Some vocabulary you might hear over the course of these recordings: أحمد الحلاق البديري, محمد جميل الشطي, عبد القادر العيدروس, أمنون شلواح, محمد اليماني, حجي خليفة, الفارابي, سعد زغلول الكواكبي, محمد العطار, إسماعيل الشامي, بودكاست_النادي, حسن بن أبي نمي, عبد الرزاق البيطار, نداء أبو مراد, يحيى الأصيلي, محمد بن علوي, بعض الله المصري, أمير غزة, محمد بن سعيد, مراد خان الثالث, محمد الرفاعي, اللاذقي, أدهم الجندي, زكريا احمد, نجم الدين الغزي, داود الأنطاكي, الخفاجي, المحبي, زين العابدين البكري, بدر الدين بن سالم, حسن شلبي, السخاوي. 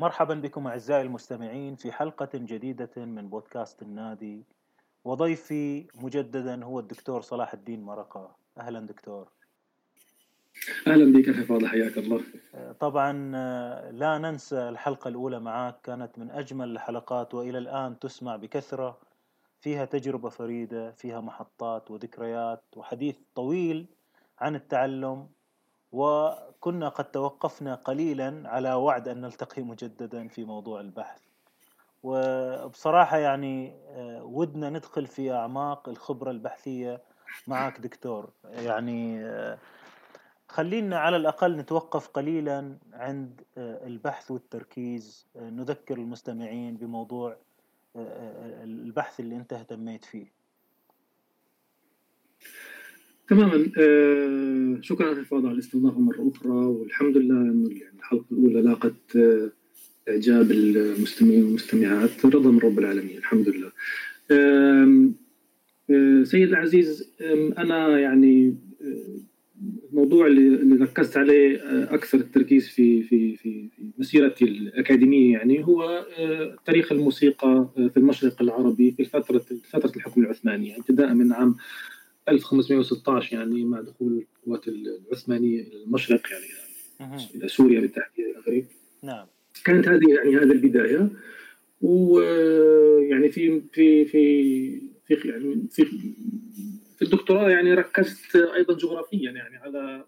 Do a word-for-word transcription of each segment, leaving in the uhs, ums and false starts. مرحبا بكم أعزائي المستمعين في حلقة جديدة من بودكاست النادي، وضيفي مجددا هو الدكتور صلاح الدين مرقة. أهلا دكتور. أهلا بك الحفاظ، حياك الله. طبعا لا ننسى الحلقة الأولى معك، كانت من أجمل الحلقات وإلى الآن تسمع بكثرة، فيها تجربة فريدة، فيها محطات وذكريات وحديث طويل عن التعلم، وكنا قد توقفنا قليلا على وعد أن نلتقي مجددا في موضوع البحث. وبصراحة يعني ودنا ندخل في أعماق الخبرة البحثية معك دكتور، يعني خلينا على الأقل نتوقف قليلا عند البحث والتركيز، نذكر المستمعين بموضوع البحث اللي أنت اهتميت فيه. تماما، آه شكرا على الفضل على الاستضافه مره اخرى، والحمد لله انه الحلقه الاولى لاقت آه اعجاب المستمعين والمستمعات، رضا من رب العالمين الحمد لله. آه آه سيد العزيز، آه انا يعني آه الموضوع اللي ركزت عليه آه اكثر التركيز في في في مسيرتي الاكاديميه يعني هو آه تاريخ الموسيقى في المشرق العربي في فتره فتره الحكم العثماني، ابتداء من عام ألف وخمسمائة وستة عشر يعني مع دخول القوات العثمانية إلى المشرق يعني إلى سوريا بالتحديد الأغرب. نعم. كانت هذه يعني هذه البداية، ويعني في في في في يعني في في الدكتوراه يعني ركزت أيضا جغرافيا يعني على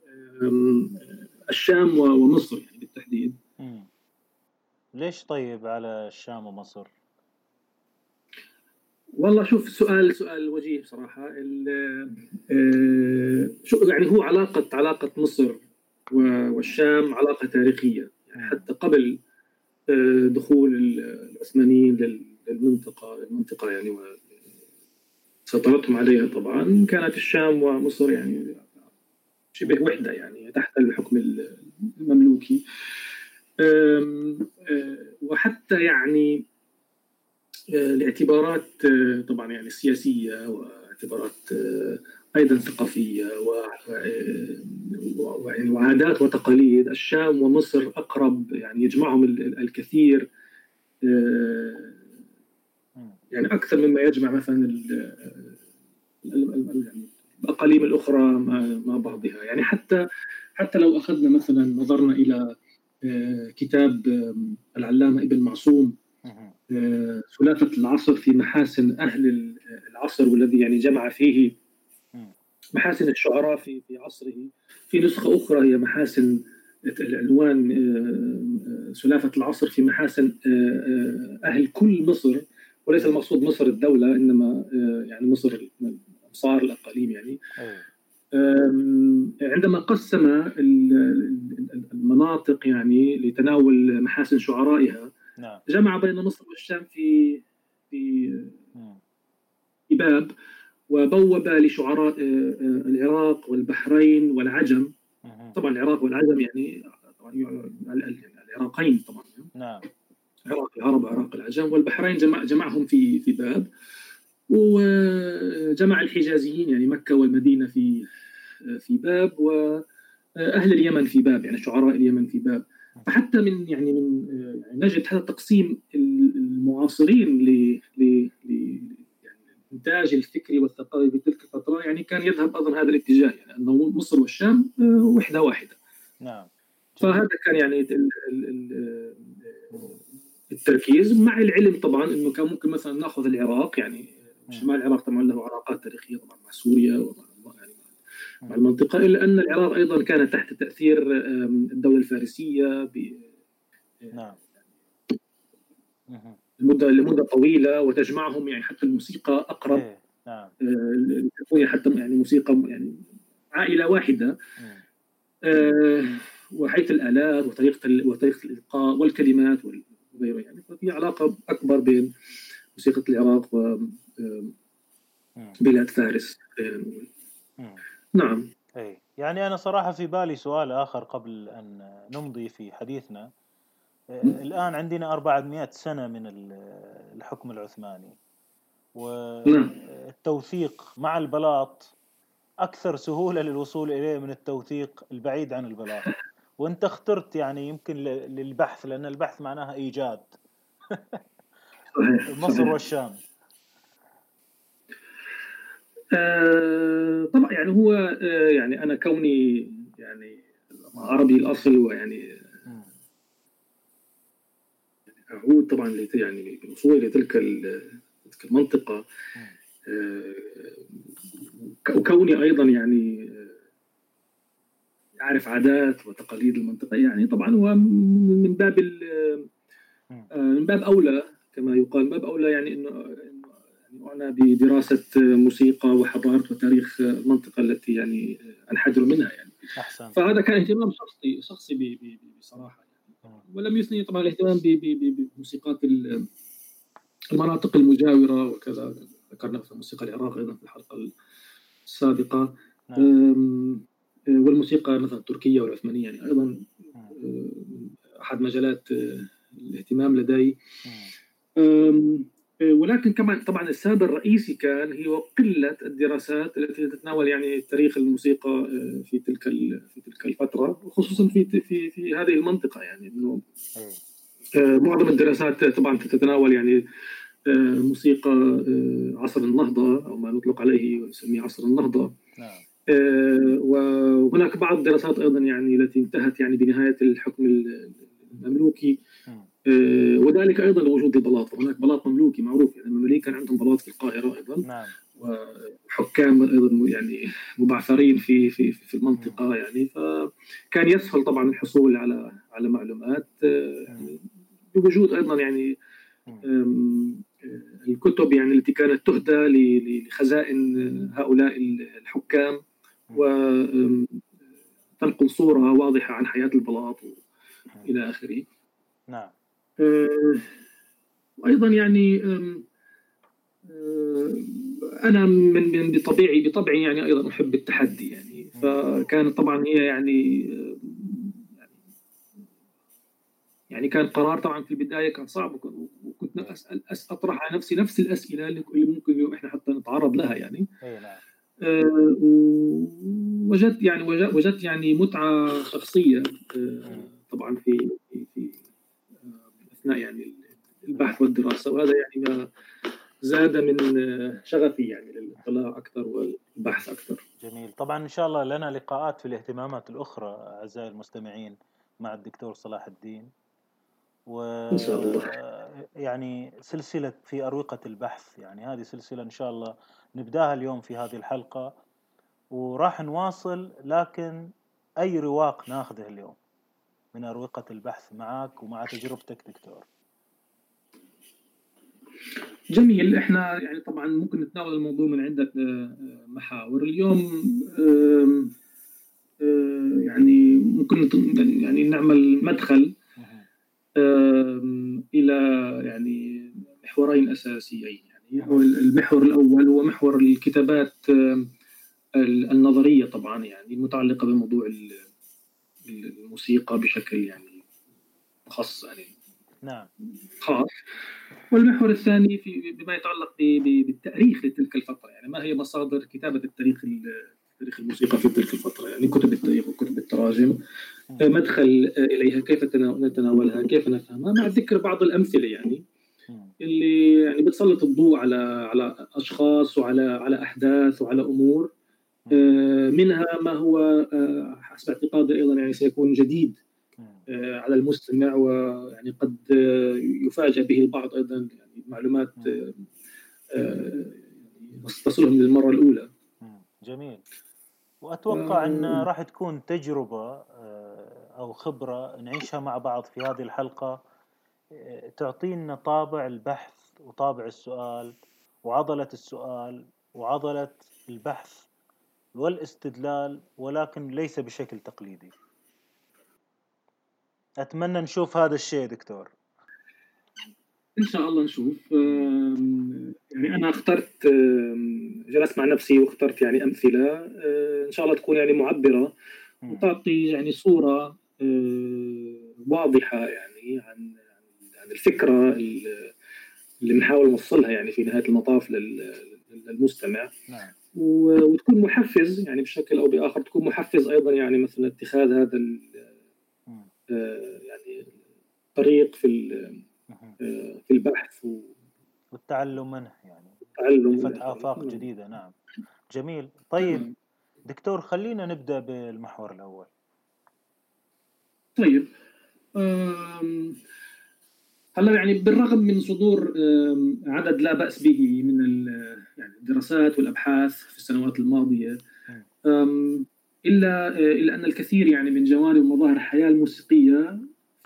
الشام ومصر يعني بالتحديد. مم. ليش طيب على الشام ومصر؟ والله شوف، سؤال سؤال وجيه بصراحة. شو يعني هو علاقة علاقة مصر والشام علاقة تاريخية يعني حتى قبل دخول العثمانيين للمنطقة المنطقة يعني وسيطرتهم عليها. طبعا كانت الشام ومصر يعني شبه وحدة يعني تحت الحكم المملوكي، وحتى يعني لاعتبارات طبعا يعني سياسية واعتبارات أيضا ثقافية وعادات وتقاليد، الشام ومصر أقرب يعني يجمعهم الكثير يعني أكثر مما يجمع مثلا الأقاليم الأخرى مع بعضها يعني. حتى حتى لو أخذنا مثلا نظرنا إلى كتاب العلامة ابن معصوم ثلاثة العصر في محاسن أهل العصر، والذي يعني جمع فيه محاسن الشعراء في في عصره، في نسخة أخرى هي محاسن العنوان ثلاثة العصر في محاسن أهل كل مصر، وليس المقصود مصر الدولة إنما يعني مصر أمصار الأقاليم يعني. عندما قسم المناطق يعني لتناول محاسن شعرائها جمع بين مصر والشام في في باب، وبوب لشعراء العراق والبحرين والعجم. طبعا العراق والعجم يعني العراقين طبعا، نعم، عراق العرب وعراق العجم، والبحرين جمع جمعهم في في باب، وجمع الحجازيين يعني مكة والمدينة في في باب، وأهل اليمن في باب يعني شعراء اليمن في باب. فحتى من يعني من نجد هذا تقسيم المعاصرين ل ل للإنتاج الفكري والثقافي في تلك الفترة يعني كان يذهب أيضا هذا الاتجاه يعني أنه مصر والشام وحدة واحدة. نعم. فهذا كان يعني التركيز، مع العلم طبعا إنه كان ممكن مثلا نأخذ العراق يعني شمال العراق طبعا له علاقات تاريخية طبعا مع سوريا ومع يعني مع المنطقة، إلا أن العراق أيضا كانت تحت تأثير الدولة الفارسية ب نعم لمدة لمدة طويلة، وتجمعهم يعني حتى الموسيقى أقرب. نعم. حتى يعني موسيقى يعني عائلة واحدة، وحيث الآلات وطريقة وطريقة الإلقاء والكلمات وغيره يعني، ففي علاقة أكبر بين موسيقى العراق وبلاد فارس خلينا نقول. نعم. أي يعني أنا صراحة في بالي سؤال آخر قبل أن نمضي في حديثنا. الآن عندنا أربعمائة سنة من الحكم العثماني، والتوثيق مع البلاط أكثر سهولة للوصول إليه من التوثيق البعيد عن البلاط، وانت اخترت يعني يمكن للبحث، لأن البحث معناها إيجاد. مصر والشام. آه طبعا يعني هو آه يعني أنا كوني يعني عربي الأصل، ويعني أعود طبعا يعني بوصولي لتلك المنطقة، آه وكوني أيضا يعني أعرف عادات وتقاليد المنطقة، يعني طبعا هو من باب من باب أولى كما يقال، باب أولى يعني إنه أعنى بدراسة موسيقى وحضارة وتاريخ المنطقة التي يعني أنحدر منها يعني. أحسن. فهذا كان اهتمام شخصي شخصي بصراحة يعني. ولم يثني طبعا الاهتمام بموسيقات المناطق المجاورة وكذا، ذكرنا في الموسيقى العراق أيضا في الحلقة السابقة. نعم. والموسيقى مثلا التركية والعثمانية يعني أيضا أحد مجالات الاهتمام لدي. ولكن كمان طبعا السبب الرئيسي كان هي قلة الدراسات التي تتناول يعني تاريخ الموسيقى في تلك في تلك الفترة، خصوصا في في في هذه المنطقة، يعني إنه معظم الدراسات طبعا تتناول يعني موسيقى عصر النهضة أو ما نطلق عليه نسميه عصر النهضة. نعم. وهناك بعض الدراسات أيضا يعني التي انتهت يعني بنهاية الحكم المملوكي، وذلك أيضا لوجود البلاط. هناك بلاط مملوكي معروف، يعني المماليك كان عندهم بلاط في القاهرة أيضا، وحكام أيضا يعني مبعثرين في في في المنطقة يعني، فكان يسهل طبعا الحصول على على معلومات بوجود أيضا يعني الكتب يعني التي كانت تهدى لخزائن هؤلاء الحكام وتنقل صورة واضحة عن حياة البلاط إلى آخره. نعم. وأيضا يعني أنا من من بطبيعي بطبعي يعني أيضا أحب التحدي يعني، فكان طبعا هي يعني يعني كان قرار طبعا في البداية كان صعب، وكنت أسأل أطرح على نفسي نفس الأسئلة اللي ممكن إحنا حتى نتعرض لها يعني. نعم. أه وجدت يعني وجدت يعني متعة شخصية أه طبعا في في أثناء يعني البحث والدراسة، وهذا يعني ما زاد من شغفي يعني للاطلاع أكثر والبحث أكثر. جميل. طبعا إن شاء الله لنا لقاءات في الاهتمامات الأخرى أعزائي المستمعين مع الدكتور صلاح الدين، و إن شاء الله. يعني سلسلة في أروقة البحث، يعني هذه سلسلة إن شاء الله نبدأها اليوم في هذه الحلقة وراح نواصل، لكن أي رواق ناخذه اليوم من أروقة البحث معك ومع تجربتك دكتور. جميل. إحنا يعني طبعا ممكن نتناول الموضوع من عدة محاور اليوم، يعني ممكن يعني نعمل مدخل إلى يعني محورين أساسيين. يعني المحور الأول هو محور الكتابات النظرية طبعا، يعني المتعلقة بموضوع الموسيقى بشكل يعني خاص يعني. نعم. خاص. والمحور الثاني في بما يتعلق بالتاريخ لتلك الفترة، يعني ما هي مصادر كتابة التاريخ تاريخ الموسيقى في تلك الفترة، يعني كتب التاريخ وكتب التراجم، مدخل إليها، كيف نتناولها، كيف نفهمها، مع ذكر بعض الأمثلة يعني اللي يعني بتسلط الضوء على على أشخاص وعلى على أحداث وعلى أمور، منها ما هو حسب اعتقادي أيضا يعني سيكون جديد على المستمع، ويعني قد يفاجأ به البعض أيضا يعني معلومات تصلهم للمرة الأولى. جميل. وأتوقع أن راح تكون تجربة أو خبرة نعيشها مع بعض في هذه الحلقة، تعطينا طابع البحث وطابع السؤال وعضلة السؤال وعضلة البحث والاستدلال، ولكن ليس بشكل تقليدي. أتمنى نشوف هذا الشيء دكتور. إن شاء الله نشوف. يعني أنا اخترت، جلست مع نفسي واخترت يعني أمثلة إن شاء الله تكون يعني معبرة وتعطي يعني صورة واضحة يعني عن عن الفكرة اللي نحاول نوصلها يعني في نهاية المطاف للمستمع. نعم. وتكون محفز يعني بشكل أو بآخر، تكون محفز أيضا يعني مثلا اتخاذ هذا يعني طريق في في البحث و... والتعلم منه يعني فتح آفاق جديدة. نعم جميل. طيب دكتور خلينا نبدأ بالمحور الأول. طيب هلا يعني بالرغم من صدور عدد لا بأس به من يعني الدراسات والأبحاث في السنوات الماضية إلا إلا أن الكثير يعني من جوانب ومظاهر الحياة الموسيقية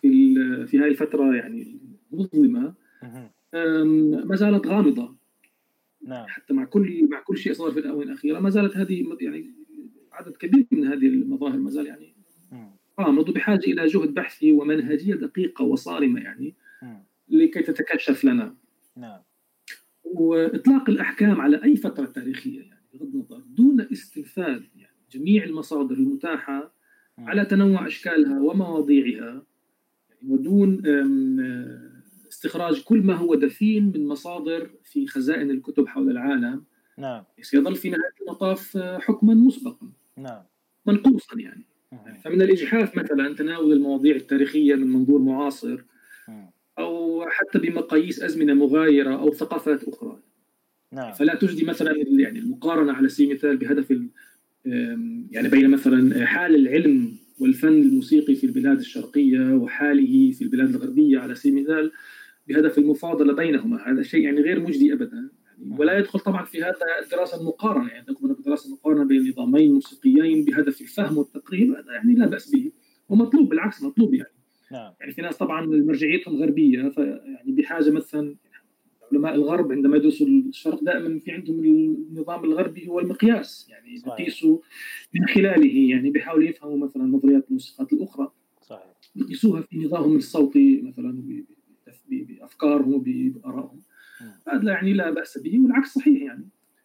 في في هذه الفترة يعني مظلمة ما زالت غامضة. نعم. حتى مع كل مع كل شيء صار في الآونة الأخيرة ما زالت هذه يعني عدد كبير من هذه المظاهر ما زال يعني غامض وبحاجة إلى جهد بحثي ومنهجية دقيقة وصارمة يعني لكي تتكشف لنا. نعم. وإطلاق الأحكام على أي فترة تاريخية يعني بغض النظر دون استنفاذ يعني جميع المصادر المتاحة على تنوع أشكالها ومواضيعها ودون استخراج كل ما هو دفين من مصادر في خزائن الكتب حول العالم. نعم. سيظل في نهاية المطاف حكما مسبقا. نعم. منقوصا يعني. نعم. فمن الإجحاف مثلا تناول المواضيع التاريخية من منظور معاصر نعم. أو حتى بمقاييس أزمنة مغايرة أو ثقافات أخرى. نعم. فلا تجدي مثلا يعني المقارنة على سبيل المثال بهدف يعني بين مثلا حال العلم والفن الموسيقي في البلاد الشرقية وحاله في البلاد الغربية على سبيل المثال بهدف المفاضلة بينهما، هذا شيء يعني غير مجدي أبدا يعني. ولا يدخل طبعا في هذا الدراسة المقارنة يعني تكون دراسة مقارنة بين نظامين موسيقيين بهدف الفهم والتقريب، هذا يعني لا بأس به ومطلوب، بالعكس مطلوب يعني. نعم. يعني في ناس طبعا مرجعيتهم غربية فيعني بحاجة مثلا علماء الغرب عندما يدرسوا الشرق دائما في عندهم النظام الغربي هو المقياس يعني يقيسوا من خلاله يعني بيحاولوا يفهموا مثلا نظريات الموسيقات الأخرى. صحيح. يقيسوها في نظامهم الصوتي مثلا بأفكارهم وبآرائهم، هذا يعني لا بأس به والعكس صحيح يعني.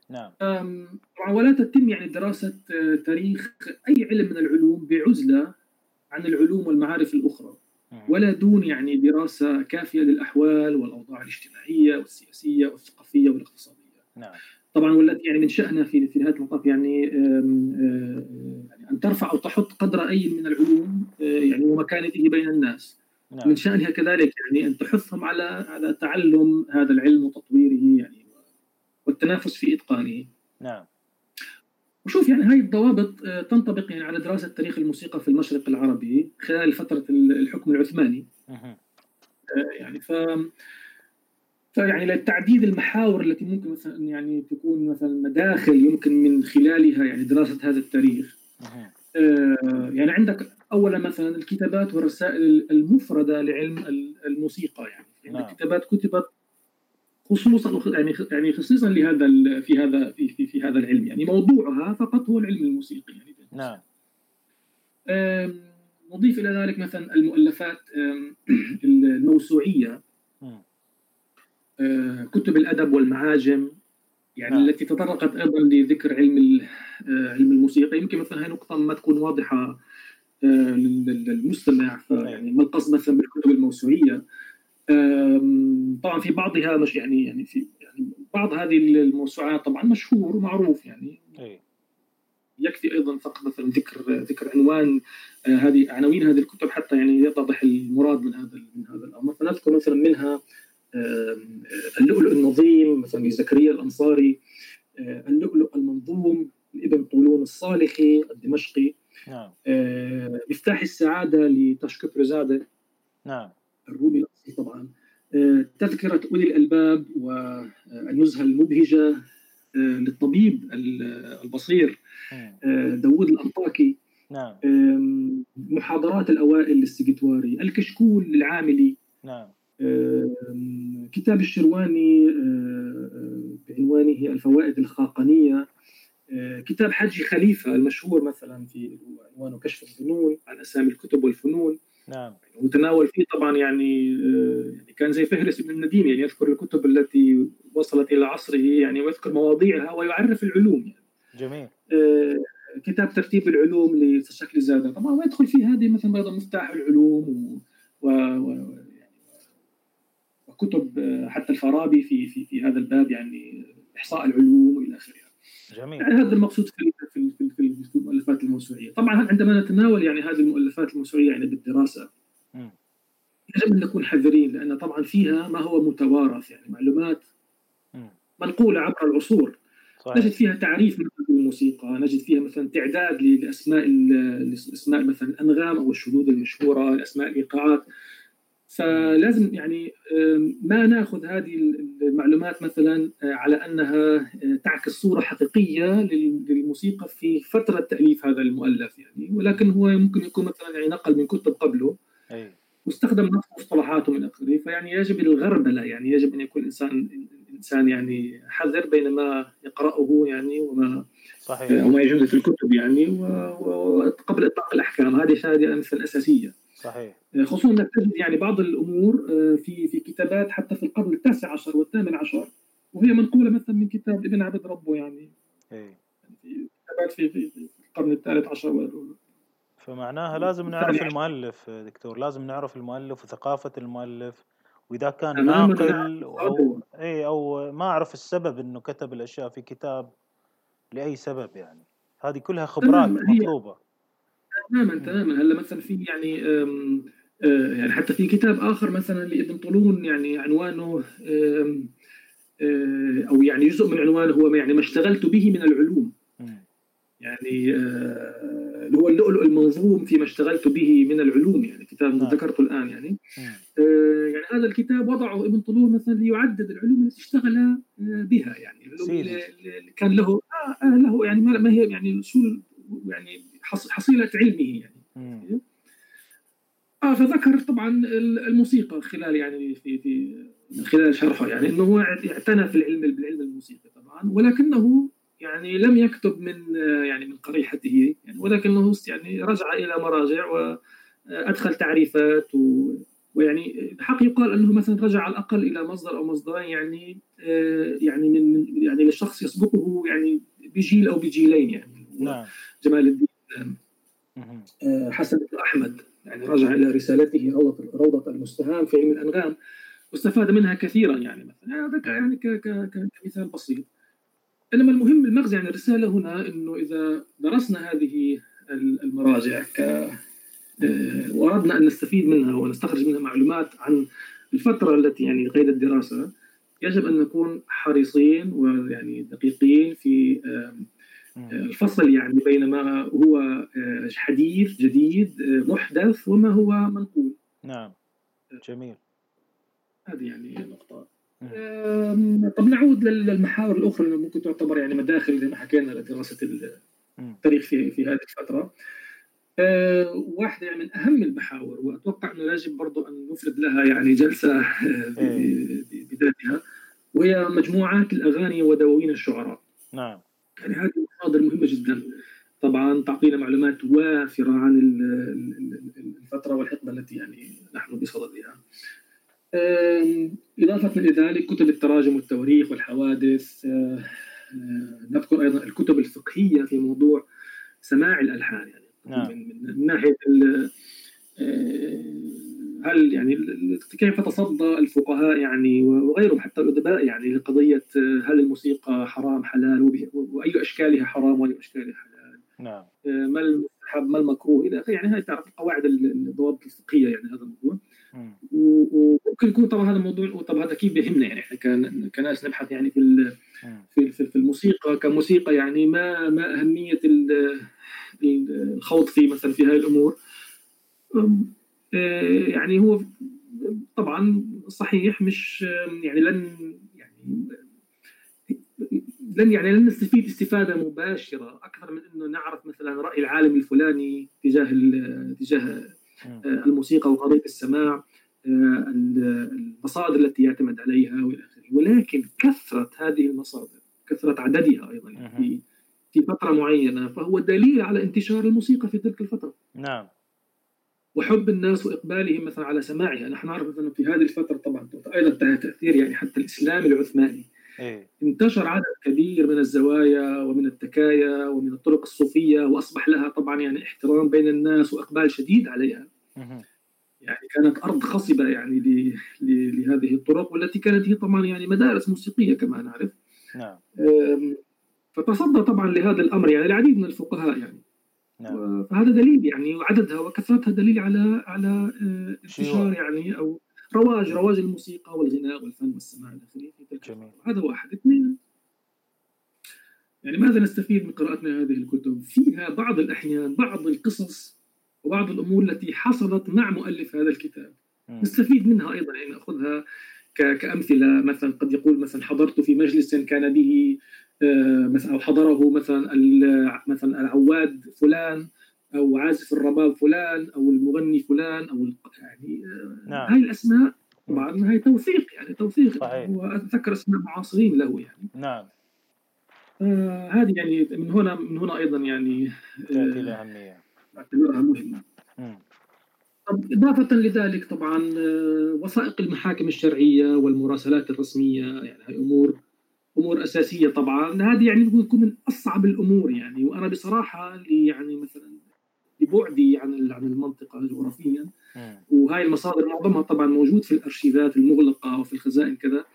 نعم. ولا تتم يعني دراسة تاريخ أي علم من العلوم بعزلة عن العلوم والمعارف الأخرى ولا دون يعني دراسة كافية للأحوال والأوضاع الاجتماعية والسياسية والثقافية والاقتصادية. نعم. طبعا والتي يعني من شأنها في في هذا المطاف يعني يعني أن ترفع أو تحط قدر أي من العلوم يعني ومكانته بين الناس. نعم. من شأنها كذلك يعني أن تحثهم على على تعلم هذا العلم وتطويره يعني والتنافس في إتقانه. نعم. وشوف يعني هاي الضوابط تنطبق يعني على دراسة تاريخ الموسيقى في المشرق العربي خلال فترة الحكم العثماني. أه. يعني ف فيعني للتعديد المحاور التي ممكن مثلا يعني تكون مثلا مداخل يمكن من خلالها يعني دراسة هذا التاريخ. أه. يعني عندك أولا مثلا الكتابات والرسائل المفردة لعلم الموسيقى يعني عندك كتابات كتبت خصوصا يعني يعني خصيصا لهذا في هذا في, في في هذا العلم يعني موضوعها فقط هو العلم الموسيقي يعني. نعم. نضيف الى ذلك مثلا المؤلفات الموسوعيه كتب الادب والمعاجم يعني. نعم. التي تطرقت ايضا لذكر علم علم الموسيقى يمكن مثلا هاي نقطه ما تكون واضحه للمستمع يعني ما القصد مثلا بالكتب الموسوعيه. طبعا في بعضها مش يعني يعني في يعني بعض هذه الموسوعات طبعا مشهور ومعروف يعني. أي. يكفي ايضا فقط مثلا ذكر ذكر عنوان هذه عناوين هذه الكتب حتى يعني يتضح المراد من هذا من هذا الامر. فنذكر مثلا منها اللؤلؤ النظيم مثلا لزكريا الانصاري، اللؤلؤ المنظوم لابن طولون الصالحي الدمشقي. نعم. مفتاح السعاده لتاشكبرزاده. نعم. الرومي الأصلي طبعا، تذكرة أولي الألباب والنزهة المبهجة للطبيب البصير داود الأنطاكي. نعم. محاضرات الأوائل للسيجيتواري، الكشكول للعاملي. نعم. كتاب الشرواني بعنوانه الفوائد الخاقانية، كتاب حجي خليفة المشهور مثلا في عنوانه كشف الظنون عن أسامي الكتب والفنون. نعم. وتناول فيه طبعا يعني كان زي فهرس ابن النديم يعني يذكر الكتب التي وصلت الى عصره يعني ويذكر مواضيعها ويعرف العلوم يعني. جميل. كتاب ترتيب العلوم لشكل زاده طبعا ويدخل فيه هذه مثلا ايضا مفتاح العلوم وكتب حتى الفارابي في في في هذا الباب يعني احصاء العلوم والى اخره. جميل. يعني هذا المقصود في في في المؤلفات الموسوعية. طبعا عندما نتناول يعني هذه المؤلفات الموسوعية يعني بالدراسة يجب أن نكون حذرين، لأن طبعا فيها ما هو متوارث، يعني معلومات منقولة عبر العصور. صحيح. نجد فيها تعريف مثلا الموسيقى، نجد فيها مثلا تعداد لأسماء الأسماء مثلا الأنغام أو الشذوذ المشهورة، الأسماء الإيقاعات. فلازم يعني ما ناخذ هذه المعلومات مثلا على أنها تعكس صورة حقيقية للموسيقى في فترة تأليف هذا المؤلف يعني، ولكن هو ممكن يكون مثلا يعني نقل من كتب قبله أي. واستخدم نفس مصطلحاته من آخره. فيعني يجب الغربلة، يعني يجب أن يكون الإنسان إنسان يعني حذر بين ما يقرأه يعني وما صحيح. وما يجوز في الكتب يعني، وقبل إطلاق الأحكام. هذه هذه مثلا أساسية. صحيح. خصوصا أنك تجد يعني بعض الأمور في في كتابات حتى في القرن التاسع عشر والثامن عشر وهي منقولة مثلا من كتاب ابن عبد ربه يعني. إيه. كتابات في في القرن الثالث عشر. فمعناها لازم نعرف المؤلف دكتور، لازم نعرف المؤلف وثقافة المؤلف، وإذا كان ناقل أو إيه أو ما أعرف السبب إنه كتب الأشياء في كتاب لأي سبب يعني. هذه كلها خبرات مطلوبة. تماما تماما. هلا مثلا في يعني آم آم يعني حتى في كتاب آخر مثلا لابن طولون يعني عنوانه آم آم أو يعني جزء من عنوانه هو يعني ما اشتغلت به من العلوم. يعني اللي هو اللؤلؤ المنظوم فيما اشتغلت به من العلوم، يعني كتاب ذكرته الآن يعني. يعني هذا الكتاب وضعه ابن طولون مثلا ليعدد العلوم التي اشتغل بها، يعني اللي كان له آه آه له يعني ما هي يعني اصول يعني حصيلة علمه يعني. اه فذكر طبعا الموسيقى خلال يعني في في خلال شرحه يعني انه هو اعتنى في العلم بالعلم الموسيقي طبعا، ولكنه يعني لم يكتب من يعني من قريحته يعني، ولكنه يعني رجع إلى مراجع وأدخل تعريفات و... ويعني حق يقال أنه مثلا رجع على الأقل إلى مصدر أو مصدرين يعني يعني من يعني للشخص يسبقه يعني بجيل أو بجيلين يعني. نعم. جمال الدين حسن بن أحمد يعني رجع إلى رسالته روضة روضة المستهام في علم الأنغام واستفاد منها كثيرا يعني، مثلا هذا يعني ك... ك... كمثال بسيط. إنما المهم المغزى عن الرسالة هنا إنه إذا درسنا هذه المراجع ك... وأردنا أن نستفيد منها ونستخرج منها معلومات عن الفترة التي يعني قيد الدراسة، يجب أن نكون حريصين ويعني دقيقين في الفصل يعني بين ما هو حديث جديد محدث وما هو منقول. نعم جميل. هذه يعني النقطة. طب نعود للمحاور الأخرى اللي ممكن تعتبر يعني مداخل زي ما حكينا لدراسة التاريخ في في هذه الفترة. واحدة يعني من أهم المحاور، وأتوقع أنه يجب برضو أن نفرد لها يعني جلسة بذاتها، وهي مجموعات الأغاني ودواوين الشعراء. نعم. يعني هذه المصادر مهمة جدا طبعا، تعطينا معلومات وافرة عن الفترة والحقبة التي يعني نحن بصددها. إضافة إلى ذلك كتب التراجم والتواريخ والحوادث. نذكر أيضا الكتب الفقهية في موضوع سماع الألحان يعني. نعم. من ناحية هل يعني كيف تصدى الفقهاء يعني وغيرهم حتى الأدباء يعني لقضية هل الموسيقى حرام حلال، وأي أشكالها حرام وأي أشكالها حلال. نعم. ما المستحب ما المكروه إلى آخره، يعني هاي تعرف القواعد الضوابط الفقهية يعني هذا الموضوع. وممكن يكون طبعا هذا الموضوع طبعا هذا كيف بيهمنا يعني احنا كان كناس نبحث يعني في في في الموسيقى كموسيقى يعني ما ما أهمية الخوض في مثلا في هاي الأمور. يعني هو طبعا صحيح مش يعني لن يعني لن يعني لن نستفيد استفادة مباشرة أكثر من إنه نعرف مثلا رأي العالم الفلاني تجاه تجاه الموسيقى وقضية السماع، المصادر التي يعتمد عليها والى اخره. ولكن كثرة هذه المصادر، كثرة عددها ايضا في في فترة معينة، فهو دليل على انتشار الموسيقى في تلك الفترة. نعم. وحب الناس واقبالهم مثلا على سماعها. نحن نعرف مثلا في هذه الفترة طبعا ايضا تأثير يعني حتى الإسلام العثماني. إيه. انتشر عدد كبير من الزوايا ومن التكايا ومن الطرق الصوفية، وأصبح لها طبعا يعني احترام بين الناس وإقبال شديد عليها. مه. يعني كانت أرض خصبة يعني ل... ل... لهذه الطرق، والتي كانت هي طبعا يعني مدارس موسيقية كما نعرف. نعم. أم... فتصدى طبعا لهذا الأمر يعني العديد من الفقهاء يعني. نعم. فهذا دليل يعني، وعددها وكثرتها دليل على على انتشار يعني او رواج رواج الموسيقى والغناء والفن والسماع الى اخره في تلك الفترة. هذا واحد. اثنين، يعني ماذا نستفيد من قراءتنا هذه الكتب؟ فيها بعض الأحيان بعض القصص وبعض الأمور التي حصلت مع مؤلف هذا الكتاب م. نستفيد منها أيضا، يعني نأخذها كأمثلة. مثلا قد يقول مثلا حضرت في مجلس كان به مثلا أو حضره مثلا مثلا العواد فلان أو عازف الرباب فلان أو المغني فلان أو يعني نعم. هاي الأسماء طبعا هاي توثيق، يعني توثيق وأتذكر أسماء معاصرين له يعني نعم. آه هذه يعني من هنا من هنا ايضا يعني اعتبرها آه مهمه. اضافه لذلك طبعا آه وثائق المحاكم الشرعيه والمراسلات الرسميه، يعني هاي امور امور اساسيه طبعا. هذه يعني بتكون من اصعب الامور يعني، وانا بصراحه يعني مثلا لبعدي عن عن المنطقه جغرافيا، وهاي المصادر معظمها طبعا موجود في الارشيفات المغلقه وفي الخزائن كذا،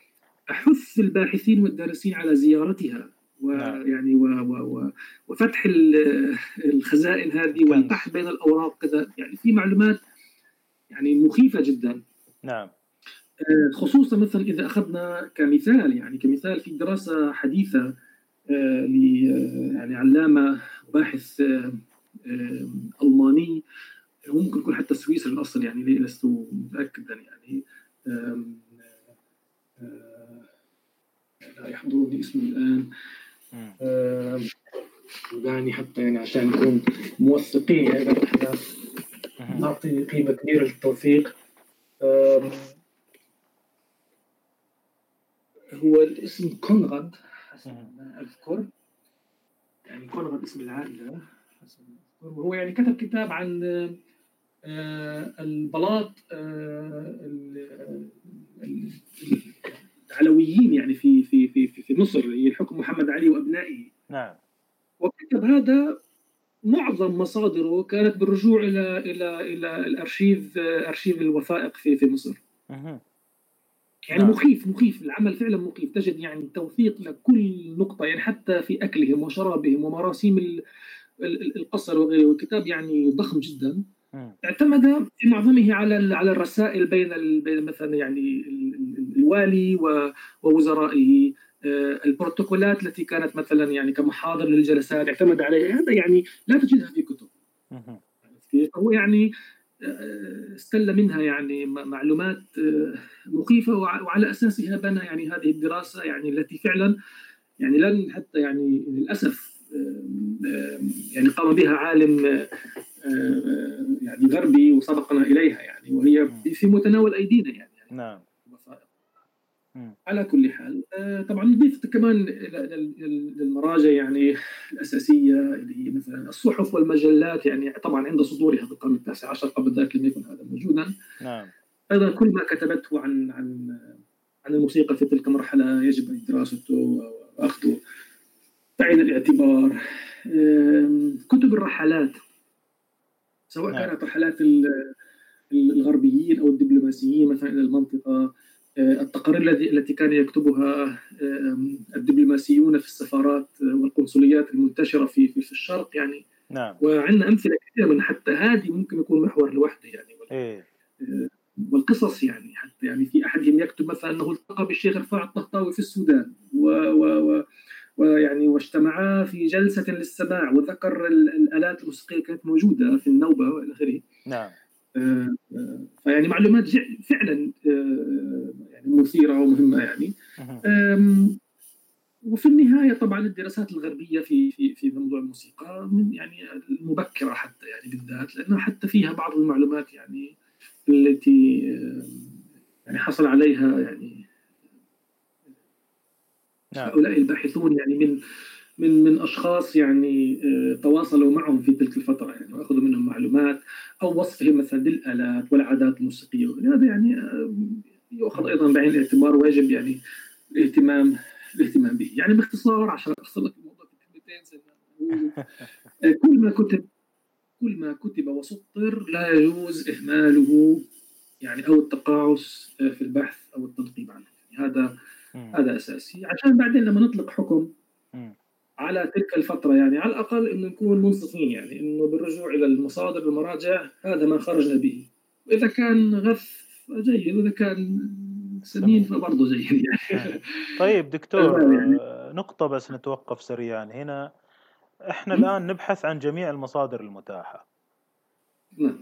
احث الباحثين والدارسين على زيارتها ويعني و و وفتح الخزائن هذه والبحث بين الأوراق كذا، يعني في معلومات يعني مخيفة جدا نعم. خصوصا مثلا إذا أخذنا كمثال يعني كمثال في دراسة حديثة ل يعني علامة باحث ألماني، ممكن يكون حتى سويسري الأصل يعني لست متأكدا يعني لا يحضرني اسمه الآن آه يعني حتى يعني عشان نكون موثقين يعني احنا نعطي قيمة كبيرة للتوثيق. آه هو الاسم كونراد حسب ما أذكر، يعني كونراد اسم العائلة حسب ما أذكر. وهو يعني كتب كتاب عن آه البلاط آه ال ال علويين يعني في في في في مصر اللي الحكم محمد علي وابنائه نعم. وكتب هذا معظم مصادره كانت بالرجوع الى الى الى الارشيف ارشيف الوثائق في في مصر أه. يعني نعم. مخيف مخيف العمل فعلا مخيف. تجد يعني توثيق لكل نقطه، يعني حتى في اكلهم وشرابهم ومراسيم القصر وغيره. والكتاب يعني ضخم جدا أه. اعتمد في معظمه على على الرسائل بين بين مثلا يعني الوالي ووزرائه، البروتوكولات التي كانت مثلا يعني كمحاضر للجلسات اعتمد عليها. هذا يعني لا تجدها في كتب. هو يعني استل منها يعني معلومات مخيفة، وعلى أساسها بنى يعني هذه الدراسة يعني التي فعلا يعني لن حتى يعني للأسف يعني قام بها عالم يعني غربي وسبقنا إليها يعني، وهي في متناول أيدينا يعني نعم. على كل حال طبعا نضيف كمان للمراجع يعني الأساسية اللي هي مثلا الصحف والمجلات، يعني طبعا عند صدورها في القرن التاسع عشر قبل ذلك لم يكن هذا موجودا نعم. أيضا كل ما كتبته عن عن عن الموسيقى في تلك المرحلة يجب دراسته وأخذه بعين الاعتبار. كتب الرحلات سواء نعم. كانت رحلات الغربيين أو الدبلوماسيين مثلا إلى المنطقة، التقارير التي كان يكتبها الدبلوماسيون في السفارات والقنصليات المنتشرة في في الشرق يعني نعم. وعندنا أمثلة كثيرة من حتى هذه ممكن يكون محور لوحده يعني إيه. والقصص يعني حتى يعني في أحدهم يكتب مثلا أنه التقى بالشيخ رفاعة الطهطاوي في السودان ويعني واجتمعا في جلسة للسماع، وذكر الآلات الموسيقية كانت موجودة في النوبة وإلى آخره نعم. يعني معلومات فعلا يعني مثيرة ومهمة يعني. وفي النهاية طبعا الدراسات الغربية في في في موضوع الموسيقى من يعني المبكرة حتى يعني بالذات، لأنه حتى فيها بعض المعلومات يعني التي يعني حصل عليها يعني هؤلاء الباحثون يعني من من من أشخاص يعني تواصلوا معهم في تلك الفترة يعني، وأخذوا منهم معلومات أو وصفهم مثلا للآلات والعادات الموسيقية. هذا يعني يؤخذ أيضا بعين الاعتبار ويجب يعني الاهتمام الاهتمام به. يعني باختصار عشان أختصر لك الموضوع في كلمتين، كل ما كتب كل ما كتب وسطر لا يجوز إهماله يعني أو التقاعس في البحث أو التنقيب عنه، يعني هذا هذا أساسي عشان بعدين لما نطلق حكم على تلك الفترة، يعني على الأقل إنه نكون منصفين، يعني إنه بالرجوع إلى المصادر والمراجع هذا ما خرجنا به. وإذا كان غث جيد، وإذا كان سمين فبرضه جيد يعني. طيب دكتور يعني. نقطة بس نتوقف سريعا هنا. إحنا م? الآن نبحث عن جميع المصادر المتاحة. نعم.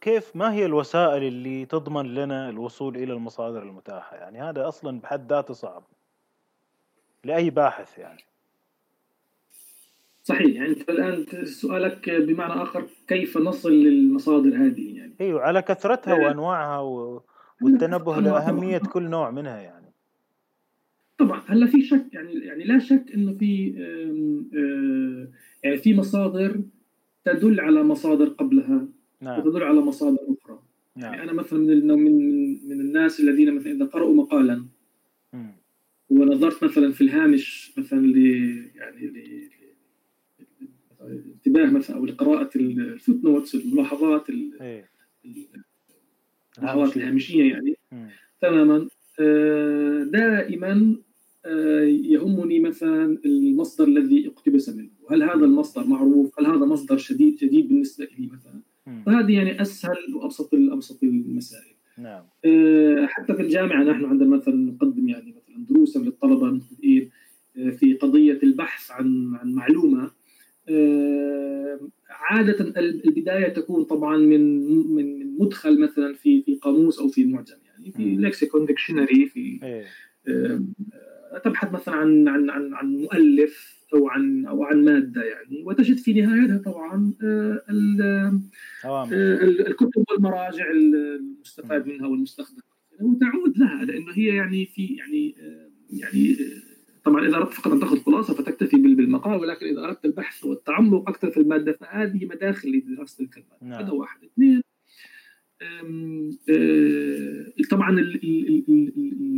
كيف ما هي الوسائل اللي تضمن لنا الوصول إلى المصادر المتاحة؟ يعني هذا أصلا بحد ذاته صعب لأي باحث يعني. صحيح، يعني أنت الآن سؤالك بمعنى آخر كيف نصل للمصادر هذه يعني؟ أيوة، على كثرتها وأنواعها و... والتنبه لأهمية كل نوع منها يعني. طبعا هلا في شك يعني، يعني لا شك إنه في يعني في مصادر تدل على مصادر قبلها. نعم. وتدل على مصادر أخرى. نعم. يعني أنا مثلا من من من الناس الذين مثلا إذا قرأوا مقالا م. ونظرت مثلا في الهامش مثلا ل يعني ل انتباه مثلا أو لقراءة الفوتنوتس الملاحظات الملاحظات الهامشية يعني تماما، دائما يهمني مثلا المصدر الذي اقتبس منه، هل هذا المصدر معروف، هل هذا مصدر شديد جديد بالنسبة لي مثلا، فهذه يعني أسهل وأبسط الأبسط المسائل. نعم. حتى في الجامعة نحن عندنا مثلا نقدم يعني مثلا دروسا للطلبة مبتدئين في قضية البحث عن عن معلومة. عادة البداية تكون طبعا من من مدخل مثلا في في قاموس أو في معجم، يعني في لكسيكون ديكشنري، في تبحث مثلا عن عن عن عن مؤلف أو عن أو عن مادة يعني، وتجد في نهايتها طبعا الكتب والمراجع المستفاد منها والمستخدم، وتعود لها لأنه هي يعني في يعني يعني طبعا إذا أردت فقط أن تأخذ خلاصة فتكتفي بالمقال، ولكن إذا أردت البحث والتعمق أكثر في المادة فهذه مداخل لدراسة تلك المادة. هذا واحد. اثنين، طبعا ال ال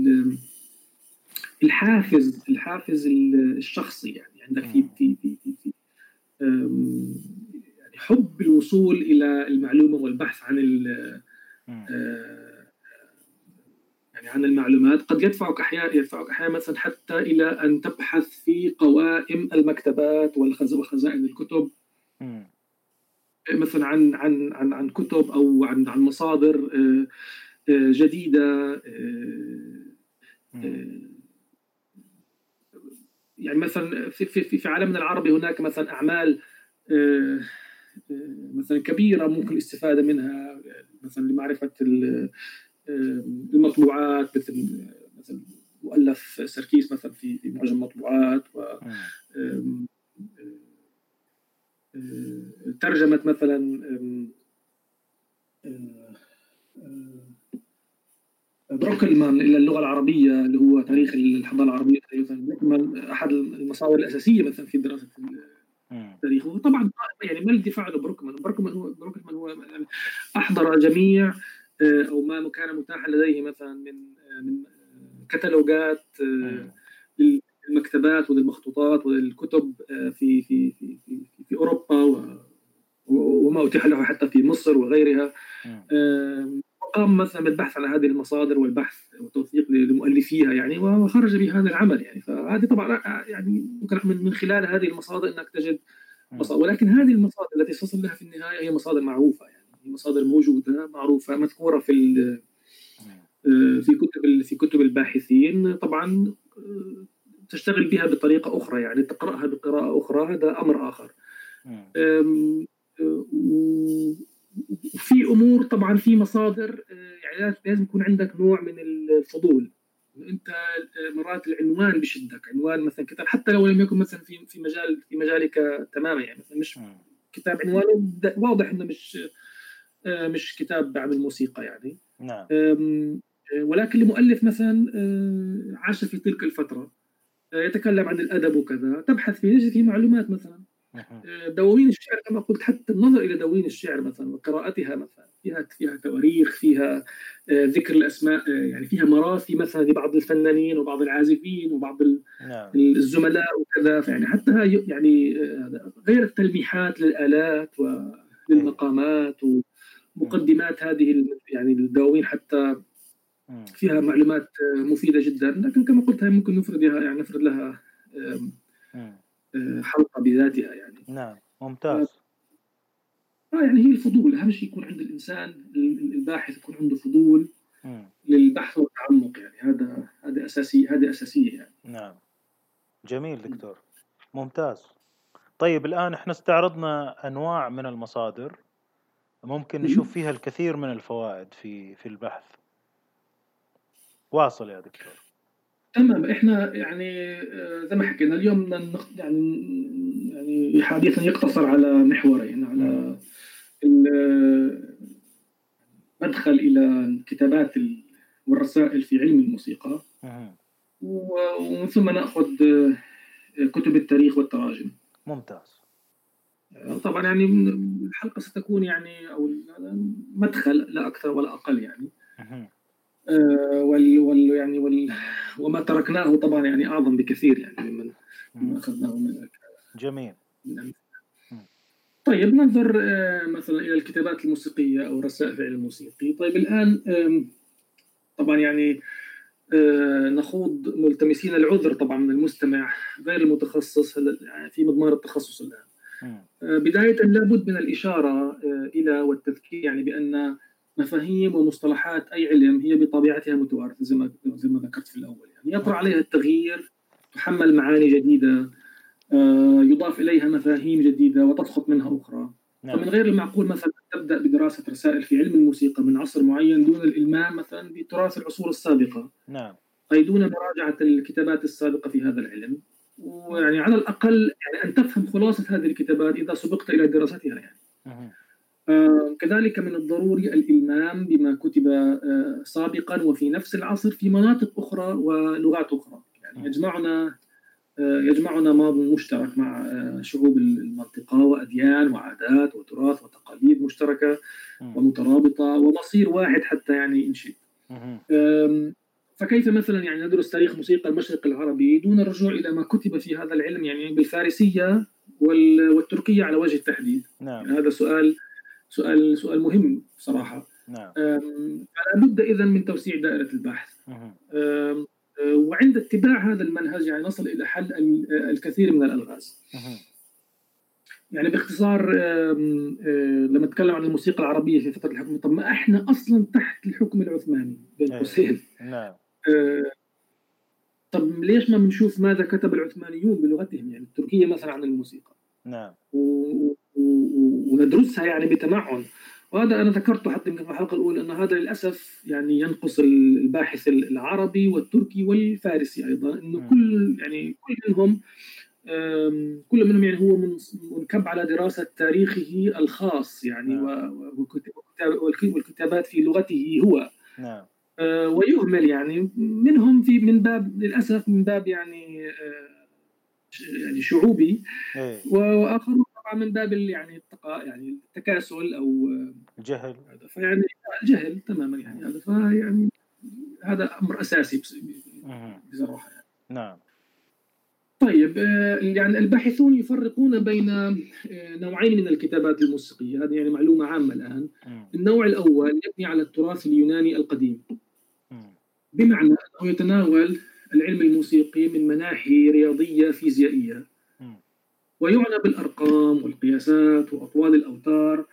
ال الحافز الحافز الشخصي يعني عندك في في في يعني حب الوصول إلى المعلومة والبحث عن ال يعني عن المعلومات قد يدفعك أحيانا يدفعك أحيانا مثلا حتى إلى أن تبحث في قوائم المكتبات والخزائن الكتب م. مثلا عن عن عن عن كتب أو عن عن مصادر جديدة. م. يعني مثلا في في في عالمنا العربي هناك مثلا أعمال مثلا كبيرة ممكن الاستفادة منها مثلا لمعرفة المطبوعات، مثل مثل مؤلف سركيس مثلا في في معجم المطبوعات، و ترجمة مثلا بروكلمان الى اللغه العربيه اللي هو تاريخ الحضاره العربيه، بروكلمان احد المصادر الاساسيه مثلا في دراسه التاريخ. وطبعا يعني ما الدفاع عن بروكلمان، بروكلمان هو بروكلمان هو يعني احضر جميع أو ما كان متاح لديه مثلا من من كتالوجات للمكتبات وللمخطوطات وللكتب في في في في, في أوروبا، وما أتيح له حتى في مصر وغيرها. وقام مثلا بالبحث على هذه المصادر والبحث والتوثيق لمؤلفيها يعني، وخرج بهذا العمل يعني. فهذه طبعا يعني ممكن من خلال هذه المصادر أنك تجد مصادر، ولكن هذه المصادر التي تصل لها في النهاية هي مصادر معروفة يعني. المصادر موجودة معروفة مذكورة في في كتب في كتب الباحثين، طبعا تشتغل بها بطريقة أخرى يعني، تقرأها بقراءة أخرى، هذا أمر آخر. وفي أمور طبعا في مصادر يعني لازم يكون عندك نوع من الفضول، أنت مرات العنوان بشدك، عنوان مثلا كتاب حتى لو لم يكن مثلا في في مجال في مجالك تماما يعني، مثلا مش كتاب عنوانه واضح إنه مش مش كتاب عن الموسيقى يعني. نعم. ولكن لمؤلف مثلا عاش في تلك الفترة يتكلم عن الأدب وكذا، تبحث فيه تجد فيه معلومات مثلا. دواوين الشعر كما قلت، حتى النظر إلى دواوين الشعر مثلا وقراءتها مثلا فيها فيها تواريخ، فيها ذكر الأسماء يعني، فيها مراسي مثلا لبعض الفنانين وبعض العازفين وبعض الزملاء وكذا يعني، حتى يعني غير التلميحات للآلات وللمقامات ومقدمات هذه يعني الدواوين حتى فيها معلومات مفيدة جدا، لكن كما قلت هي ممكن نفرد يعني نفرد لها حلقة بذاتها يعني. نعم ممتاز. آه يعني هي الفضول، أهم شيء يكون عند الإنسان الباحث يكون عنده فضول م. للبحث والتعمق يعني، هذا هذا أساسي، هذا أساسية يعني. نعم جميل دكتور، ممتاز. طيب الآن إحنا استعرضنا أنواع من المصادر ممكن نشوف فيها الكثير من الفوائد في في البحث. واصل يا دكتور. تمام، إحنا يعني زي ما حكينا اليوم يعني يعني حديثنا يقتصر على محورين، على المدخل إلى الكتابات والرسائل في علم الموسيقى، ومن ثم نأخذ كتب التاريخ والتراجم. ممتاز. طبعا يعني الحلقة ستكون يعني أو مدخل لا أكثر ولا أقل يعني. آه وال وال يعني وال وما تركناه طبعا يعني أعظم بكثير يعني مما مم. أخذناه من جميل. طيب ننظر آه مثلا إلى الكتابات الموسيقية أو رسائل الموسيقي. طيب الآن آه طبعا يعني آه نخوض ملتمسين العذر طبعا من المستمع غير المتخصص في مضمار التخصص الآن. آه بداية لابد من الإشارة آه إلى والتذكير يعني بأن مفاهيم ومصطلحات أي علم هي بطبيعتها متوارثة زي ما زي ما ذكرت في الأول يعني، يطرأ عليها التغيير، تحمل معاني جديدة، آه يضاف إليها مفاهيم جديدة وتسقط منها أخرى. نعم. فمن غير المعقول مثلا تبدأ بدراسة رسائل في علم الموسيقى من عصر معين دون الإلمام مثلا بتراث العصور السابقة. نعم. أي دون مراجعة الكتابات السابقة في هذا العلم، ويعني على الأقل يعني أن تفهم خلاصة هذه الكتابات إذا سبقت إلى دراستها يعني. نعم. آه كذلك من الضروري الإلمام بما كتب آه سابقا وفي نفس العصر في مناطق أخرى ولغات أخرى يعني. يجمعنا آه يجمعنا ماض مشترك مع آه شعوب المنطقة وأديان وعادات وتراث وتقاليد مشتركة ومترابطة ومصير واحد حتى يعني إن شئت. آه فكيف مثلا يعني ندرس تاريخ موسيقى المشرق العربي دون الرجوع إلى ما كتب في هذا العلم يعني بالفارسية والتركية على وجه التحديد؟ نعم. يعني هذا سؤال سؤال سؤال مهم صراحة. نعم. فلا بد إذن من توسيع دائرة البحث، وعند اتباع هذا المنهج يعني نصل إلى حل الكثير من الألغاز. مم. يعني باختصار آم آم لما نتكلم عن الموسيقى العربية في فترة الحكم، طب ما إحنا أصلا تحت الحكم العثماني بين قوسين. نعم. طب ليش ما بنشوف ماذا كتب العثمانيون بلغتهم يعني التركية مثلا عن الموسيقى؟ نعم. و... وندرسها يعني بتمعن. وهذا أنا ذكرته حتى في الحلقة الأولى أن هذا للأسف يعني ينقص الباحث العربي والتركي والفارسي أيضا، إنه كل يعني كل منهم كل منهم يعني هو منكب على دراسة تاريخه الخاص يعني والكتابات في لغته هو، ويهمل يعني منهم في من باب للأسف من باب يعني يعني شعوبي، وآخر من باب يعني يعني التكاسل او الجهل. فيعني الجهل تماما يعني هذا فيعني هذا امر اساسي بصراحه يعني. نعم. طيب يعني الباحثون يفرقون بين نوعين من الكتابات الموسيقيه، هذه يعني معلومه عامه الان. النوع الاول يبني على التراث اليوناني القديم، بمعنى انه يتناول العلم الموسيقي من مناحي رياضيه فيزيائيه، ويعنى بالأرقام والقياسات وأطوال الأوتار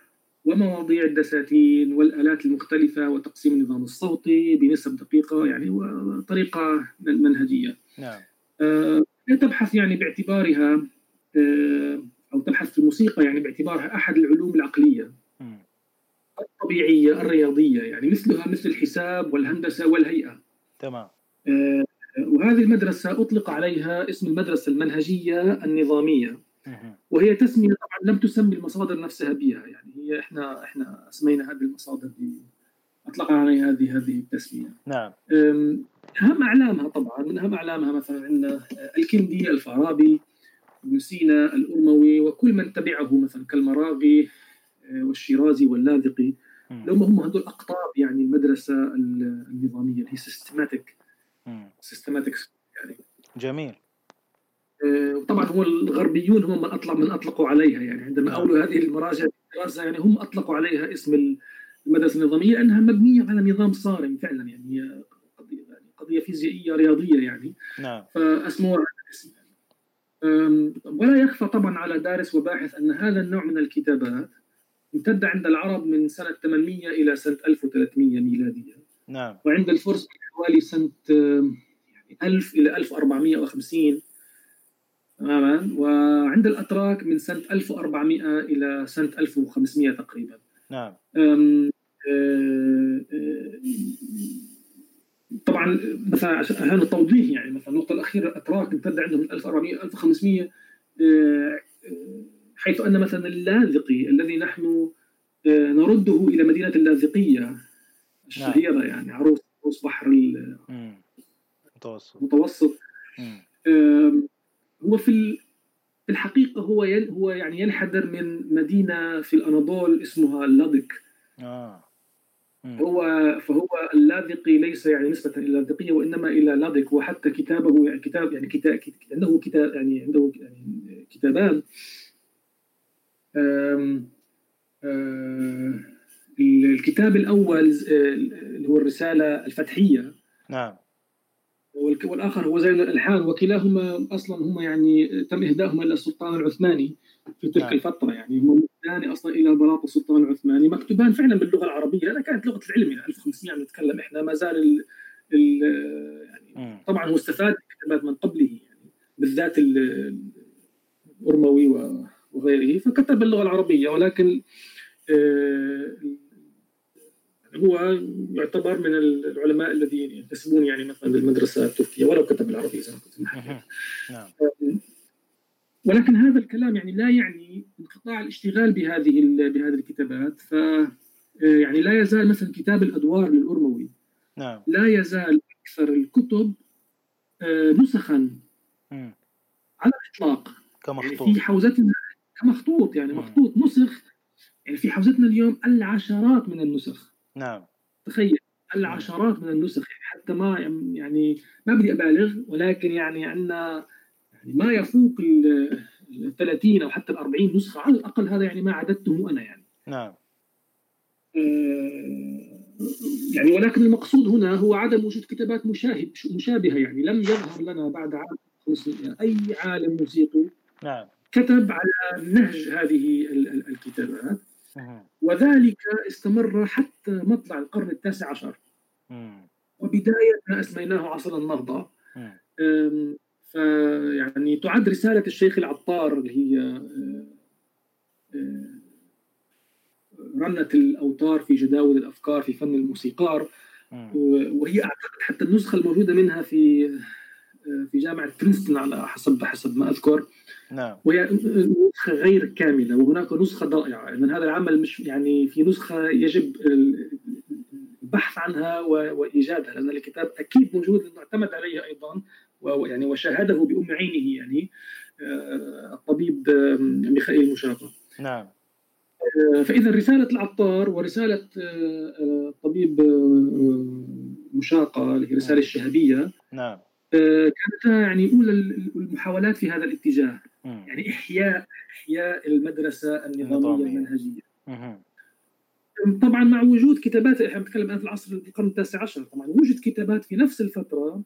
ومواضيع الدساتين والآلات المختلفة وتقسيم النظام الصوتي بنسب دقيقة يعني وطريقة منهجية. نعم. آه تبحث يعني باعتبارها آه أو تبحث في الموسيقى يعني باعتبارها أحد العلوم العقلية م. الطبيعية الرياضية يعني، مثلها مثل الحساب والهندسة والهيئة. تمام. آه وهذه المدرسة أطلق عليها اسم المدرسة المنهجية النظامية، وهي تسمية طبعا لم تسمي المصادر نفسها بها يعني، هي احنا احنا اسمينا هذه المصادر دي، اطلقنا عليها هذه هذه التسمية. نعم. اهم اعلامها طبعا من اهم اعلامها مثلا عندنا الكندي، الفارابي، ابن سينا، الأرموي وكل من تبعه مثلا كالمراغي والشيرازي واللاذقي. لهم هم هذول اقطاب يعني المدرسة النظامية اللي هي سيستماتيك سيستماتيك يعني. جميل. طبعا هو الغربيون هم من أطلق من أطلقوا عليها يعني، عندما أولوا هذه المراجع الدراسة يعني هم أطلقوا عليها اسم المدرسة النظامية لأنها مبنية على نظام صارم فعلا يعني، هي قضية, يعني قضية فيزيائية رياضية يعني. نعم. فأسموها على الاسم يعني. ولا يخفى طبعا على دارس وباحث أن هذا النوع من الكتابات امتد عند العرب من سنة ثمانمائة إلى سنة ألف وثلاثمائة ميلادية، نعم، وعند الفرس حوالي سنة ألف إلى ألف وأربعمائة وخمسين، تماما، وعند الأتراك من سنة ألف وأربعمائة إلى سنة ألف وخمسمائة تقريبا، نعم. طبعا مثلا عشان التوضيح، يعني مثلا النقطة الأخيرة، الأتراك امتد عندهم من ألف وأربعمائة إلى ألف وخمسمائة، حيث أن مثلا اللاذقي الذي نحن نرده إلى مدينة اللاذقية الشهيرة، يعني عروس عروس بحر المتوسط، هو في الحقيقة هو هو يعني ينحدر من مدينة في الأناضول اسمها اللاذق. آه. هو فهو اللاذقي ليس يعني نسبة إلى اللاذقية وإنما إلى اللاذق، وحتى كتابه يعني كتاب يعني كتاب عنده كتاب يعني عنده يعني كتابان. آم آم الكتاب الأول اللي هو الرسالة الفتحية، نعم، والآخر هو زين الألحان، وكلاهما أصلاً هما يعني تم إهداؤهما إلى السلطان العثماني في تلك نعم. الفترة، يعني هما مهدان أصلاً إلى بلاط السلطان العثماني، مكتوبان فعلاً باللغة العربية. هذا كانت لغة العلم، يعني ألف وخمسمائة نتكلم إحنا، ما زال ال ال يعني طبعاً هو استفاد كتابات من قبله، يعني بالذات الأرموي وغيره، فكتب باللغة العربية، ولكن آه هو يعتبر من العلماء الذين ينتسبون يعني مثلا للمدرسه التركيه، ولو كتب العربيه زي ما كنت نحكي. نعم. ولكن هذا الكلام يعني لا يعني انقطاع الاشتغال بهذه بهذه الكتابات، ف يعني لا يزال مثلا كتاب الادوار للأرموي، نعم، لا يزال اكثر الكتب نسخا على الاطلاق، كمخطوط يعني في حوزتنا، كمخطوط يعني مخطوط نسخ، يعني في حوزتنا اليوم العشرات من النسخ، نعم، تخيل العشرات من النسخ، حتى ما يعني ما بدي أبالغ، ولكن يعني عندنا يعني ما يفوق ال ثلاثين أو حتى ال أربعين نسخة على الأقل، هذا يعني ما عددته أنا يعني، نعم. آه يعني ولكن المقصود هنا هو عدم وجود كتابات مشاهد مشابهة، يعني لم يظهر لنا بعد عام خمسمائة أي عالم موسيقي، نعم، كتب على نهج هذه الكتابات، وذلك استمر حتى مطلع القرن التاسع عشر، وبداية ما أسميناه عصر النهضة. فيعني تعد رسالة الشيخ العطار اللي هي رنة الأوتار في جداول الأفكار في فن الموسيقار، وهي أعتقد حتى النسخة الموجودة منها في في جامعة برينستون على حسب حسب ما أذكر، نعم، وهي نسخة غير كاملة، وهناك نسخة ضائعة من هذا العمل، مش يعني في نسخة يجب البحث عنها وإيجادها، لأن الكتاب أكيد موجود، لأنه اعتمد عليه أيضا، ويعني وشاهده بأم عينه يعني الطبيب ميخائيل مشاقة، نعم. فإذا رسالة العطار ورسالة الطبيب مشاقة اللي هي رسالة الشهبية، نعم، كانت يعني أولى المحاولات في هذا الاتجاه، مم. يعني إحياء إحياء المدرسة النظامية المنهجية، مم. طبعا مع وجود كتابات، احنا نتكلم الآن في العصر القرن التاسع عشر، طبعا وجد كتابات في نفس الفترة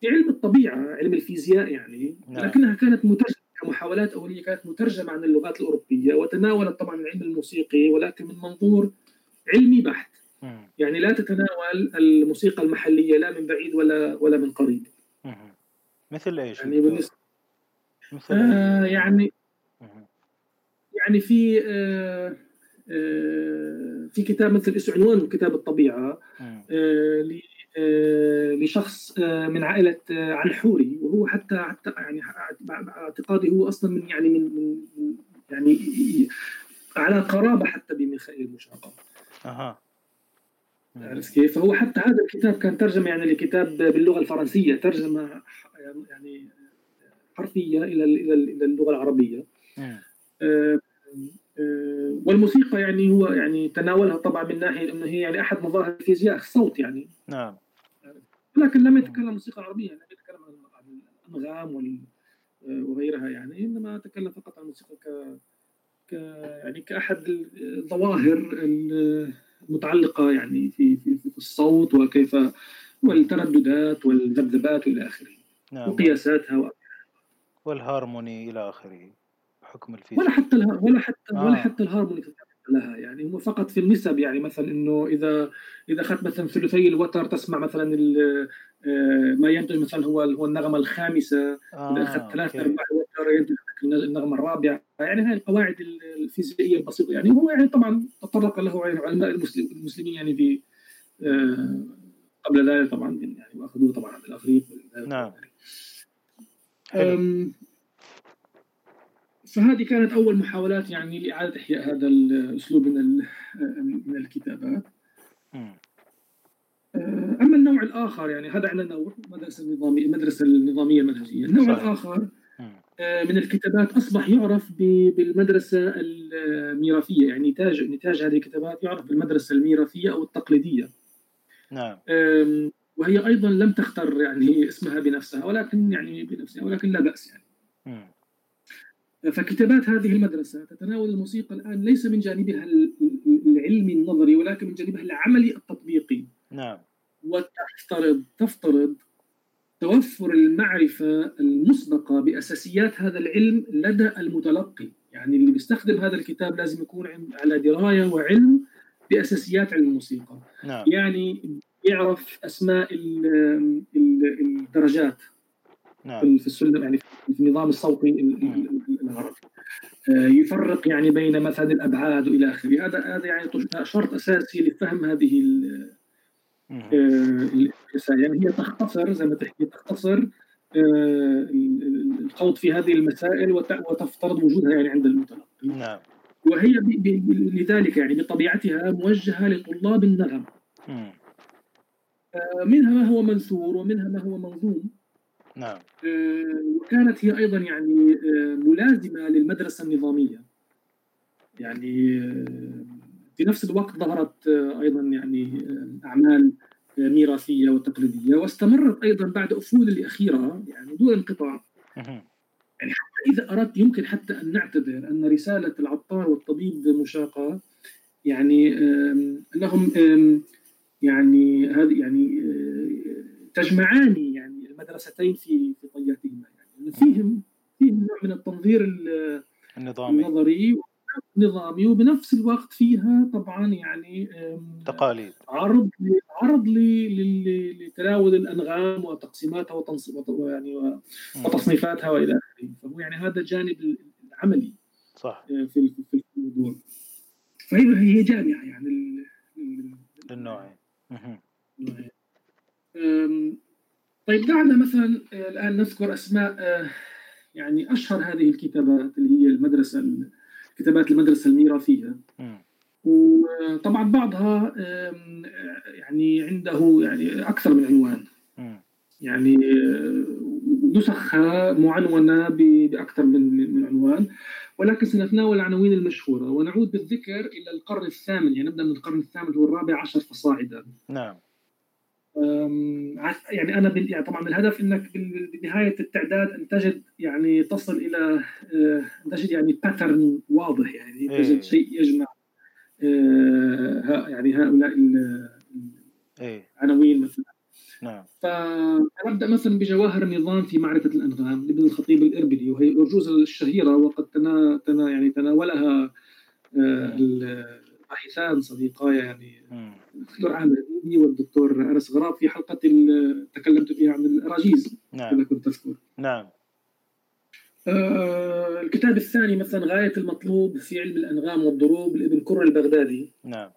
في علم الطبيعة، علم الفيزياء يعني، لكنها كانت مترجمة، محاولات أولية كانت مترجمة عن اللغات الأوروبية، وتناولت طبعا العلم الموسيقي ولكن من منظور علمي بحت، مم. يعني لا تتناول الموسيقى المحلية لا من بعيد ولا ولا من قريب. مثل ايش يعني بالنسبه آه يعني مه. يعني في آه آه في كتاب مثل عنوانه كتاب الطبيعه آه ل آه لشخص آه من عائله آه عنحوري، وهو حتى حتى يعني اعتقادي هو اصلا من يعني من يعني على قرابه حتى بميخائيل مشاقة، اها، عرفت كيف؟ فهو حتى هذا الكتاب كان ترجمة يعني لكتاب باللغة الفرنسية، ترجمة يعني حرفية إلى إلى اللغة العربية. آه آه والموسيقى يعني هو يعني تناولها طبعا من ناحية أنه هي يعني أحد مظاهر الفيزياء الصوت يعني. نعم. ولكن لم يتكلم موسيقى عربية، لم يتكلم عن الأنغام وغيرها يعني، إنما تكلم فقط عن الموسيقى ك ك يعني كأحد الظواهر متعلقة يعني في في في الصوت وكيف والترددات والذبذبات والى اخره، نعم، وقياساتها و... والهارموني إلى آخره بحكم الفيزياء. ولا حتى اله... ولا حتى آه. ولا حتى الهارموني لها، يعني هم فقط في النسب، يعني مثلا انه اذا اذا اخذت مثلا ثلثي الوتر تسمع مثلا ما ينتج مثلا هو هو النغمه الخامسه، آه اذا اخذت ثلاث ارباع الوتر ينتج النغمه الرابعه، يعني هاي القواعد الفيزيائيه البسيطه. يعني هو يعني طبعا تطرق له علماء المسلمين يعني في آه قبل ذلك طبعا، يعني واخذوه طبعا من الافريق. نعم. فهذه كانت أول محاولات يعني لإعادة إحياء هذا الأسلوب من من الكتابات. أما النوع الآخر، يعني هذا عندنا نوع مدرسة نظامية، مدرسة النظامية منهجية. النوع صحيح. الآخر من الكتابات أصبح يعرف بالمدرسة الميراثية، يعني نتاج نتاج هذه الكتابات يعرف بالمدرسة الميراثية أو التقليدية. نعم. وهي أيضا لم تختر يعني اسمها بنفسها، ولكن يعني بنفسها، ولكن لا بأس يعني. م. فكتابات هذه المدرسة تتناول الموسيقى الآن ليس من جانبها العلمي النظري، ولكن من جانبها العملي التطبيقي. نعم. وتفترض تفترض توفر المعرفة المسبقة بأساسيات هذا العلم لدى المتلقي، يعني اللي بيستخدم هذا الكتاب لازم يكون على دراية وعلم بأساسيات علم الموسيقى. نعم. يعني يعرف أسماء الدرجات. نعم. في السلم، يعني في النظام الصوتي العربي يفرق يعني بين مثلا الأبعاد وإلى آخره. هذا هذا يعني شرط أساسي لفهم هذه الأشياء، يعني هي تختصر زي ما تحكي تختصر الخوض في هذه المسائل وتفترض وجودها يعني عند المتلقي. نعم. وهي لذلك يعني بطبيعتها موجهة لطلاب النغم، منها ما هو منثور ومنها ما هو منظوم. نعم. وكانت هي أيضا يعني ملازمة للمدرسة النظامية، يعني في نفس الوقت ظهرت أيضا يعني أعمال ميراثية وتقليدية، واستمرت أيضا بعد أفول الأخيرة يعني دون انقطاع. يعني حتى إذا أردت يمكن حتى أن نعتبر أن رسالة العطار والطبيب مشاقة يعني أنهم يعني هذه يعني تجمعان مدرستين في في طياتهما، يعني فيهم فيهم نوع من التنظير النظامي النظري والنظامي، وبنفس الوقت فيها طبعا يعني تقاليد، عرض عرض لتناول الانغام وتقسيماتها وتصنيفاتها والى اخره. فهو يعني هذا الجانب العملي صح في في الموضوع. فهي هي جامعه يعني للنوعين. طيب دعنا مثلا الآن نذكر أسماء يعني أشهر هذه الكتابات اللي هي المدرسة كتابات المدرسة الميراثية. وطبعا بعضها يعني عنده يعني أكثر من عنوان، يعني نسخها معنونة بأكثر من من عنوان، ولكن سنتناول العناوين المشهورة ونعود بالذكر إلى القرن الثامن، يعني نبدأ من القرن الثامن والرابع عشر فصاعدا. نعم. يعني أنا بال... يعني طبعا الهدف إنك بال... بنهاية التعداد أن تجد يعني تصل إلى أن تجد يعني باترن واضح، يعني تجد إيه. شيء يجمع ها... يعني هؤلاء العناوين مثلا. نعم. فنبدأ مثلا بجواهر النظام في معرفة الأنغام لابن الخطيب الإربلي، وهي الأرجوزة الشهيرة، وقد تنا... تنا... يعني تناولها ال... باحثان صديقاي يعني الدكتور عامر الديني والدكتور أنس غراب في حلقة تكلمت فيها عن الأراجيز. نعم. أنا كنت أذكر. نعم. آه الكتاب الثاني مثلا غاية المطلوب في علم الأنغام والضروب لابن كرة البغدادي. نعم.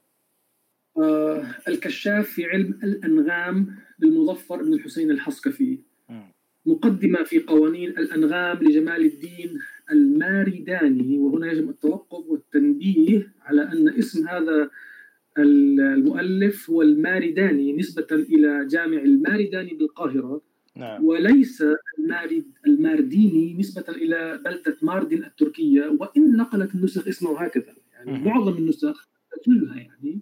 آه الكشاف في علم الأنغام للمظفر بن الحسين الحصكفي. نعم. مقدمة في قوانين الأنغام لجمال الدين المارداني. وهنا يجب التوقف والتنبيه على أن اسم هذا المؤلف هو المارداني نسبة إلى جامع المارداني بالقاهرة. نعم. وليس المارد المارديني نسبة إلى بلدة ماردن التركية، وإن نقلت النسخ اسمه هكذا، يعني معظم النسخ كلها يعني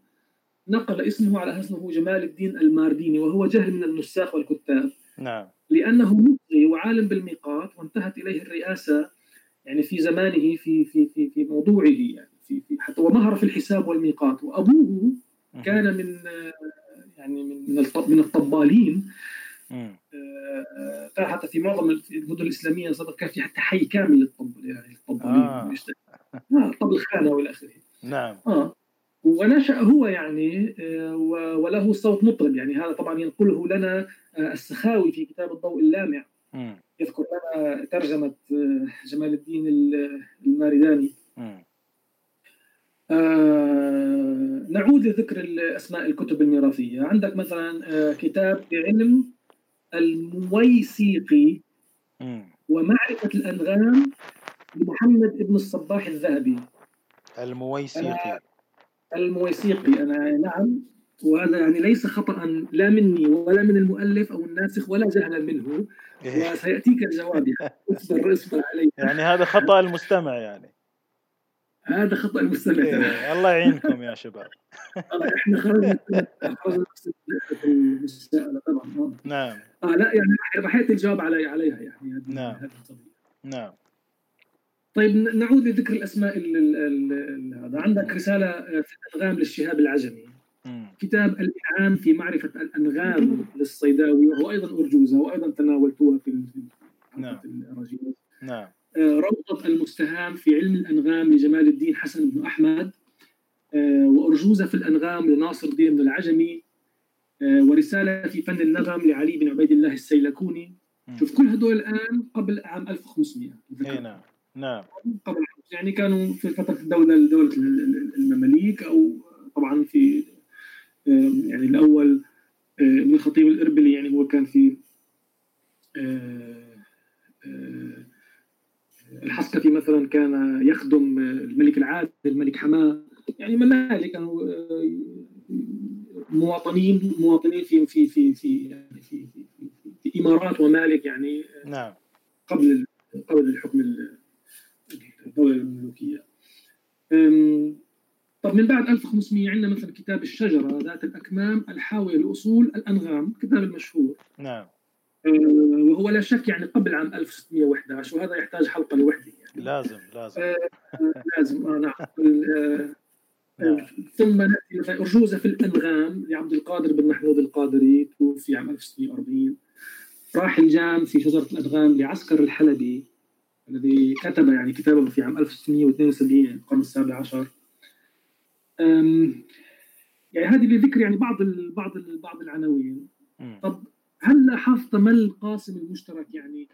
نقل اسمه على اسمه جمال الدين المارديني، وهو جهل من النساخ والكتاب. نعم. لأنه مصري وعالم بالميقات، وانتهت إليه الرئاسة يعني في زمانه في في في في موضوعه، يعني في في حتى ومهر في الحساب والميقات. وأبوه كان من يعني من من الطبالين فحتى في معظم المدن الاسلاميه صار كان في حتى حي كامل للطب، يعني الطب آه. آه الطب الخانه والى اخره. نعم. اه ونشأ هو يعني وله صوت مطرب، يعني هذا طبعا ينقله لنا السخاوي في كتاب الضوء اللامع. م. يذكر لنا ترجمة جمال الدين المارداني. آه نعود لذكر أسماء الكتب الميراثية. عندك مثلا كتاب بعلم المويسيقي م. ومعرفة الأنغام لمحمد ابن الصباح الذهبي. المويسيقي المويسيقي أنا نعم، وهذا يعني ليس خطأ لا مني ولا من المؤلف أو الناسخ ولا جهلا منه، وسيأتيك الجواب. اصبر اصبر علي، يعني هذا خطأ المستمع، يعني هذا خطأ المستمع. الله يعينكم يا شباب. احنا خرجنا خرجنا المسألة طبعا. نعم. اه لا يعني رحيت الجواب علي عليها يعني. نعم نعم. طيب نعود لذكر الأسماء. هذا عندك رسالة في الأنغام للشهاب العجمي، مم. كتاب الإنعام في معرفة الأنغام للصيداوي، وهو أيضا أرجوزة، وأيضا تناولتها في الرجيم. نعم. روضة المستهام في علم الأنغام لجمال الدين حسن بن أحمد، وأرجوزة في الأنغام لناصر الدين بن العجمي، ورسالة في فن النغم لعلي بن عبيد الله السيلكوني. مم. شوف كل هدول الآن قبل عام ألف وخمسمائة. أي نعم. نعم. طبعا يعني كانوا في فترة الدولة لدولة المماليك، أو طبعا في يعني الأول ابن الخطيب الإربلي، يعني هو كان في الحصكفي مثلا كان يخدم الملك العادل، الملك حماه، يعني ممالك كانوا مواطنين مواطنين في في في في يعني في, في, في, في إمارات وممالك، يعني نعم قبل قبل الحكم الدولة المملوكية. طب من بعد ألف وخمسمائة عندنا مثلا كتاب الشجرة ذات الأكمام، الحاوية لأصول الأنغام، كتاب المشهور. نعم. وهو لا شك يعني قبل عام ألف وستمائة وأحد عشر، وهذا يحتاج حلقة لوحده يعني. لازم لازم لازم آه نعم. نعم. ثم نأتي مثلا أرجوزة في الأنغام لعبد القادر بن محمود القادري، توفي عام ألف وستمائة وأربعين. راح الجام في شجرة الأنغام لعسكر الحلبي الذي كتب يعني كتابه في عام ألف وستمائة واثنين وسبعين، القرن السابع عشر. يعني هذه لذكر يعني بعض ال بعض ال بعض العناوين. طب هل لاحظت ما القاسم المشترك يعني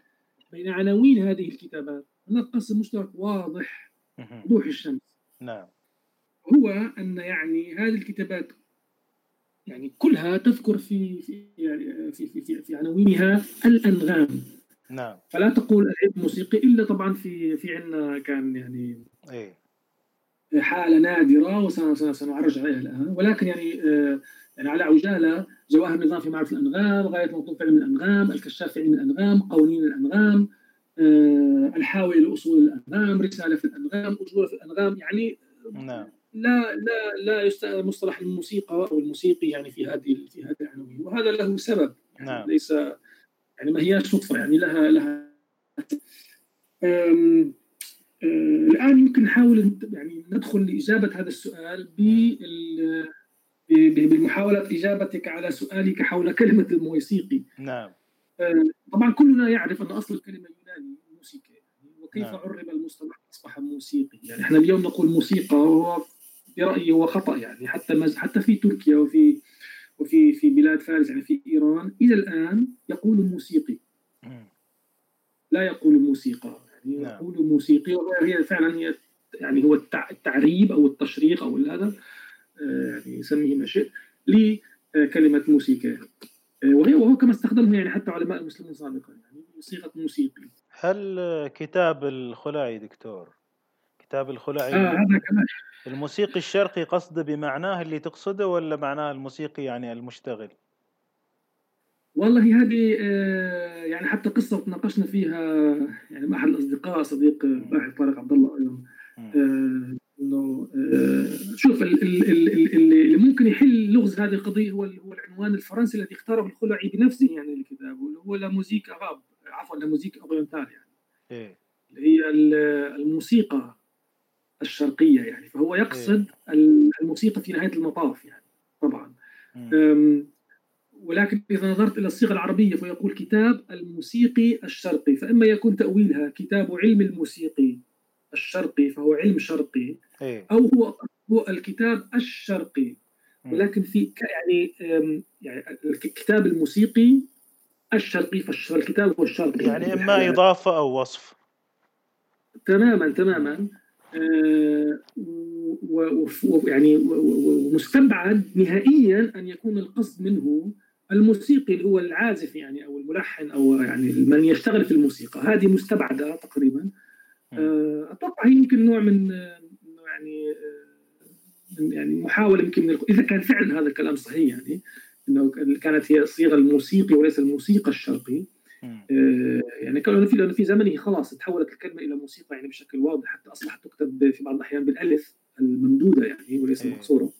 بين عناوين هذه الكتابات؟ هناك قاسم مشترك واضح وضوح الشمس. نعم. هو أن يعني هذه الكتابات يعني كلها تذكر في في في في, في عناوينها الأنغام. نعم. فلا تقول العلم الموسيقي إلا طبعا في في عندنا كان يعني إيه حالة نادرة وسنعرج عليها الآن، ولكن يعني آه يعني على عجالة: جواهر النظام في معرفة الأنغام، غاية مطلوب في علم الأنغام، الكشاف في علم الأنغام، قوانين الأنغام، آه الحاوي لأصول الأنغام، رسالة في الأنغام، أجورة في الأنغام. يعني نعم. لا لا لا يستعمل مصطلح الموسيقى أو الموسيقي يعني في هذه في هذه العناوين، وهذا له سبب يعني. نعم. ليس يعني ما هي صدفة يعني، لها لها أم أم الآن يمكن نحاول يعني ندخل لإجابة هذا السؤال بمحاولة إجابتك على سؤالك حول كلمة الموسيقي. نعم. طبعا كلنا يعرف أن أصل الكلمة اليوناني موسيقى، وكيف نعم. عرب المصطلح أصبح موسيقي. يعني إحنا اليوم نقول موسيقى، وهو برأيي هو خطأ يعني، حتى مز... حتى في تركيا وفي وفي في بلاد فارس يعني في إيران إلى الآن يقول موسيقي، لا يقول موسيقى يعني، يقول موسيقي. وهي فعلا هي يعني هو التعريب أو التشريق أو هذا يعني سميه ما شئت لكلمة موسيقى، وهي وهو كما استخدمه يعني حتى علماء المسلمين سابقا يعني صيغة موسيقي. هل كتاب الخلاعي دكتور كتاب الخلاعي آه هذا كمان الموسيقي الشرقي قصده بمعناه اللي تقصده، ولا معناه الموسيقي يعني المشتغل؟ والله هذه آه يعني حتى قصة تناقشنا فيها يعني مع أحد الأصدقاء، صديق باحث طارق عبد الله أيضا، إنه شوف اللي ممكن يحل لغز هذه القضية هو هو العنوان الفرنسي الذي اختاره الخلعي بنفسه يعني الكتاب، واللي هو لا موسيقى غاب عفوا لا موسيقى أورينتال يعني إيه. هي الموسيقى الشرقية يعني، فهو يقصد إيه. الموسيقى في نهاية المطاف يعني طبعا. ولكن إذا نظرت إلى الصيغة العربية فيقول كتاب الموسيقي الشرقي، فإما يكون تأويلها كتاب علم الموسيقي الشرقي فهو علم شرقي، أو هو هو الكتاب الشرقي، ولكن في يعني يعني الكتاب الموسيقي الشرقي فالكتاب هو الشرقي، يعني إما إضافة أو وصف. تماما تماما. آه ويعني ومستبعد نهائيا أن يكون القصد منه الموسيقي اللي هو العازف يعني أو الملحن أو يعني من يشتغل في الموسيقى، هذه مستبعدة تقريبا. آه أتوقع هي يمكن نوع من يعني يعني محاولة يمكن إذا كان فعلا هذا الكلام صحيح، يعني إنه كانت هي صيغة الموسيقي وليس الموسيقى الشرقي. آه يعني كانوا في لأنه في زمنه خلاص تحولت الكلمة إلى موسيقى يعني بشكل واضح، حتى أصبحت تكتب في بعض الأحيان بالألف الممدودة يعني وليس المقصورة.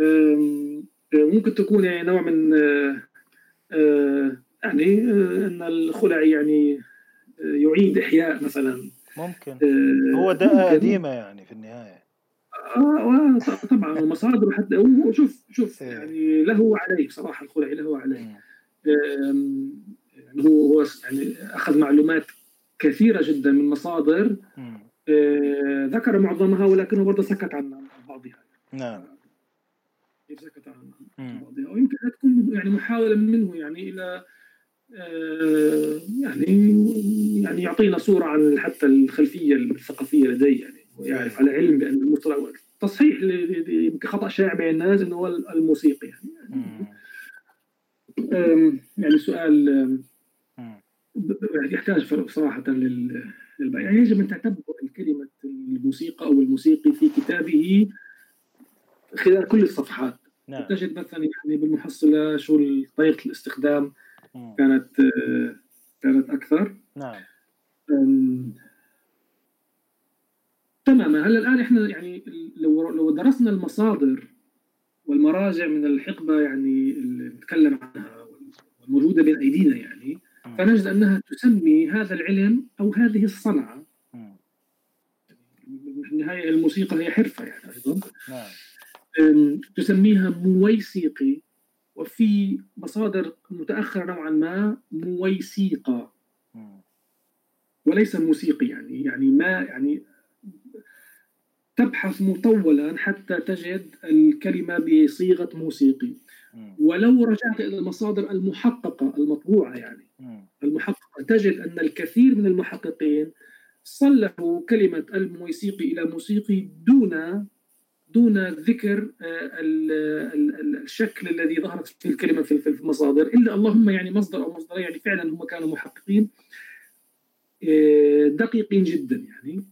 آه ممكن تكون يعني نوع من آه آه يعني آه أن الخلعي يعني يعيد إحياء مثلا، ممكن آه هو ده قديمة يعني في النهاية. آه طبعا مصادر حتى هو شوف شوف يعني له عليه صراحة الخلعي له عليه، آه يعني هو يعني أخذ معلومات كثيرة جدا من مصادر آه ذكر معظمها ولكنه برضه سكت عن بعضها. نعم. كيف سكت عن بعضها؟ ويمكن تكون يعني محاولة منه يعني إلى آه يعني يعني يعطينا صورة عن حتى الخلفية الثقافية لديه، يعني ويعرف على علم بأن المصطلح تصحيح يمكن خطأ شائع بين الناس إنه هو الموسيقي يعني. يعني سؤال يحتاج صراحة لل يعني يجب أن تعتبر الكلمة الموسيقى أو الموسيقي في كتابه خلال كل الصفحات. نعم. تجد مثلا يعني بالمحصلة شو طريقة الاستخدام كانت كانت أكثر. نعم. تمام. هلا الآن إحنا يعني لو لو درسنا المصادر والمراجع من الحقبة يعني اللي نتكلم عنها والموجودة بين أيدينا يعني، فنجد أنها تسمي هذا العلم أو هذه الصنعة. في النهاية الموسيقى هي حرفة يعني أيضا. تسميها مويسيقي، وفي مصادر متأخرة نوعا ما مويسيقى وليس موسيقي يعني يعني ما يعني تبحث مطولا حتى تجد الكلمة بصيغة موسيقي. ولو رجعت إلى المصادر المحققة المطبوعة يعني المحققة تجد أن الكثير من المحققين صلحوا كلمة الموسيقي إلى موسيقي دون دون ذكر الشكل الذي ظهرت في الكلمة في المصادر، إلا اللهم يعني مصدر أو مصدر يعني فعلا هم كانوا محققين دقيقين جدا يعني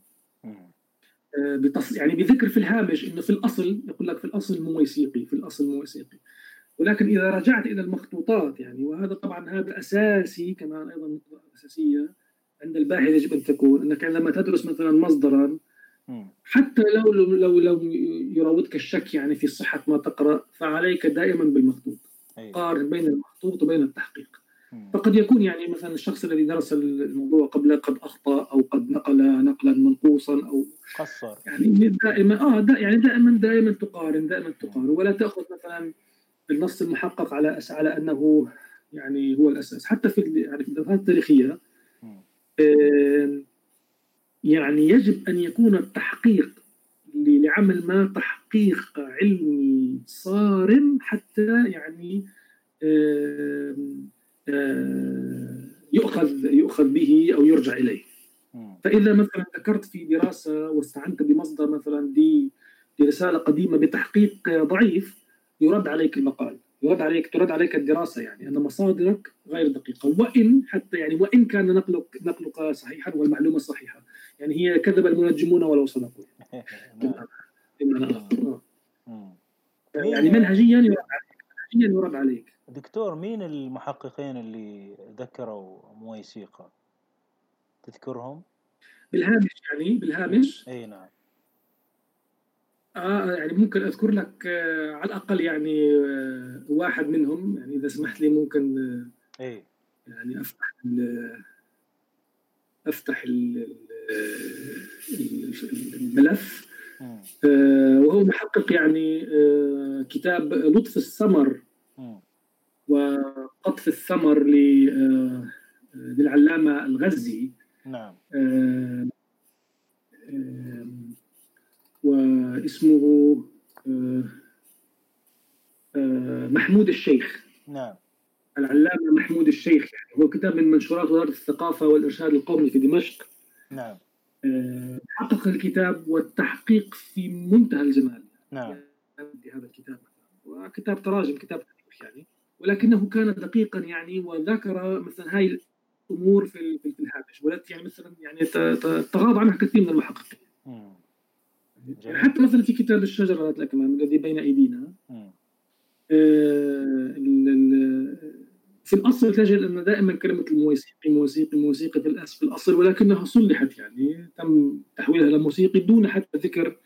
يعني بذكر في الهامش إنه في الأصل يقول لك في الأصل موسيقي في الأصل موسيقي، ولكن إذا رجعت إلى المخطوطات يعني، وهذا طبعا هذا أساسي كمان أيضا أساسية عند الباحث يجب أن تكون، أنك عندما تدرس مثلا مصدرا حتى لو لو لو يراودك الشك يعني في صحة ما تقرأ، فعليك دائما بالمخطوط، قارن بين المخطوط وبين التحقيق. فقد يكون يعني مثلا الشخص الذي درس الموضوع قبل قد أخطأ أو قد نقل نقلا منقوصا أو قصر يعني دائما آه دا يعني دائما دائما تقارن دائما تقارن ولا تأخذ مثلا النص المحقق على أس على أنه يعني هو الأساس. حتى في الدراسات التاريخية آه يعني يجب أن يكون التحقيق لعمل ما تحقيق علمي صارم حتى يعني آه يؤخذ يؤخذ به أو يرجع إليه. فإذا مثلا ذكرت في دراسة واستعنت بمصدر مثلا دي رسالة قديمة بتحقيق ضعيف، يرد عليك المقال، يرد عليك ترد عليك الدراسة، يعني أن مصادرك غير دقيقة، وإن حتى يعني وإن كان نقلك نقلك صحيحا والمعلومة صحيحة، يعني هي كذب المنجمون ولو صدقوا. يعني منهجيا يرد عليك منهجيا يرد عليك. دكتور، مين المحققين اللي ذكروا موسيقى؟ تذكرهم؟ بالهامش يعني بالهامش؟ أي نعم. آه يعني ممكن أذكر لك آه على الأقل يعني آه واحد منهم، يعني إذا سمحت لي ممكن آه أي يعني أفتح ال أفتح ال الملف، آه وهو محقق يعني آه كتاب لطف السمر وقطف الثمر للعلامة الغزي. نعم. واسمه محمود الشيخ. نعم. العلامة محمود الشيخ، يعني هو كتاب من منشورات وزارة الثقافة والإرشاد القومي في دمشق. نعم. حقق الكتاب والتحقيق في منتهى الجمال. نعم. هذا الكتاب وكتاب تراجم، كتاب يعني، ولكنه كان دقيقا يعني، وذكر مثلا هاي الأمور في في الهامش، ولكن يعني مثلا يعني تغاضى عنها كثير من المحققين. يعني حتى مثلا في كتاب الشجرة الأكمام الذي بين أيدينا، في الأصل تجد أن دائما كلمة الموسيقي موسيقي موسيقي في الأصل في الأصل، ولكنها صلحت يعني تم تحويلها لموسيقي دون حتى ذكر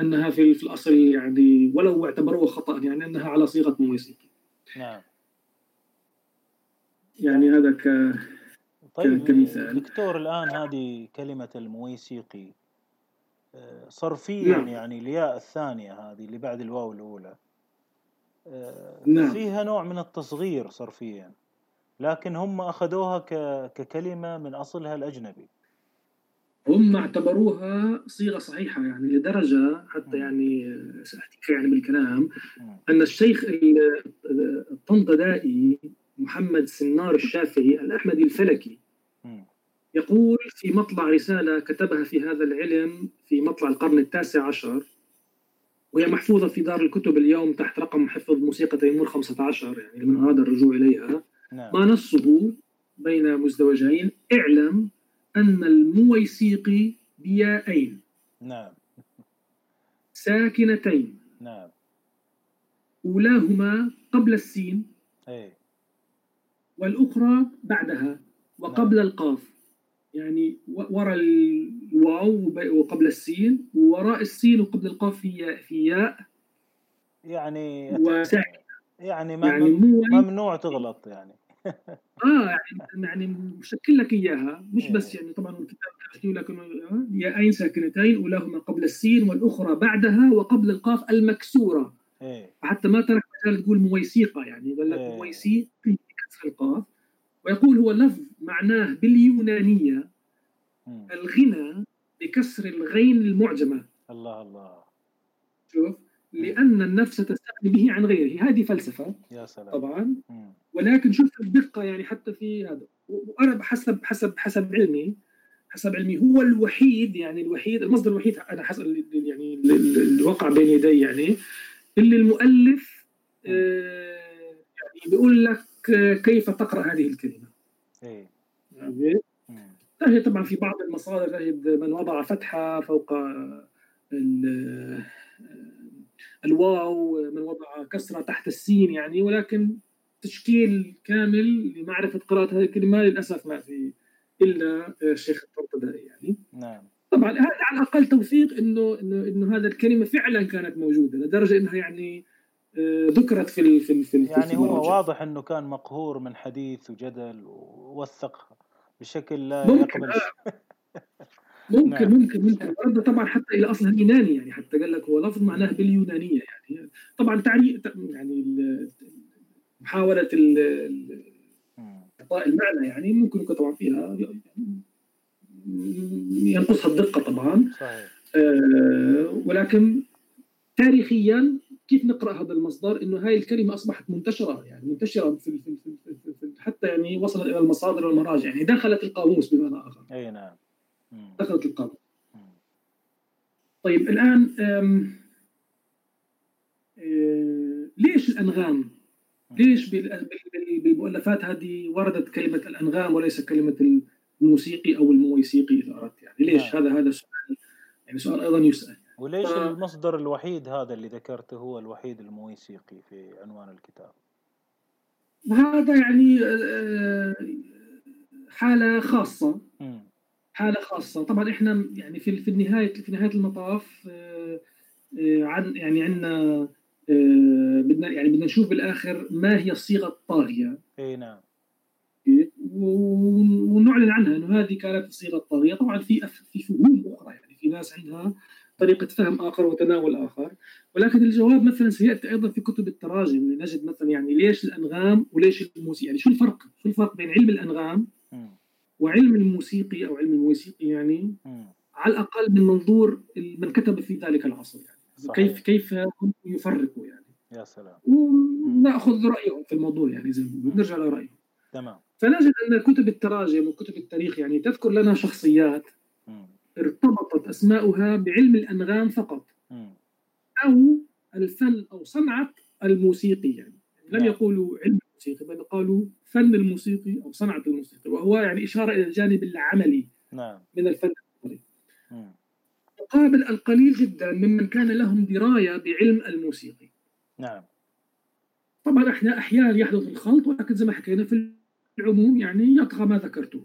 أنها في في الأصل يعني، ولو اعتبروها خطأ يعني أنها على صيغة موسيقي. نعم. يعني هذا ك طيب كمثال. دكتور الآن هذه كلمة الموسيقي صرفيا، نعم. يعني الياء الثانية هذه اللي بعد الواو الأولى، نعم. فيها نوع من التصغير صرفيا، لكن هم أخذوها ككلمة من أصلها الأجنبي، هم اعتبروها صيغة صحيحة يعني، لدرجة حتى يعني سأحكي يعني بالكلام أن الشيخ الطنطدائي محمد سنار الشافعي الأحمدي الفلكي يقول في مطلع رسالة كتبها في هذا العلم في مطلع القرن التاسع عشر، وهي محفوظة في دار الكتب اليوم تحت رقم محفظ موسيقى تيمور خمسة عشر، يعني لمن أراد الرجوع إليها. ما نصه بين مزدوجين: اعلم أن الموسيقي بياءين، نعم، ساكنتين، نعم، أولاهما قبل السين، أي، والأخرى بعدها وقبل، نعم، القاف، يعني وراء الواو وقبل السين، وراء السين وقبل القاف في في ياء، يعني وساكنة، يعني ممنوع، يعني ممنوع تغلط يعني. اه يعني مشكل لك اياها، مش بس يعني طبعا الكتاب يحكي لك انه ياءين ساكنتين أولاهما قبل السين والاخرى بعدها وقبل القاف المكسوره، حتى ما ترك مجال تقول مويسيقى، يعني قال لك مويسيقى بكسر القاف. ويقول هو لفظ معناه باليونانيه الغنى بكسر الغين المعجمه. الله الله. شوف، لأن النفس تستغني به عن غيره. هذه فلسفة، يا سلام. طبعا م. ولكن شوف الدقة يعني حتى في هذا. وأنا حسب حسب حسب علمي حسب علمي هو الوحيد، يعني الوحيد المصدر الوحيد أنا حسب يعني الواقع بين يدي، يعني اللي المؤلف آه يعني بيقول لك كيف تقرأ هذه الكلمة. إيه. يعني تجد طبعا في بعض المصادر تجد من وضع فتحة فوق ال الواو، من وضع كسرة تحت السين، يعني ولكن تشكيل كامل لمعرفة قراءة هذه الكلمة للأسف ما في إلا الشيخ الطنطدائي يعني. نعم. طبعا هذا على الأقل توثيق إنه إنه إنه هذا الكلمة فعلا كانت موجودة، لدرجة إنها يعني ذكرت في ال في ال في يعني في هو واضح إنه كان مقهور من حديث وجدل ووثقها بشكل لا يقبل. ممكن ممكن ممكن رد طبعا حتى الى اصلها اليوناني، يعني حتى قال لك هو لفظ معناه باليونانيه، يعني طبعا تعريف يعني محاوله اعطاء المعنى يعني ممكن طبعا فيها ينقصها الدقه طبعا. آه ولكن تاريخيا كيف نقرا هذا المصدر انه هاي الكلمه اصبحت منتشره، يعني منتشره في في في حتى يعني وصلت الى المصادر والمراجع، يعني دخلت القاموس بمعنى اخر. اي نعم، دخلت القاموس. طيب الآن أم... أم... ليش الأنغام؟ ليش بال... بال... بالمؤلفات هذه وردت كلمة الأنغام وليس كلمة الموسيقي أو المويسيقي إذا أردت، يعني ليش؟ هذا هذا سؤال يعني سؤال أيضا يسأل. وليش ف... المصدر الوحيد هذا اللي ذكرته هو الوحيد المويسيقي في عنوان الكتاب؟ هذا يعني حالة خاصة. م. حالة خاصة طبعا. احنا يعني في في النهاية في نهاية المطاف آآ آآ عن يعني عندنا بدنا يعني بدنا نشوف بالآخر ما هي الصيغة الطاغية. اي نعم. ونعلن عنها انه هذه كانت الصيغة الطاغية. طبعا في في فهوم اخرى، يعني في ناس عندها طريقة فهم آخر وتناول آخر. ولكن الجواب مثلا سيأتي أيضا في كتب التراجم. نجد مثلا يعني ليش الأنغام وليش الموسيقى، يعني شو الفرق شو الفرق بين علم الأنغام وعلم الموسيقي أو علم الموسيقي، يعني على الأقل من منظور من كتب في ذلك العصر، يعني كيف كيف هم يفرقوا يعني. يا سلام. ونأخذ رأيهم في الموضوع، يعني زي نرجع لرأيهم. تمام. فنجد أن كتب التراجم وكتب التاريخ يعني تذكر لنا شخصيات ارتبطت أسماؤها بعلم الأنغام فقط أو الفن أو صنعة الموسيقي، يعني لم يقولوا علم الموسيقي بل قالوا فن الموسيقي أو صنعة الموسيقي، وهو يعني إشارة إلى الجانب العملي من الفن. مقابل القليل جدا ممن كان لهم دراية بعلم الموسيقي. نعم. طبعا احنا احيانا يحدث الخلط، ولكن زي ما حكينا في العموم يعني يطغى ما ذكرته.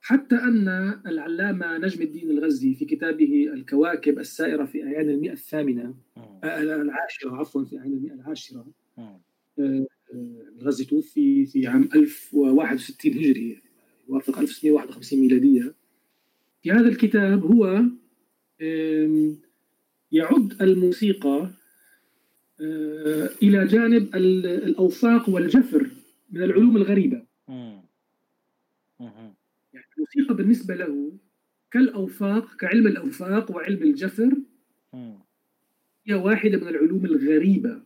حتى ان العلامه نجم الدين الغزي في كتابه الكواكب السائره في اعيان المئه الثامنه العاشره عفوا في اعيان المئه العاشره آه الغزي توفي في عام ألف وواحد وستين هجري، يوافق ألف وستمئة وواحد وخمسين ميلاديه. في هذا الكتاب هو آه يعد الموسيقى إلى جانب الأوساق والجفر من العلوم الغريبة. يعني الموسيقى بالنسبة له كالأوساق، كعلم الأوساق وعلم الجفر، هي واحدة من العلوم الغريبة.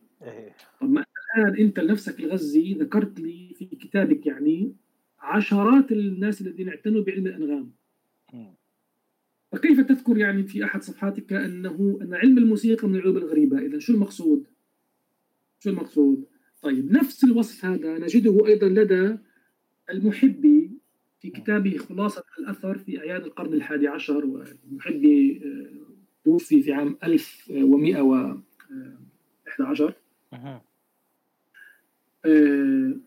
طب ما الآن أنت لنفسك الغزي ذكرت لي في كتابك يعني عشرات الناس الذين اعتنوا بعلم الأنغام، فكيف تذكر يعني في أحد صفحاتك أنه أن علم الموسيقى من العلوم الغريبة؟ إذا شو المقصود؟ شو المقصود؟ طيب نفس الوصف هذا نجده أيضا لدى المحبي في كتابه خلاصة الأثر في أعياد القرن الحادي عشر. والمحبي توفي في عام ألف ومئة وإحدى عشر،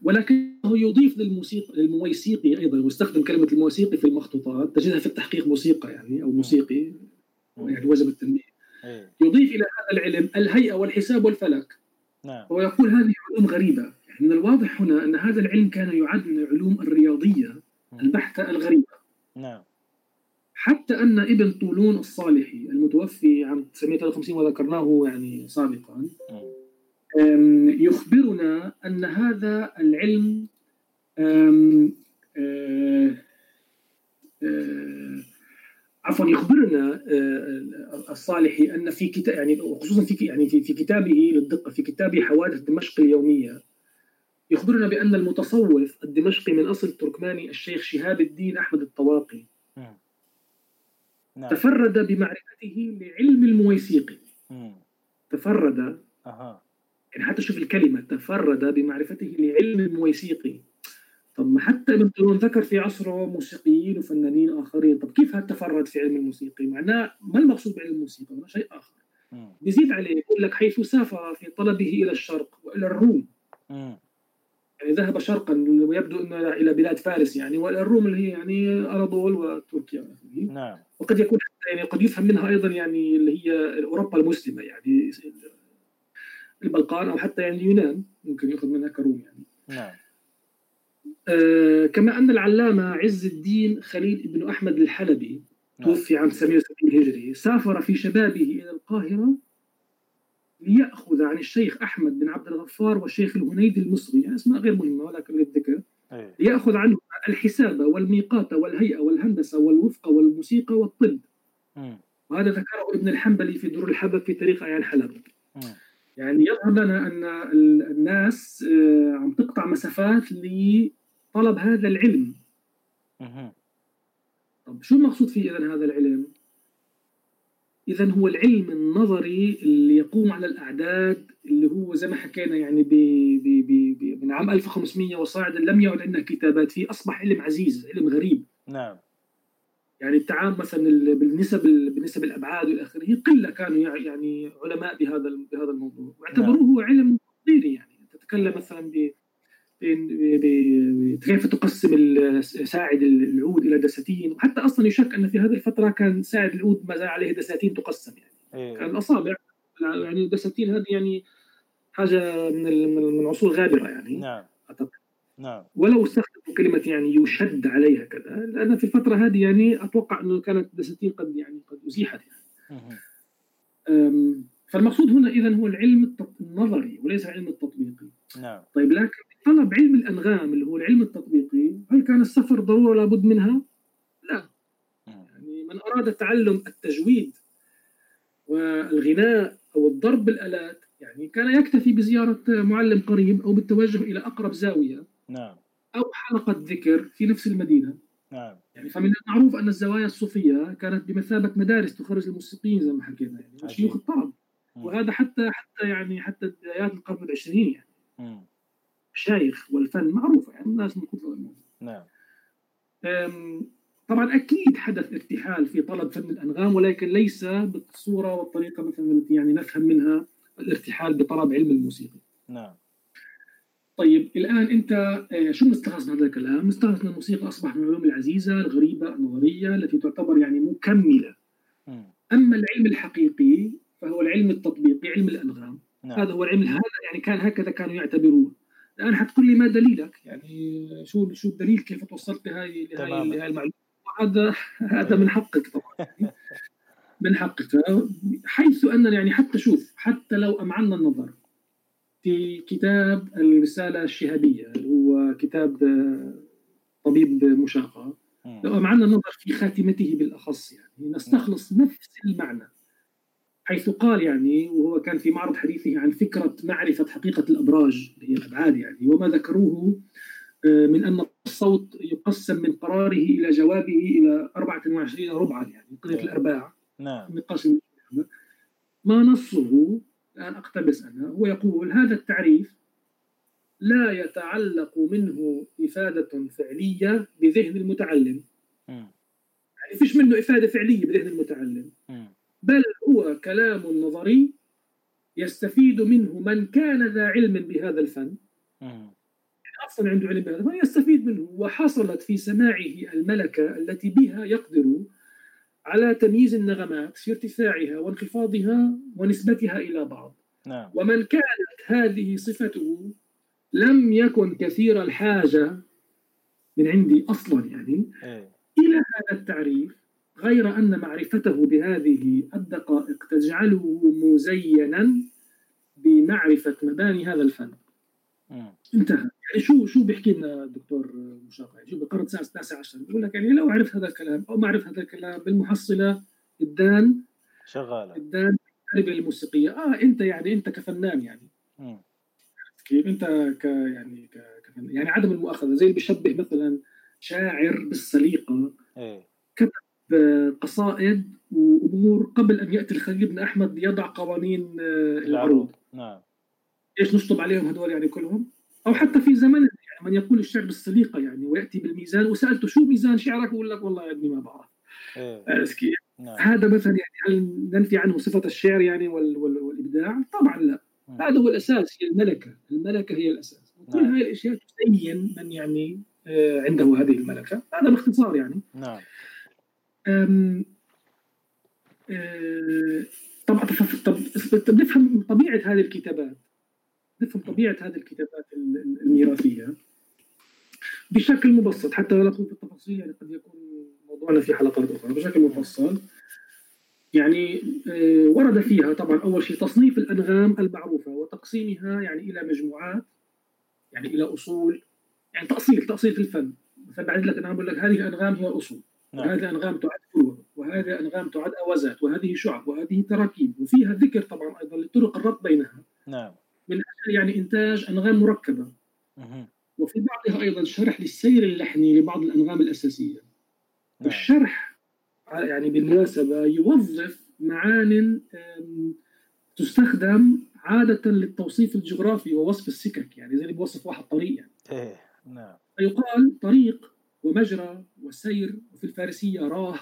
ولكنه يضيف للموسيقى للموسيقي أيضا، واستخدم كلمة الموسيقي في المخطوطات تجدها في التحقيق موسيقى يعني أو موسيقي، يعني وجب التنبيه. يضيف إلى هذا العلم الهيئة والحساب والفلك، ويقول هذه علوم غريبة. يعني من الواضح هنا أن هذا العلم كان يعد من العلوم الرياضية البحتة الغريبة. نعم. حتى أن ابن طولون الصالحي المتوفي عام تسعمئة وثلاثة وخمسين وذكرناه يعني سابقا يخبرنا أن هذا العلم عفوا يخبرنا الصالحي أن في كتاب يعني خصوصا في يعني في كتابه للدقة في كتابه حوادث دمشق اليومية يخبرنا بأن المتصوف الدمشقي من أصل تركماني الشيخ شهاب الدين أحمد الطواقي تفرد بمعرفته لعلم الموسيقي. تفرد أها يعني حتى شوف الكلمة تفرد بمعرفته لعلم الموسيقي. طب حتى ابن طولون ذكر في عصره موسيقيين وفنانين آخرين، طب كيف هتفرد في علم الموسيقي؟ معناه ما المقصود بعلم الموسيقى؟ ولا شيء آخر. مم. بيزيد عليه يقول لك حيث سافر في طلبه إلى الشرق وإلى الروم. مم. يعني ذهب شرقا ويبدو أنه إلى بلاد فارس يعني، وإلى الروم اللي هي يعني أناضول وتركيا. نعم. وقد يكون يعني قد يفهم منها أيضا يعني اللي هي أوروبا المسلمة، يعني البلقان أو حتى يعني اليونان ممكن يأخذ منها كروم يعني. نعم. آه كما أن العلامة عز الدين خليل ابن أحمد الحلبي توفي عام تسعمئة وسبعين هجري سافر في شبابه إلى القاهرة ليأخذ عن الشيخ أحمد بن عبد الغفار والشيخ الهنيدي المصري، يعني اسماء غير مهمة ولكن للذكر، ليأخذ عنه الحساب والميقات والهيئة والهندسة والوفقة والموسيقى والطب. م. وهذا ذكره ابن الحنبلي في درر الحبب في تاريخ أعيان حلب. م. يعني يظهر لنا أن الناس عم تقطع مسافات لطلب هذا العلم. أه. طب شو المقصود فيه إذن هذا العلم؟ إذن هو العلم النظري اللي يقوم على الأعداد، اللي هو زي ما حكينا يعني ب ب ب من عام ألف وخمسمئة وصاعدا لم يعد عندنا كتابات فيه، أصبح علم عزيز، علم غريب. نعم. يعني التعامل مثلا بالنسب بالنسب الابعاد والاخره قله كانوا يعني علماء بهذا بهذا الموضوع، واعتبروه هو علم تقديري. يعني تتكلم مثلا ب كيف تقسم ساعد العود الى دساتين، وحتى اصلا يشك ان في هذه الفتره كان ساعد العود ما زال عليه دساتين تقسم، يعني كان الاصابع يعني دساتين هذه يعني حاجه من من عصور غابره يعني. نعم. نعم. ولو استخدموا كلمة يعني يشد عليها كذا، لأن في الفترة هذه يعني أتوقع أنه كانت دستين قد يعني قد أزيحت يعني. فالمقصود هنا إذن هو العلم النظري وليس العلم التطبيقي. نعم. طيب لكن طلب علم الأنغام اللي هو العلم التطبيقي، هل كان السفر ضرورة لابد منها؟ لا. يعني من أراد تعلم التجويد والغناء أو الضرب بالآلات يعني كان يكتفي بزيارة معلم قريب أو بالتوجه إلى أقرب زاوية. نعم. أو حلقة ذكر في نفس المدينة. نعم. يعني فمن المعروف أن الزوايا الصوفية كانت بمثابة مدارس تخرج الموسيقيين زي ما حكينا يعني وشيوخ الطرب، وهذا حتى حتى يعني حتى بدايات القرن العشرين يعني. مم. شيخ والفن معروفة يعني الناس من كتر الموضوع. نعم. طبعا أكيد حدث ارتحال في طلب فن الأنغام، ولكن ليس بالصورة والطريقة مثلا التي يعني نفهم منها الارتحال بطلب علم الموسيقى. نعم. طيب الآن أنت شو مستخلص من هذا الكلام؟ مستخلص أن الموسيقى أصبح من العلوم العزيزة الغريبة النظرية التي تعتبر يعني مكملة. م. أما العلم الحقيقي فهو العلم التطبيقي، علم الأنغام. نعم. هذا هو العلم، هذا يعني كان هكذا كانوا يعتبرون. الآن حتقول لي ما دليلك؟ يعني شو شو الدليل كيف توصلت لهاي لهاي, لهاي المعلومة؟ هذا هذا من حقك طبعا. من حقك، حيث أننا يعني حتى شوف حتى لو أمعنا النظر في كتاب الرسالة الشهابية اللي هو كتاب طبيب مشاقة، لو أمعنا النظر في خاتمته بالأخص يعني نستخلص نفس المعنى، حيث قال يعني وهو كان في معرض حديثه عن فكرة معرفة حقيقة الأبراج اللي هي الأبعاد يعني وما ذكروه من أن الصوت يقسم من قراره إلى جوابه إلى أربعة وعشرين ربعا يعني قلة الأرباع. نعم. مقسم ما نصه الآن أقتبس أنا، هو يقول هذا التعريف لا يتعلق منه إفادة فعلية بذهن المتعلم. م. يعني فيش منه إفادة فعلية بذهن المتعلم. م. بل هو كلام نظري يستفيد منه من كان ذا علم بهذا الفن. م. يعني أصلا عنده علم بهذا الفن يستفيد منه، وحصلت في سماعه الملكة التي بها يقدر على تمييز النغمات في ارتفاعها وانخفاضها ونسبتها إلى بعض. نعم. ومن كانت هذه صفته لم يكن كثير الحاجة من عندي أصلا يعني إيه. إلى هذا التعريف، غير أن معرفته بهذه الدقائق تجعله مزينا بمعرفة مباني هذا الفن. مم. انتهى. يعني شو شو بيحكي لنا الدكتور مشاقة؟ شو بقرن الساعة التاسعة عشر بقول لك يعني لو عرف هذا الكلام أو ما عرف هذا الكلام بالمحصلة الدان شغالة الدان التربية الموسيقية. آه أنت يعني أنت كفنان يعني كيف أنت ك يعني ك كفنان يعني عدم المؤاخذة زي اللي بيشبه مثلا شاعر بالسليقة ايه. كتب قصائد وأمور قبل أن يأتي الخليل بن أحمد يضع قوانين العروض. نعم. إيش نصطب عليهم هدول يعني كلهم؟ أو حتى في زمن يعني من يقول الشعر بالسليقة يعني ويأتي بالميزان وسألته شو ميزان شعرك يقول لك والله يا ابني ما بعرف. إيه. هذا مثلا يعني هل ننفي عنه صفة الشعر يعني وال وال والإبداع؟ طبعا لا. مم. هذا هو الأساس، هي الملكة، الملكة هي الأساس، وكل هاي الأشياء تبين من يعني عنده هذه الملكة. هذا باختصار يعني. نعم. أم... أه... طبعا طب نفهم طبيعة هذه الكتابات، نفهم طبيعة هذه الكتابات الميراثية بشكل مبسط حتى لا ندخل في التفاصيل يعني قد يكون موضوعنا في حلقات أخرى. بشكل مفصل يعني ورد فيها طبعا أول شيء تصنيف الأنغام المعروفة وتقسيمها يعني إلى مجموعات يعني إلى أصول، يعني تأصيل تأصيل في الفن. مثلا بعد لك أنا أقول لك هذه الأنغام هي أصول، وهذه أنغام تعد فروع، وهذه أنغام تعد أوزات، وهذه شعب، وهذه تراكيب، وفيها ذكر طبعا أيضا لطرق الربط بينها. نعم. من أجل يعني إنتاج أنغام مركبة. أه. وفي بعضها أيضا شرح للسير اللحني لبعض الأنغام الأساسية. أه. الشرح يعني بالمناسبة يوظف معان تستخدم عادة للتوصيف الجغرافي ووصف السكك، يعني زي اللي بوصف واحد طريق يعني. إيه. نعم. فيقال طريق ومجرى وسير، وفي الفارسية راه،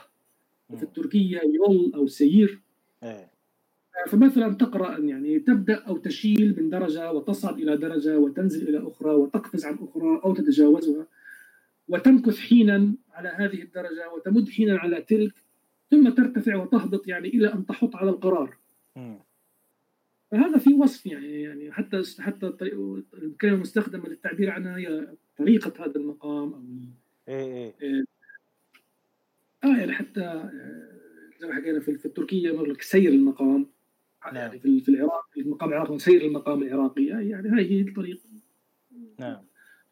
وفي التركية يول أو سير. إيه. فمثلا تقرأ يعني تبدأ أو تشيل من درجة وتصعد إلى درجة وتنزل إلى أخرى وتقفز عن أخرى أو تتجاوزها، وتمكث حينا على هذه الدرجة وتمد حينا على تلك، ثم ترتفع وتهبط يعني إلى أن تحط على القرار. فهذا في وصف يعني يعني حتى حتى الكلمة المستخدمة للتعبير عنها هي طريقة هذا المقام أو إيه إيه آه يعني حتى زي ما حكينا في التركية يقول لك سير المقام. يعني في في العراق المقام العراقي سير المقام العراقية يعني هذه الطريقة. نعم.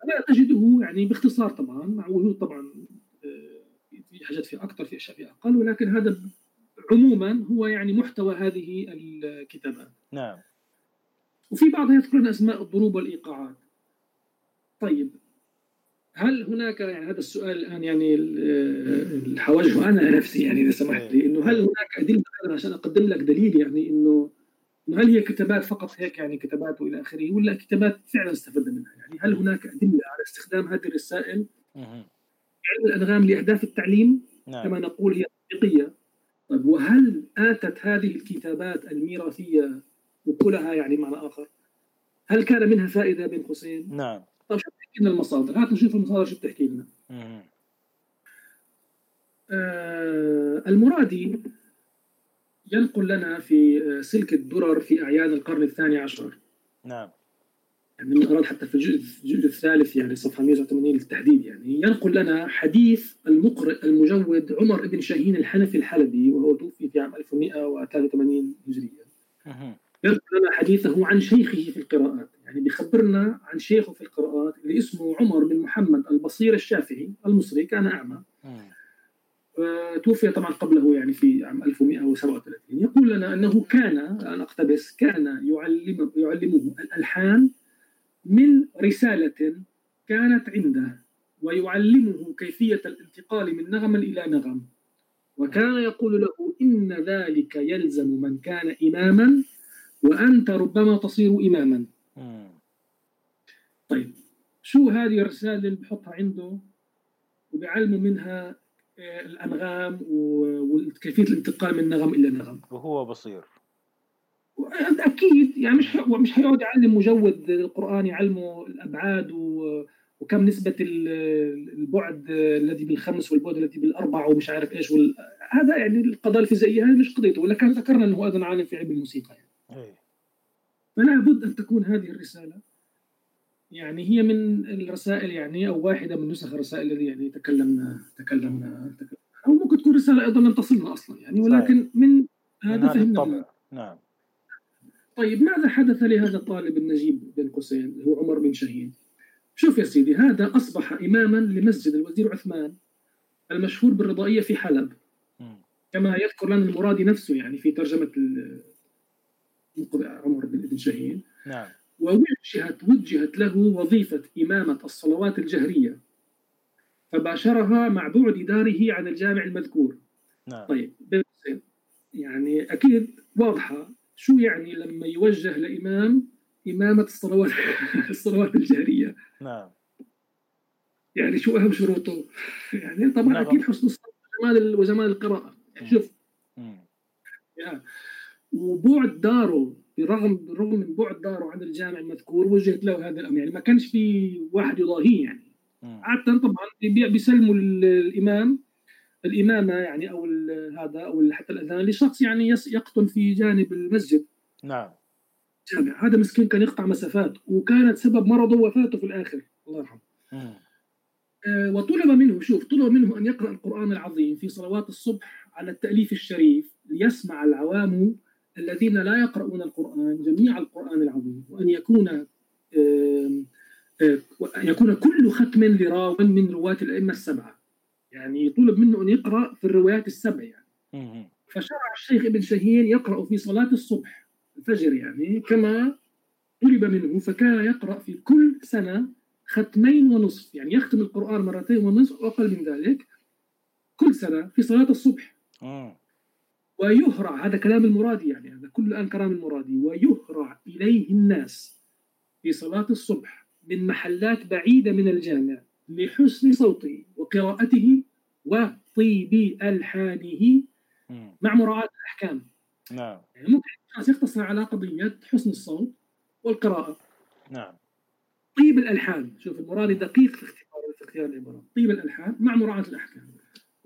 أنا أجده يعني باختصار طبعا مع وجود طبعا في حاجات فيها أكثر في أشياء فيها أقل، ولكن هذا عموما هو يعني محتوى هذه الكتابات. نعم. وفي بعضها يذكرون أسماء الضروب والإيقاعات. طيب هل هناك يعني هذا السؤال الآن يعني الحواجه أنا نفسي يعني إذا سمحت لي إنه هل هناك أدلة عشان أقدم لك دليل يعني إنه هل هي كتابات فقط هيك يعني كتابات وإلى آخره، ولا كتابات فعلا استفدنا منها؟ يعني هل هناك أدلة على استخدام هذه الرسائل علم الأنغام لأهداف التعليم كما نقول هي تطبيقية؟ طيب وهل آتت هذه الكتابات الميراثية وكلها يعني معنى آخر هل كان منها فائدة بين قوسين؟ نعم. طيب شو بتحكي لنا المصادر؟ هات نشوف المصادر شو بتحكي لنا. آه المرادي ينقل لنا في سلك الدرر في أعيان القرن الثاني عشر. نعم. يعني من أراد حتى في الجزء الثالث يعني صفحة مئة وثمانين للتحديد يعني ينقل لنا حديث المقرئ المجود عمر بن شاهين الحنفي الحلبي وهو توفي في عام ألف ومئة وثلاثة وثمانين هجرية. أه. ينقل لنا حديثه عن شيخه في القراءات، يعني بيخبرنا عن شيخه في القراءات اللي اسمه عمر بن محمد البصير الشافعي المصري، كان أعمى. أه. توفي طبعا قبله يعني في عام ألف ومئة وسبعة وثلاثين. يقول لنا أنه كان أنا أقتبس كان يعلم يعلمه الألحان من رسالة كانت عنده ويعلمه كيفية الانتقال من نغم إلى نغم، وكان يقول له إن ذلك يلزم من كان إماما وأنت ربما تصير إماما. طيب شو هذه الرسالة اللي بحطها عنده وبيعلمه منها الأنغام وكيفية الانتقال من نغم إلى نغم وهو بصير؟ أكيد يعني مش مش هيقعد يعلم مجود القرآن يعلمه الأبعاد وكم نسبة البعد الذي بالخمس والبعد الذي بالأربع ومش عارف إيش وال... هذا يعني القضايا الفيزيائية هذه مش قضيته، ولكن ذكرنا أنه أيضا عالم في علم الموسيقى يعني. فلا بد أن تكون هذه الرسالة يعني هي من الرسائل يعني أو واحدة من نسخ الرسائل الذي يعني تكلمنا تكلمنا أو ممكن تكون رسالة أيضا لم تصلنا أصلا يعني، ولكن من هذا فهمنا. نعم. طيب ماذا حدث لهذا الطالب النجيب بن قوسين هو عمر بن شاهين؟ شوف يا سيدي، هذا أصبح إماما لمسجد الوزير عثمان المشهور بالرضائية في حلب كما يذكر لنا المرادي نفسه يعني في ترجمة عمر بن شاهين. نعم. ووجهت وجهت له وظيفة إمامة الصلوات الجهرية فباشرها مع بعد داره عن الجامع المذكور. نعم. طيب يعني أكيد واضحة شو يعني لما يوجه لإمام إمامة الصلوات الصلوات الجهرية. نعم. يعني شو أهم شروطه؟ يعني طبعا نعم. أكيد حسن الصوت وجمال وجمال القراءة. شوف يعني وبعد داره برغم بالرغم من بعد داره عن الجامع المذكور وجهت له هذا الأمر، يعني ما كانش في واحد يضاهيه يعني. عادة طبعا بيسلموا الإمام الإمامة يعني أو هذا أو حتى الأذان لشخص يعني يقطن في جانب المسجد. نعم. جامع. هذا مسكين كان يقطع مسافات وكانت سبب مرضه وفاته في الآخر الله يرحمه. آه وطلب منه شوف طلب منه أن يقرأ القرآن العظيم في صلوات الصبح على التأليف الشريف ليسمع العوام الذين لا يقرؤون القرآن جميع القرآن العظيم، وأن يكون آه آه يكون كل ختم لراو من رواة الأئمة السبعة. يعني يطلب منه أن يقرأ في الروايات السبع يعني. فشرع الشيخ ابن شاهين يقرأ في صلاة الصبح الفجر يعني كما طلب منه، فكان يقرأ في كل سنة ختمين ونصف، يعني يختم القرآن مرتين ونصف وأقل من ذلك كل سنة في صلاة الصبح. ويهرع هذا كلام المرادي يعني هذا كل الآن كلام المرادي ويهرع إليه الناس في صلاة الصبح من محلات بعيدة من الجامع لحسن صوته وقراءته وطيب ألحانه مع مراعاة الأحكام. نعم. يعني ممكن الناس يقتصر على قضية حسن الصوت والقراءة. نعم. طيب الألحان، شوف المرادي دقيق في اختيار في اختيار العبارات، طيب الألحان مع مراعاة الأحكام.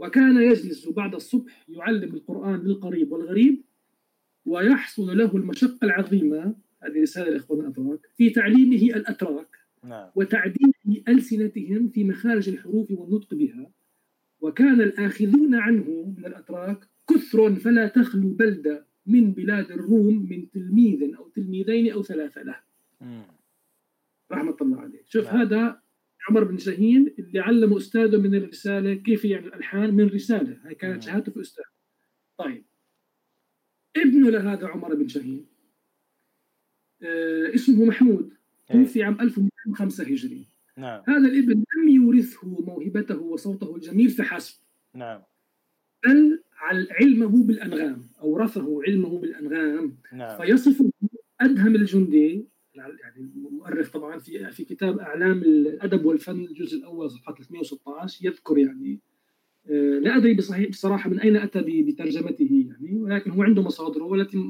وكان يجلس بعد الصبح يعلم القرآن للقريب والغريب ويحصل له المشقة العظيمة، هذه رسالة الإخوان الأتراك، في تعليمه الأتراك. نعم. وتعديل ألسنتهم في مخارج الحروف والنطق بها، وكان الآخذون عنه من الأتراك كثر فلا تخلو بلدة من بلاد الروم من تلميذ أو تلميذين أو ثلاثة له رحمة الله عليه. شوف لا. هذا عمر بن شاهين اللي علمه أستاذه من الرسالة كيف يعني الألحان من رسالة، هاي كانت شهادته في أستاذه. طيب ابنه لهذا عمر بن شاهين آه اسمه محمود، توفي عام ألف ومئتين وخمسة هجري. نعم. هذا الابن لم يورثه موهبته وصوته الجميل فحسب، نعم، بل علمه بالأنغام، أورثه علمه بالأنغام. نعم. فيصفه أدهم الجندي، يعني المؤرخ طبعا في في كتاب أعلام الأدب والفن الجزء الأول صفحة ثلاثمئة وستة عشر يذكر يعني آه لا أدري بصحيح بصراحة من أين أتى بترجمته يعني، ولكن هو عنده مصادره والتي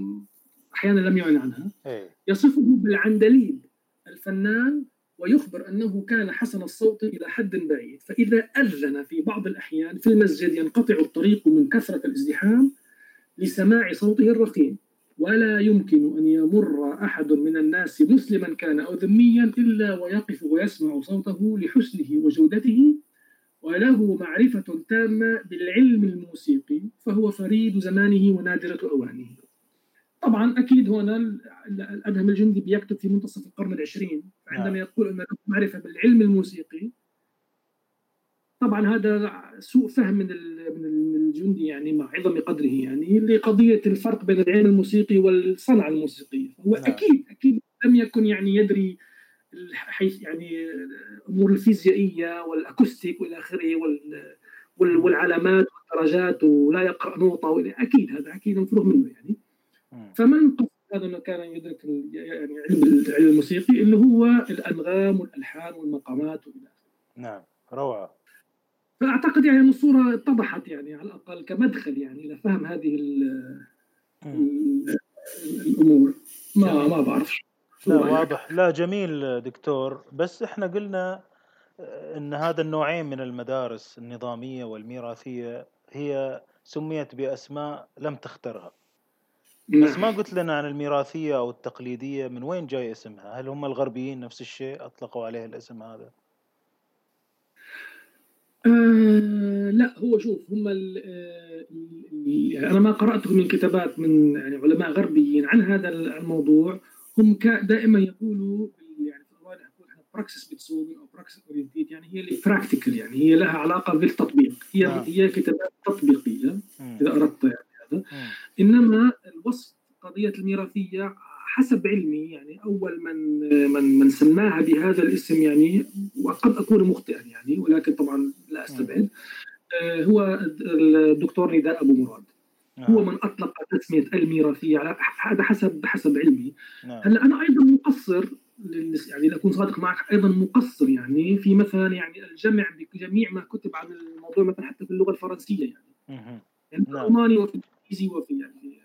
أحيانا لم يعلن عنها. هي. يصفه بالعندليب الفنان، ويخبر أنه كان حسن الصوت إلى حد بعيد، فإذا أذن في بعض الأحيان في المسجد ينقطع الطريق من كثرة الازدحام لسماع صوته الرقيق، ولا يمكن أن يمر أحد من الناس مسلما كان أو ذميا إلا ويقف ويسمع صوته لحسنه وجودته، وله معرفة تامة بالعلم الموسيقي، فهو فريد زمانه ونادرة أوانه. طبعا أكيد هنا الأدهم الجندي بيكتب في منتصف القرن العشرين، عندما يقول أن له معرفة بالعلم الموسيقي. طبعا هذا سوء فهم من الجندي يعني مع عظم قدره يعني لقضية الفرق بين العلم الموسيقي والصنعة الموسيقية. هو أكيد أكيد لم يكن يعني يدري حيث يعني الأمور الفيزيائية والأكوستيك والى آخره والعلامات والدرجات، ولا يقرأ نوطة، أكيد هذا أكيد مفروغ منه يعني. فمن قصد هذا ما كان يدرك يعني العلم الموسيقي اللي هو الأنغام والألحان والمقامات والى آخره. نعم، روعة. فأعتقد يعني أن الصورة اتضحت يعني على الأقل كمدخل يعني لفهم هذه الأمور. ما ما بعرف. لا واضح، لا جميل دكتور. بس إحنا قلنا إن هذا النوعين من المدارس النظامية والميراثية هي سميت بأسماء لم تخترها. بس ما قلت لنا عن الميراثية أو التقليدية، من وين جاي اسمها؟ هل هم الغربيين نفس الشيء أطلقوا عليه الاسم هذا؟ آه لا، هو شوف هم ال ال أنا ما قرأته من كتابات من يعني علماء غربيين عن هذا الموضوع. هم دائما يقولوا يعني في الأوائل يقولوا براكسس بيتسومي أو براكسس أورينتيد، يعني هي البراكتيكال، يعني هي لها علاقة بالتطبيق، هي آه. هي كتابات تطبيقية إذا أردت يعني هذا. آه. إنما الوصف قضية الميراثية حسب علمي يعني أول من من من سماها بهذا الاسم يعني، وقد أكون مخطئا يعني ولكن طبعا لا أستبعد، هو الدكتور نداء أبو مراد هو من أطلق تسمية الميراثية على هذا حسب حسب علمي. هلا أنا أيضا مقصر يعني لأكون صادق معك، أيضا مقصر يعني في مثلا يعني الجمع بجميع ما كتب عن الموضوع، مثلا حتى في اللغة الفرنسية يعني يعني في الألماني وفي الإنجليزي وفي يعني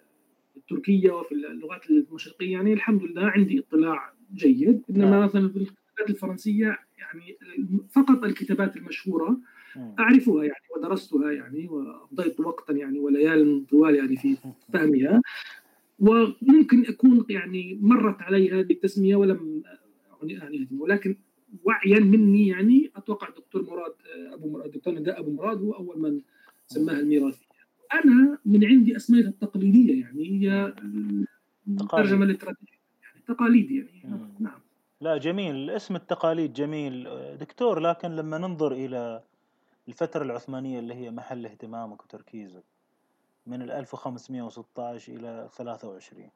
التركية وفي اللغات المشرقية يعني الحمد لله عندي اطلاع جيد. إنما آه. مثلا في الكتابات الفرنسية يعني فقط الكتابات المشهورة آه. أعرفها يعني ودرستها يعني وقضيت وقتا يعني وليال طوال يعني في فهمها، وممكن أكون يعني مرت علي هذه التسمية ولم يعني، ولكن وعيا مني يعني أتوقع الدكتور مراد أبو مراد الدكتور نداء أبو مراد هو أول من سماها الميراثية. أنا من عندي أسميتها التقليدية يعني هي ترجمة لتراتية يعني تقاليدية يعني. نعم، لا جميل، اسم التقاليد جميل دكتور. لكن لما ننظر إلى الفترة العثمانية اللي هي محل اهتمامك وتركيزك من ألف وخمسمئة وستة عشر إلى ثلاثة وعشرين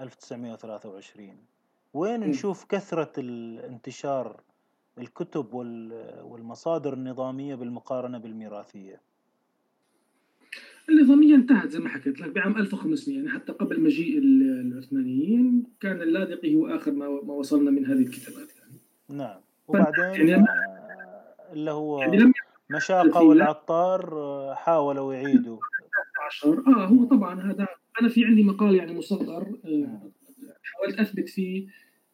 ألف وتسعمئة وثلاثة وعشرين، وين م. نشوف كثرة الانتشار الكتب والمصادر النظامية بالمقارنة بالميراثية؟ النظامية انتهت زي ما حكيت لك بعام ألف وخمسمئة يعني حتى قبل مجيء العثمانيين كان اللاذقي هو آخر ما ما وصلنا من هذه الكتابات يعني. نعم، وبعدين يعني اللي هو يعني مشاقة والعطار حاولوا يعيدوا عشر آه هو طبعا هذا أنا في عندي مقال يعني مصدر حاولت أثبت فيه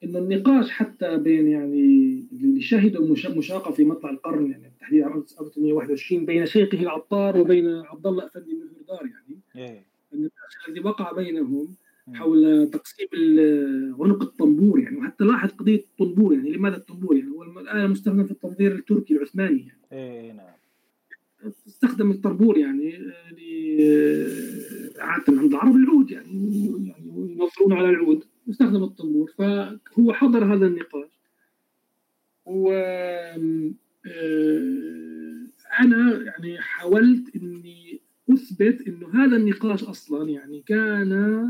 إنه النقاش حتى بين يعني اللي شهدوا مشاقة في مطلع القرن يعني بالتحديد عام ألف وثمانمئة وواحد وعشرين بين شيخه العطار وبين عبد الله افندي النهردار يعني النقاش الذي وقع بينهم حول تقسيم عنق الطنبور يعني، وحتى لاحظ قضية الطنبور يعني لماذا الطنبور يعني هو الآلة المستخدمة في التنظير التركي العثماني يعني. إيه نعم. استخدم الطربور يعني عادة عند العرب العود يعني ينظرون على العود، استخدم الطنبور. فهو حضر هذا النقاش، وأنا يعني حاولت إني أثبت إنه هذا النقاش أصلاً يعني كان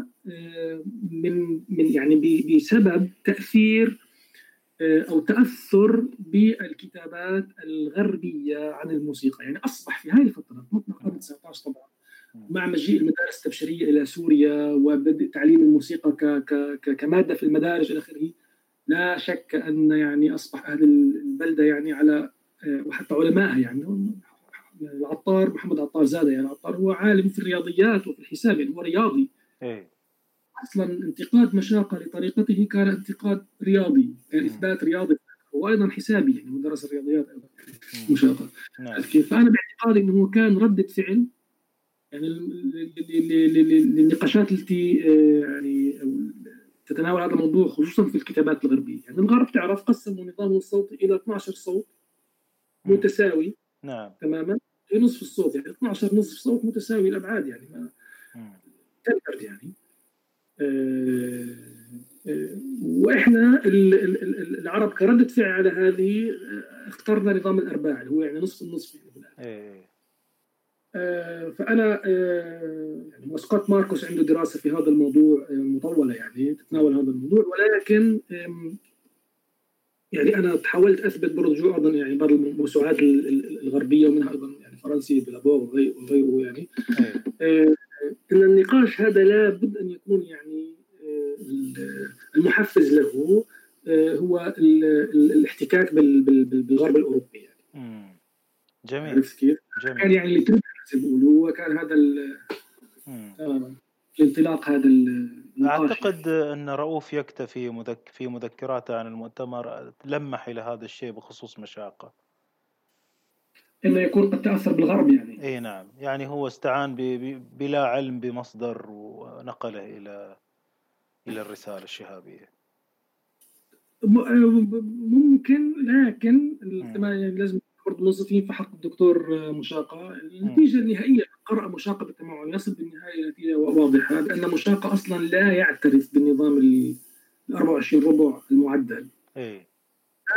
من من يعني بسبب تأثير أو تأثر بالكتابات الغربية عن الموسيقى. يعني أصبح في هذه الفترة مطلق قرن التاسع عشر طبعاً مع مجيء المدارس التبشيرية إلى سوريا وبدء تعليم الموسيقى ك ك كمادة في المدارج إلى آخره، لا شك أن يعني أصبح أهل البلدة يعني على وحتى علمائها يعني العطار، محمد عطار زاده، يعني العطار هو عالم في الرياضيات وفي الحساب، يعني هو رياضي أصلا. انتقاد مشاقة لطريقته كان انتقاد رياضي، كان إثبات رياضي وأيضا حسابي، يعني هو درس الرياضيات أيضا مشاقة. فأنا باعتقادي أنه كان ردة فعل يعني للنقاشات التي يعني تتناول هذا الموضوع خصوصا في الكتابات الغربية. يعني الغرب تعرف قسموا نظامه الصوتي إلى اثنا عشر صوت متساوي. نعم. تماما، نصف الصوت يعني اثنا عشر نصف صوت متساوي الأبعاد، يعني ما تنفرد يعني آه آه وإحنا العرب كردة فعل على هذه اخترنا نظام الأرباع اللي هو يعني نصف النصف يعني. آه فأنا آه يعني وسقوط ماركوس عنده دراسة في هذا الموضوع آه مطولة يعني تتناول هذا الموضوع، ولكن آه يعني أنا تحاولت أثبت برجوع أيضا يعني بعض الموسوعات الغربية ومنها أيضا يعني فرنسي بلابور وغيره يعني آه إن النقاش هذا لا بد أن يكون يعني آه المحفز له آه هو الاحتكاك بالغرب الأوروبي يعني. جميل. جميل. كان يعني اللي تريد بيقولوا وكان هذا الانطلاق هذا. أعتقد أن رؤوف يكتفي مذك... في مذكراته عن المؤتمر لمح إلى هذا الشيء بخصوص مشاقة، إنه يكون قد تأثر بالغرب يعني. إيه نعم، يعني هو استعان ب... ب... بلا علم بمصدر ونقله إلى إلى الرسالة الشهابية. ممكن، لكن يعني لازم برضو منصفين في حق الدكتور مشاقة. النتيجة النهائية قرأ مشاقة بالتمعن يصل بالنهاية نتيجة واضحة بأن مشاقة أصلا لا يعترف بالنظام الأربعة وعشرين ربع المعدل، لا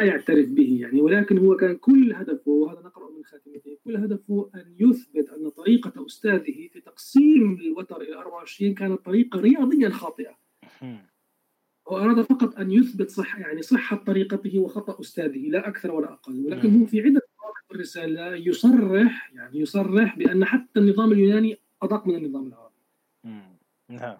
يعترف به يعني، ولكن هو كان كل هدفه، وهذا نقرأ من خاتمته، كل هدفه أن يثبت أن طريقة أستاذه في تقسيم الوتر إلى أربعة وعشرين كانت طريقة رياضية خاطئة. وأراد فقط أن يثبت صح يعني صحة طريقته وخطأ أستاذه لا أكثر ولا أقل. ولكن هو في عدة الرسالة يصرح يعني يصرح بأن حتى النظام اليوناني أدق من النظام العربي. نعم.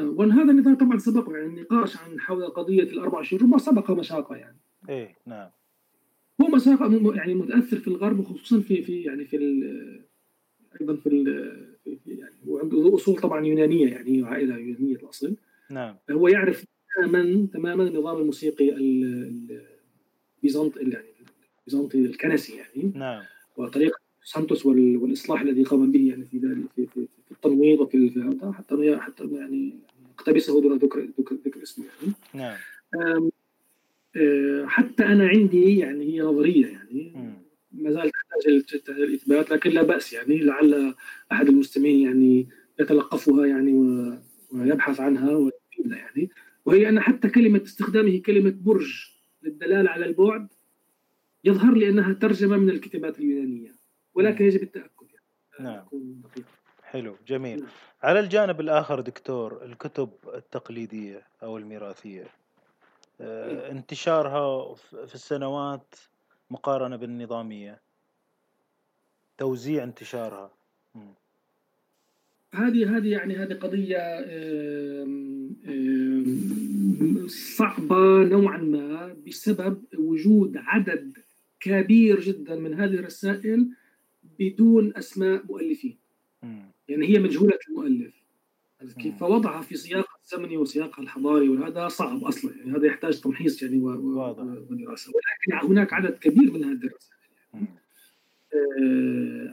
وهذا النظام طبعا سبق يعني النقاش عن حول قضية الأربعة وعشرين ربع سبق مشاقة يعني. إيه نعم. هو مشاقة يعني متأثر في الغرب وخصوصا في في يعني في أيضا في في يعني وعنده أصول طبعا يونانية يعني عائلة يونانية الأصل. نعم. هو يعرف تماما تماما النظام الموسيقي البيزنطي يعني بيزنطي الكنسي يعني. نعم. وطريقة سانتوس والإصلاح الذي قام به يعني في ذلك في, في, في التنويض وفي حتى حتى يعني اقتبسه دون ذكر ذكر اسمه يعني. نعم. أه حتى أنا عندي يعني هي نظرية يعني ما زالت تحتاج الإثبات، لكن لا بأس يعني لعل أحد المستمعين يعني يتلقفها يعني و ويبحث عنها ويفيدنا يعني. وهي أن حتى كلمة استخدامه كلمة برج للدلالة على البعد يظهر لي أنها ترجمة من الكتابات اليونانية، ولكن يجب التأكد يعني. نعم. حلو، جميل. نعم. على الجانب الآخر دكتور، الكتب التقليدية أو الميراثية آه انتشارها في السنوات مقارنة بالنظامية، توزيع انتشارها مم. هذه هذه يعني هذه قضية صعبة نوعا ما بسبب وجود عدد كبير جدا من هذه الرسائل بدون أسماء مؤلفين. يعني هي مجهولة المؤلف، فوضعها في سياقها الزمني وسياقها الحضاري وهذا صعب أصلا يعني، هذا يحتاج تمحيص يعني ودراسة. ولكن هناك عدد كبير من هذه الرسائل يعني.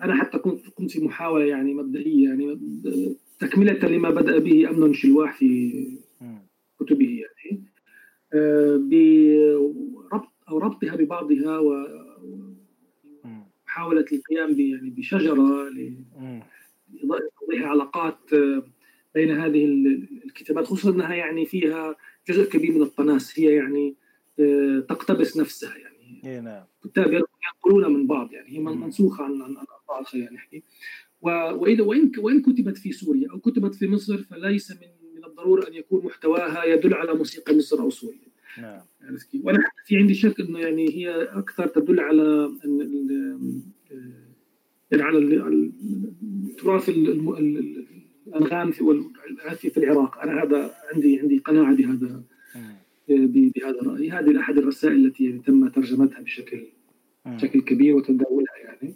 أنا حتى كنت قمت في محاولة يعني مبدئية يعني تكملة لما بدأ به أمنون شلواح في كتبه يعني بربط أو ربطها ببعضها، و محاولة القيام يعني بشجرة لتوضيح علاقات بين هذه الكتابات، خصوصا أنها يعني فيها جزء كبير من الطناس، هي يعني تقتبس نفسها يعني كتاب ينقلون من بعض، يعني هي منسوخة عن عن بعض، خلينا نحكي. وإذا وإن وإن كتبت في سوريا أو كتبت في مصر فليس من من الضرورة أن يكون محتواها يدل على موسيقى مصر أو سوريا. نعم. وأنا في عندي شك إنه يعني هي أكثر تدل على على التراث الأنغام في العراق. أنا هذا عندي عندي قناعة بهذا بهذا الرأي. هذه أحد الرسائل التي يعني تم ترجمتها بشكل بشكل كبير وتداولها يعني.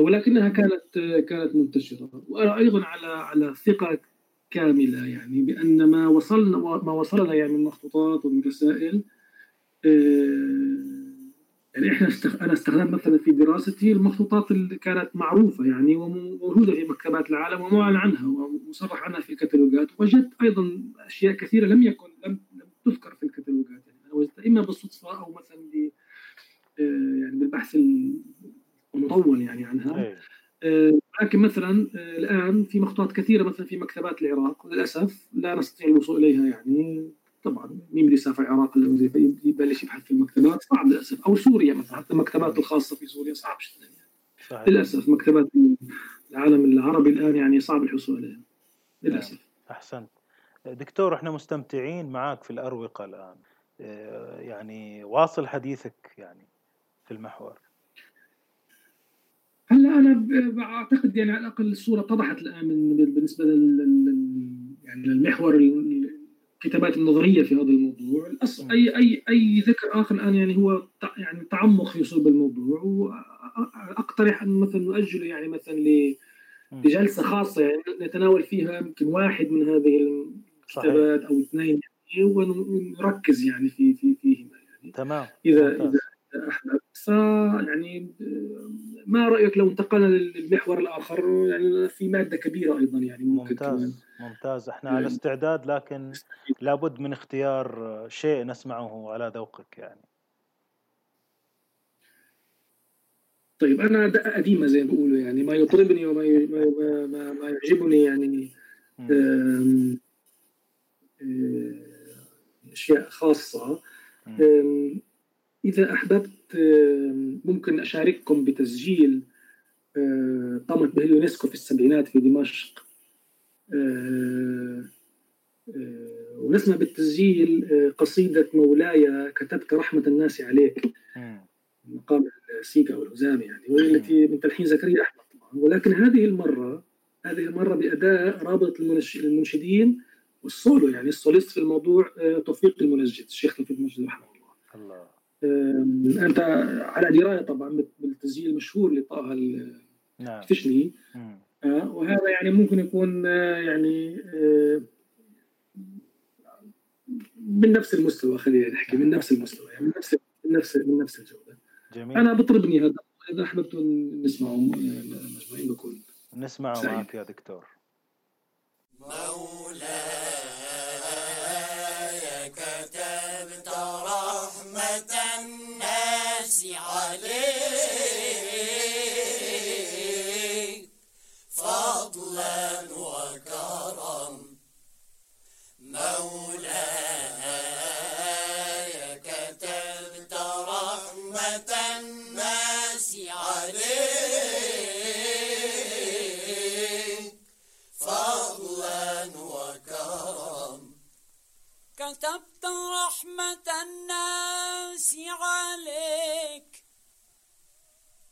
ولكنها كانت كانت منتشرة، وأيضا على على ثقة كاملة يعني بأن ما وصلنا ما وصلنا يعني من مخطوطات ومن رسائل. يعني احنا استخ... انا استخدمت مثلا في دراستي المخطوطات اللي كانت معروفة يعني وموجودة في مكتبات العالم ومعلن عنها ومصرح عنها في الكتالوجات، وجدت ايضا اشياء كثيرة لم يكن لم, لم تذكر في الكتالوجات. يعني انا وجدت اما بالصدفة او مثلا ب... يعني بالبحث المطول يعني عنها. لكن مثلا الآن في مخطوطات كثيرة مثلا في مكتبات العراق للأسف لا نستطيع الوصول إليها. يعني طبعا مين اللي يسافر العراق اللي يبلش يبحث في المكتبات؟ صعب للأسف. أو سوريا مثلا، حتى المكتبات الخاصة في سوريا صعب جدا يعني. للأسف مكتبات العالم العربي الآن يعني صعب الحصول عليها للأسف. أحسنت دكتور، احنا مستمتعين معاك في الأروقة الآن، يعني واصل حديثك يعني في المحور. هلا أنا أعتقد يعني على الأقل الصورة اتضحت الآن بالنسبة لل يعني للمحور الكتابات النظرية في هذا الموضوع. الأصل أي أي أي ذكر آخر الآن يعني هو يعني تعمق يصيب الموضوع، وأقترح أن مثلا نؤجله يعني مثلا لجلسة خاصة يعني نتناول فيها يمكن واحد من هذه الكتابات أو اثنين يعني ونركز يعني في في فيهما يعني. تمام. إذا ممتاز. إذا أحمد، فيعني ما رأيك لو انتقلنا للمحور الآخر؟ يعني في مادة كبيرة أيضا يعني ممكن. ممتاز ممتاز. احنا يعني على استعداد، لكن لابد من اختيار شيء نسمعه على ذوقك يعني. طيب أنا قديمة زي ما بقوله يعني، ما يطربني وما ي... ما... ما... ما يعجبني يعني أم... أم... أشياء خاصة. أم... إذا أحببت ممكن أشارككم بتسجيل قامت به اليونسكو في السبعينات في دمشق، ونسمع بالتسجيل قصيدة مولاي كتبت رحمة الناس عليك، مقام السيكا والهزام يعني، والتي من تلحين زكريا احمد طبعا. ولكن هذه المرة هذه المرة بأداء رابط المنشدين والصولو يعني الصوليست في الموضوع توفيق المنجد، الشيخ توفيق المنجد رحمه الله. الله. أنت على دراية طبعا بالتسجيل المشهور لطه الفشلي. نعم. آه وهذا يعني ممكن يكون آه يعني آه من نفس المستوى، خلينا نحكي من نفس المستوى يعني من نفس من نفس من نفس الجودة. جميل. أنا بطربني هذا، إذا أحببتوا نسمعهم مجموعين بكون نسمعه معك يا دكتور. مولاي كتبت رحمة الناس عليك فضلا وكرم، مولاي كتبت رحمة الناس عليك فضلا وكرم، كتبت رحمة الناس عليك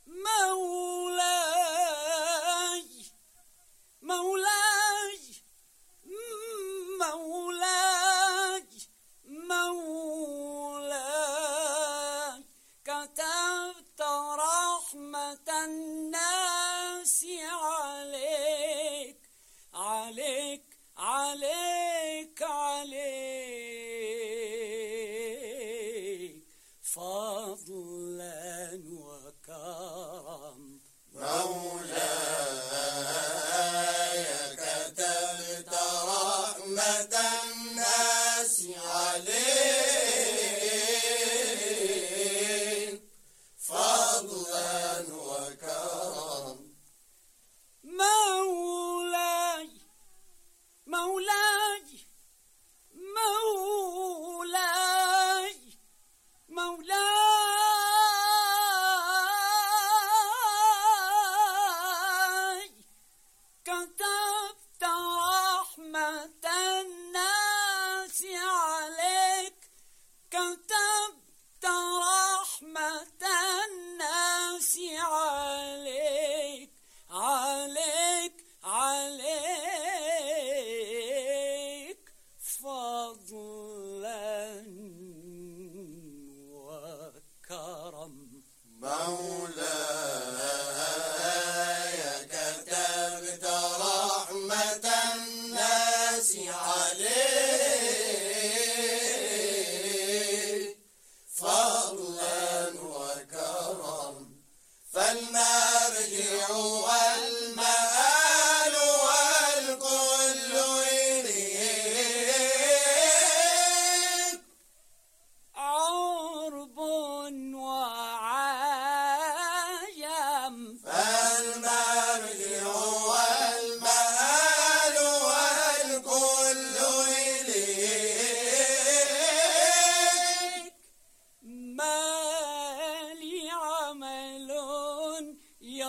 مولاي مولاي مولاي مولاي، كتبت رحمة الناس عليك عليك عليك عليك فضل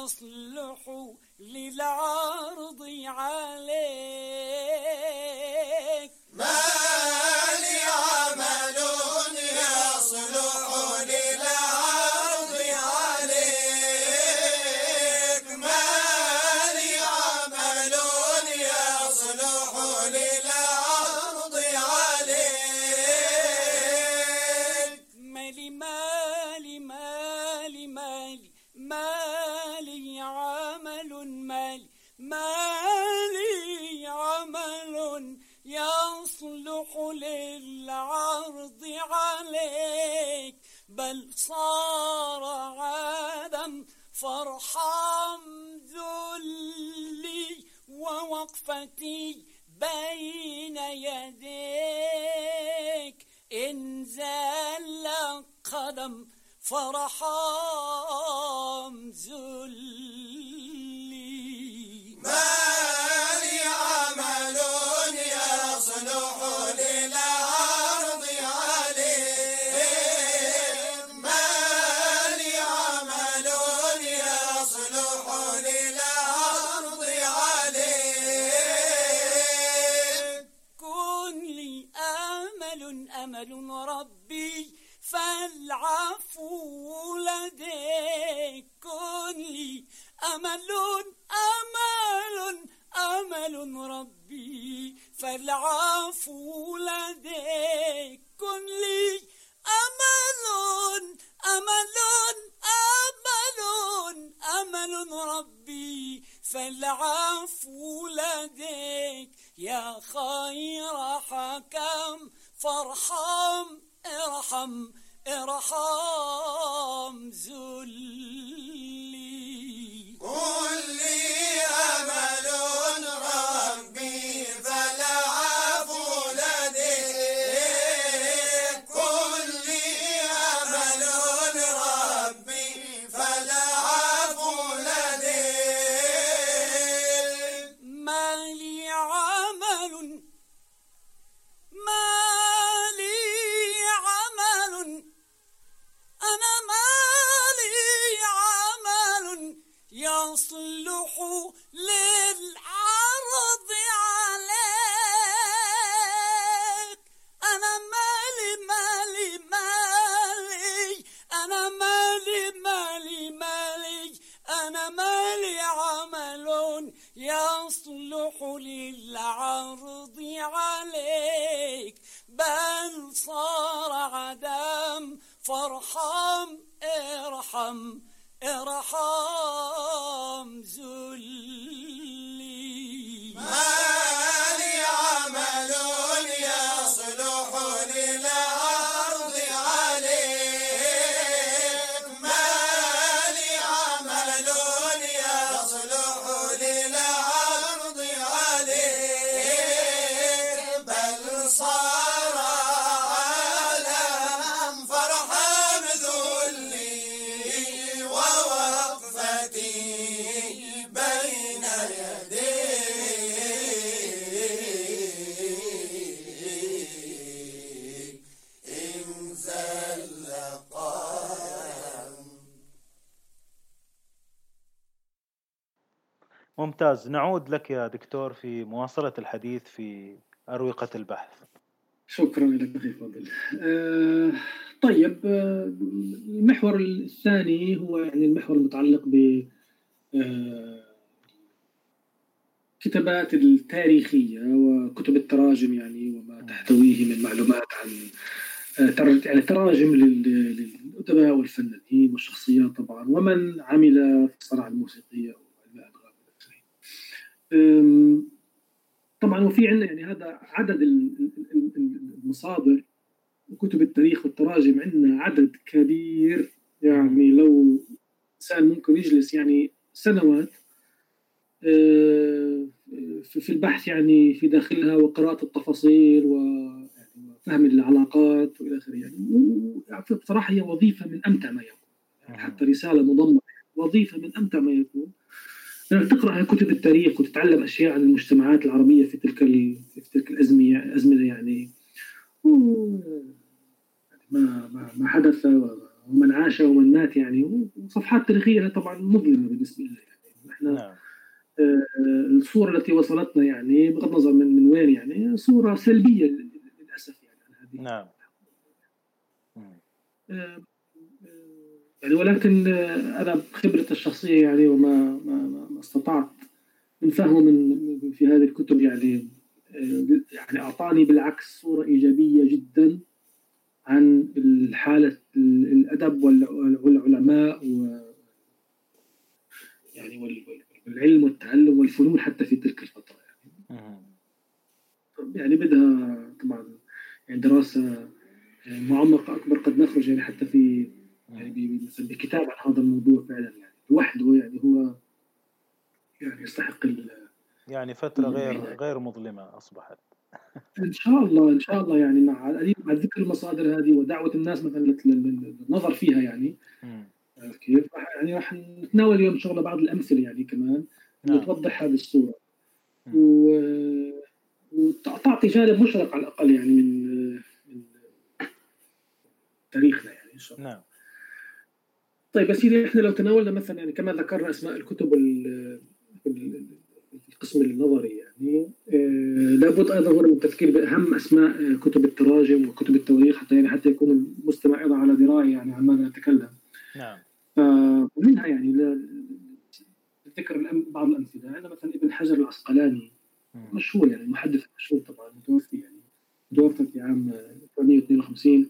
يصلح للعرض عليك ما لي عمل يصلح للعرض عليك ما لي عمل يصلح للعرض عليك مالي مالي مالي مالي مالي عمل مالي مالي عمل يصلح للعرض عليك بل صار عدم فارحم ذلي ووقفتي بين يديك إن زال قدم فرحام ذلي ما لي عمل يصلح للعرض عليك ما لي عمل يصلح للعرض عليك كن لي أمل أمل ربي فالعفو لديك كن لي أمل أمل أمل ربي فالعفو لديك كن لي أمل أمل أمل أمل ربي فالعفو لديك يا خير حكم فارحم ارحم ارحم ذلي قل لي امل ربي فلا عفو لديك قل لي امل ربي فلا عفو لديك ما لي عمل ما يصلح للعرض عليك أنا مالي مالي مالي أنا مالي مالي مالي أنا مالي عمل يصلح للعرض عليك بل صار عدم فارحم ارحم ارحم ذلي ما لي عمل يصلح للعرض عليك ما لي عمل يصلح للعرض عليك بل صار عالم فارحم ذلي بين يديك إن زل قدم. ممتاز، نعود لك يا دكتور في مواصلة الحديث في أروقة البحث. شكرا لك أخي فاضل. أه طيب، المحور الثاني هو يعني المحور المتعلق ب كتابات التاريخية وكتب التراجم يعني وما تحتويه من معلومات عن يعني تراجم للأدباء والفنانين والشخصيات طبعا ومن عمل في الصناعة الموسيقية والأدغام. طبعا وفي عندنا يعني هذا عدد المصادر وكتب التاريخ والتراجم، عندنا عدد كبير يعني لو إنسان ممكن يجلس يعني سنوات في البحث يعني في داخلها وقراءة التفاصيل وفهم العلاقات وإلى آخره يعني. بصراحة هي وظيفة من أمتع ما يكون، حتى رسالة مضمرة وظيفة من أمتع ما يكون أنك تقرأ كتب التاريخ وتتعلم أشياء عن المجتمعات العربية في تلك في تلك الأزمنة أزمنة يعني ما ما حدث ومن عاش ومن مات يعني، وصفحات تاريخية طبعا مظلمة بالنسبة لنا يعني. احنا نعم. آه الصورة التي وصلتنا يعني بغض النظر من من وين يعني، صورة سلبية للأسف يعني عن هذه. نعم. آه يعني ولكن أنا خبرتي الشخصية يعني وما ما, ما استطعت من فهمه من في هذه الكتب يعني يعني أعطاني بالعكس صورة إيجابية جدا عن الحالة الأدب والعلماء و يعني والعلم والتعلم والفنون حتى في تلك الفترة يعني. يعني بدها طبعا يعني دراسة معمقة أكبر قد نخرج يعني حتى في يعني مثلا بكتاب عن هذا الموضوع فعلا يعني لوحده يعني هو يعني يستحق ال يعني فترة غير غير مظلمة أصبحت. إن شاء الله إن شاء الله يعني مع مع ذكر المصادر هذه ودعوة الناس مثلا للنظر فيها يعني. كيف يعني راح نتناول اليوم إن شاء الله بعض الأمثلة يعني كمان لتوضح هذه الصورة و... وتعطي جانب مشرق على الأقل يعني من من تاريخنا يعني إن شاء الله. نعم. طيب سيدي إحنا لو تناولنا مثلا يعني كمان ذكرنا أسماء الكتب وال القسم النظري يعني آه لابد أيضا هنا من التذكير بأهم أسماء آه كتب التراجم وكتب التواريخ حتى يعني حتى يكون المستمع أيضا على دراية يعني عن ماذا نتكلم. نعم. فمنها يعني لذكر بعض الأمثلة يعني مثلا ابن حجر العسقلاني مشهور يعني محدث مشهور طبعا متوفي يعني متوفى في عام ألف وثمانمائة واثنين وخمسين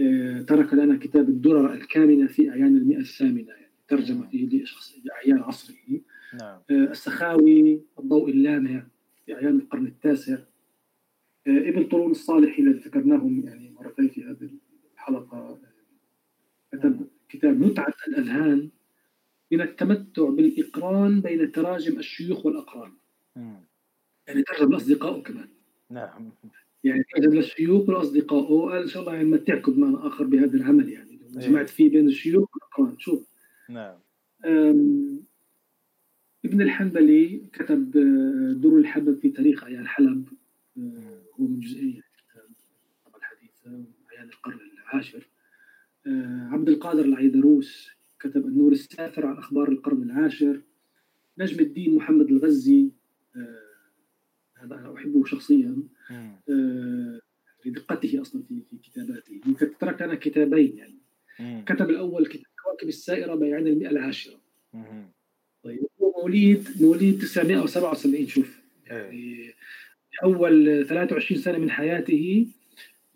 آه ترك لنا كتاب الدرر الكامنة في أعيان المئة الثامنة يعني ترجمة فيه لأعيان عصره. نعم. السخاوي الضوء اللامع في أعيان القرن التاسع. ابن طولون الصالحي الذي ذكرناهم يعني مرتين في هذه الحلقة كتب كتاب متعة الأذهان من التمتع بالإقران بين تراجم الشيوخ والأقران. مم. يعني ترجم لأصدقائه كمان. نعم. يعني ترجم للشيوخ والأصدقاء وقال إن شاء الله يمتعكم يعني بمعنى آخر بهذا العمل يعني جمعت فيه بين الشيوخ والأقران. شوف. نعم. ابن الحنبلي كتب دور الحبب في تاريخ أعيان حلب هو من جزئية طبعا الحديثة أعيان القرن العاشر. عبد القادر العيدروس كتب النور السافر عن أخبار القرن العاشر. نجم الدين محمد الغزي هذا أنا أحبه شخصيا لدقته أصلا في في كتاباته ترك لنا كتابين يعني. كتب الأول كتاب الكواكب السائرة بيعين المئة العاشرة. طيب مواليد مواليد تسعمائة وسبعة وسبعين شوف يعني أول ثلاثة وعشرين سنة من حياته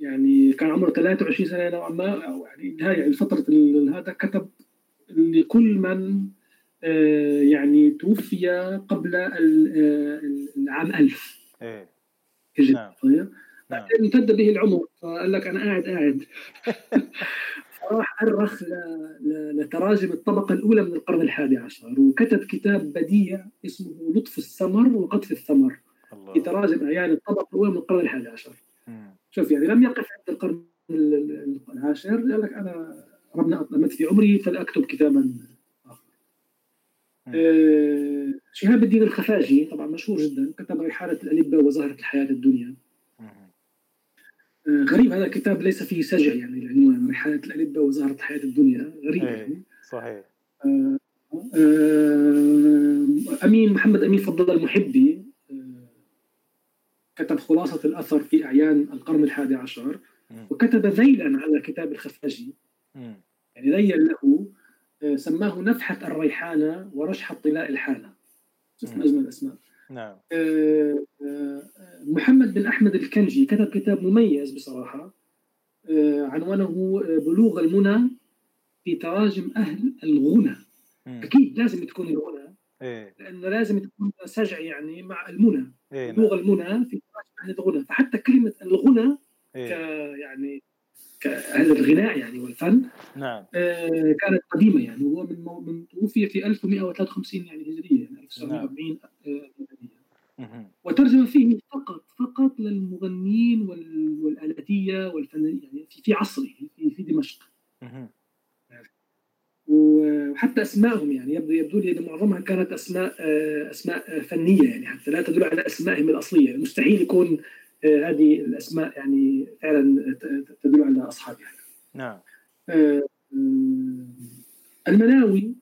يعني كان عمره ثلاثة وعشرين سنة نوعا ما يعني نهاية الفترة هذا كتب لكل من آه يعني توفي قبل العام ألف هجري. طيب بعدين امتد به العمر فقال لك أنا قاعد قاعد راح أرخ لتراجم الطبقة الأولى من القرن الحادي عشر وكتب كتاب بديع اسمه لطف السمر وقطف الثمر في تراجم أعيان الطبقة الأولى من القرن الحادي عشر. شوف يعني لم يقف عند القرن العاشر قال لك أنا ربنا أطلمت في عمري فلأكتب كتابا آخر. أه شهاب الدين الخفاجي طبعا مشهور جدا كتب رحالة الألبة وزهرة الحياة الدنيا. غريب هذا الكتاب ليس فيه سجع يعني العنوان رحالة الألبة وزهرة حياة الدنيا غريب يعني. صحيح. آآ آآ أمين محمد أمين فضل المحبي كتب خلاصة الأثر في أعيان القرن الحادي عشر وكتب ذيلا على كتاب الخفاجي يعني ذيل له سماه نفحة الريحانة ورشحة طلاء الحانة اسم أجمل أسماء. نعم. آه آه محمد بن أحمد الكندي كتب كتاب مميز بصراحة آه عنوانه بلوغ المنى في تراجم أهل الغنى. مم. أكيد لازم تكون الغنى إيه. لأنه لازم تكون سجع يعني مع المنى إيه. بلوغ المنى في تراجم أهل الغنى فحتى كلمة الغنى إيه. ك يعني كأهل الغناء يعني والفن. نعم. آه كانت قديمة يعني هو من مو... من توفي في ألف ومئة وثلاثة وخمسين يعني هجرية يعني ألف وتسعمائة وأربعين هجرية وترجم فيه فقط فقط للمغنين وال... والآلاتية والفنانين يعني في في عصره في في دمشق. وحتى أسمائهم يعني يبدو يبدو لي أن معظمها كانت أسماء أسماء فنية يعني حتى لا تدل على أسمائهم الأصلية مستحيل يكون هذه الأسماء يعني فعلا تدل على أصحابها يعني. نعم. المناوي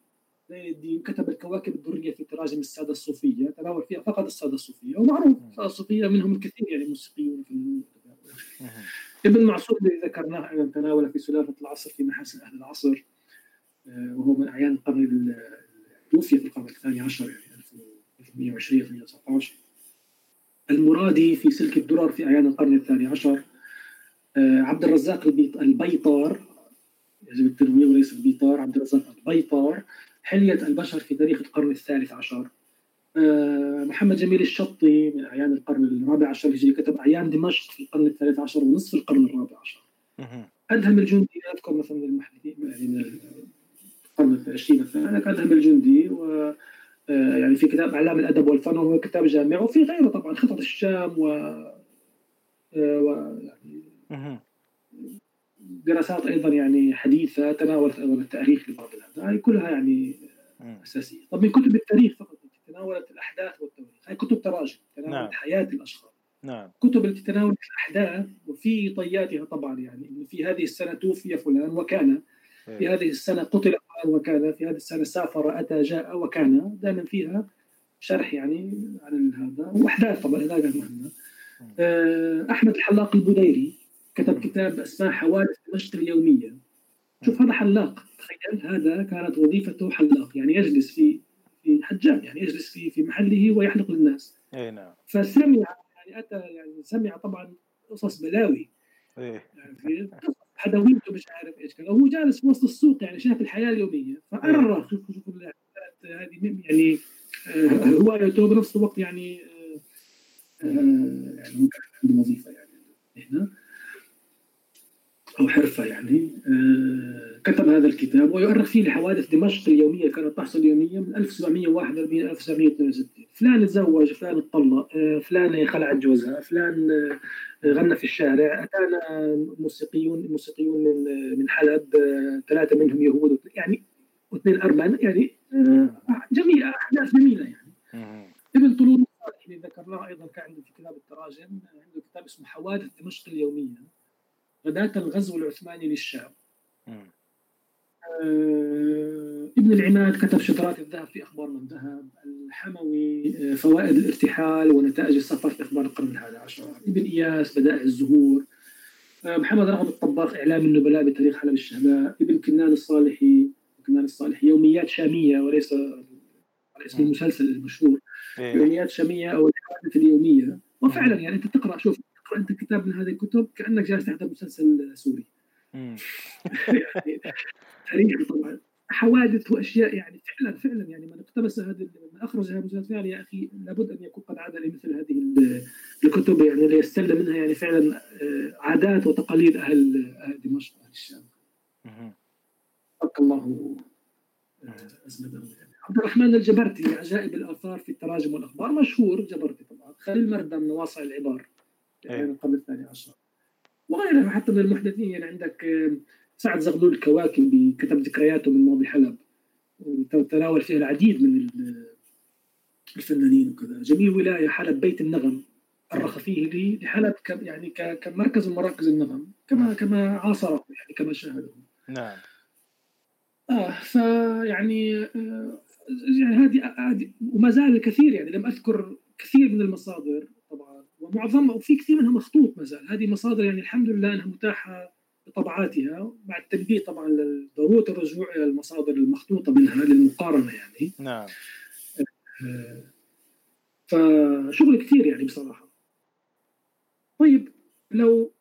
زين الدين كتب الكواكب الدرية في تراجم السادة الصوفية، تناول فيها فقط السادة الصوفية، ومعروف السادة الصوفية منهم الكثير يعني موسيقيون في ابن معصوم الذي ذكرناه أيضا تناول في سلافة العصر في محاسن أهل العصر، وهو من أعيان القرن، توفي في القرن الثاني عشر يعني ألف وثمانمائة وعشرين ألف وثمانمائة وتسعة عشر. المرادي في سلك الدرر في أعيان القرن الثاني عشر. عبد الرزاق البيطار، يجب التنويه وليس البيطار، عبد الرزاق البيطار. حلية البشر في تاريخ القرن الثالث عشر. محمد جميل الشطي من أعيان القرن الرابع عشر هجري، كتب أعيان دمشق في القرن الثالث عشر ونصف القرن الرابع عشر. أدهم الجندي أذكر مثلا من المحدثين من القرن العشرين مثلا أدهم الجندي، و يعني في كتاب أعلام الأدب والفن وهو كتاب جامع، وفي غيره طبعا خطط الشام و, و... يعني دراسات أيضا يعني حديثة تناولت أيضا التاريخ لبعض الأحداث، هاي كلها يعني أساسية. طب من كتب التاريخ فقط تناولت الأحداث والتواريخ، هاي كتب تراجم تناولت نعم. حياة الأشخاص نعم. كتب التي تناولت الأحداث وفي طياتها طبعا يعني إن في هذه السنة توفي فلان وكان، في هذه السنة قتل وكان، في هذه السنة سافر أتى جاء وكان، دائما فيها شرح يعني عن هذا وأحداث طبعا هذا مهمة. أحمد الحلاق البديري كتب كتاب اسمه حوادث دمشق اليومية. شوف هذا حلاق، تخيل هذا كانت وظيفته حلاق، يعني يجلس في في حجام، يعني يجلس في في محله ويحلق للناس. أي نعم. فسمع يعني أتى يعني سمع طبعا قصص بلاوي. إيه. يعني حدويته مش عارف ايش كان، وهو جالس في وسط السوق يعني شاف الحياه اليوميه، فقرر شوف شوف هذه يعني هوايته بنفس الوقت يعني آه يعني عنده وظيفه يعني هنا او حرفه يعني. آه كتب هذا الكتاب ويؤرخ فيه لحوادث دمشق اليوميه كانت تحصل يوميا من ألف وسبعمائة وواحد إلى ألف وسبعمائة واثنين وستين، فلان تزوج، فلان اتطلق، فلان خلع جوزها، فلان غنى في الشارع، أتانا موسيقيون موسيقيون من من حلب، ثلاثة منهم يهود يعني واثنين أرمن، يعني جميلة أحداث جميلة يعني. ابن طولون اللي ذكرناه أيضا كان عنده في كتاب التراجم، عنده كتاب اسمه حوادث دمشق اليومية غداة الغزو العثماني للشام. ابن العماد كتب شجرات الذهب في أخبار من ذهب، الحموي فوائد الارتحال ونتائج السفر في أخبار القرن الحادي عشر، ابن إياس بدائع الزهور، محمد رغم الطباخ إعلام النبلاء بتاريخ حلب الشهباء، ابن كنان الصالحي كنان الصالحي يوميات شامية وليس على اسم المسلسل المشهور يوميات شامية أو الحوادث اليومية. وفعلا يعني أنت تقرأ شوف تقرأ أنت كتاب من هذه الكتب كأنك جالس تحضر مسلسل سوري. يعني تاريخ طبعا حوادث واشياء يعني فعلا فعلا يعني من اقتبس هذا من اخرج هذا المسلسل يا اخي لابد ان يكون قد عاد لمثل هذه الكتب يعني ليستلم منها يعني فعلا عادات وتقاليد اهل دمشق اهل الشام. بارك الله اسمه عبد الرحمن الجبرتي عجائب الاثار في التراجم والاخبار مشهور جبرتي طبعا. خليل مردم من واصع العبار يعني قبل الثاني عشر وغيره حتى من المحدثين يعني عندك سعد زغلول الكواكبي كتب ذكرياته من ماضي حلب وتناول فيها العديد من الفنانين وكذا. جميع ولاية حلب بيت النغم أرخ فيه لحلب يعني كمركز من مراكز النغم كما كما عاصره يعني كما شاهده نعم. آه فيعني آه يعني هذه وما زال الكثير يعني لم أذكر كثير من المصادر طبعا ومعظمها وفي كثير منها مخطوط ما زال، هذه مصادر يعني الحمد لله أنها متاحة بطبعاتها مع التنبيه طبعا لضروره الرجوع الى المصادر المخطوطه منها للمقارنه يعني نعم. فشغل كثير يعني بصراحه. طيب لو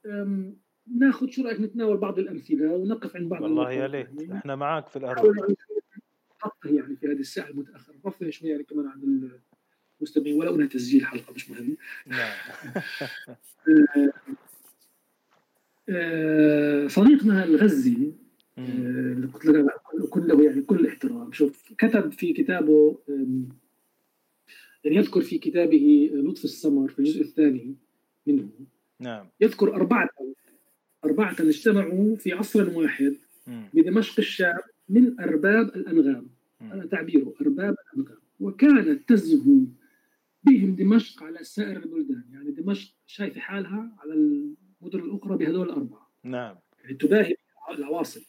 ناخذ شو رايك نتناول بعض الامثله ونقف عند بعض والله يا ليت يعني. احنا معك في الارض يعني في هذه الساعه المتاخره رفع شويه يعني كمان عن المستمعين ولا انها تسجيل حلقه مش مهم نعم. صديقنا الغزي كله يعني كل احترام شوف كتب في كتابه يعني يذكر في كتابه لطف السمر في الجزء الثاني منه نعم. يذكر أربعة أربعة اجتمعوا في عصر واحد بدمشق الشام من أرباب الأنغام، أنا تعبيره أرباب الأنغام، وكانت تزهو بهم دمشق على سائر البلدان، يعني دمشق شايفة حالها على المدن الأخرى بهذول الأربعة نعم. يعني تباهي العواصم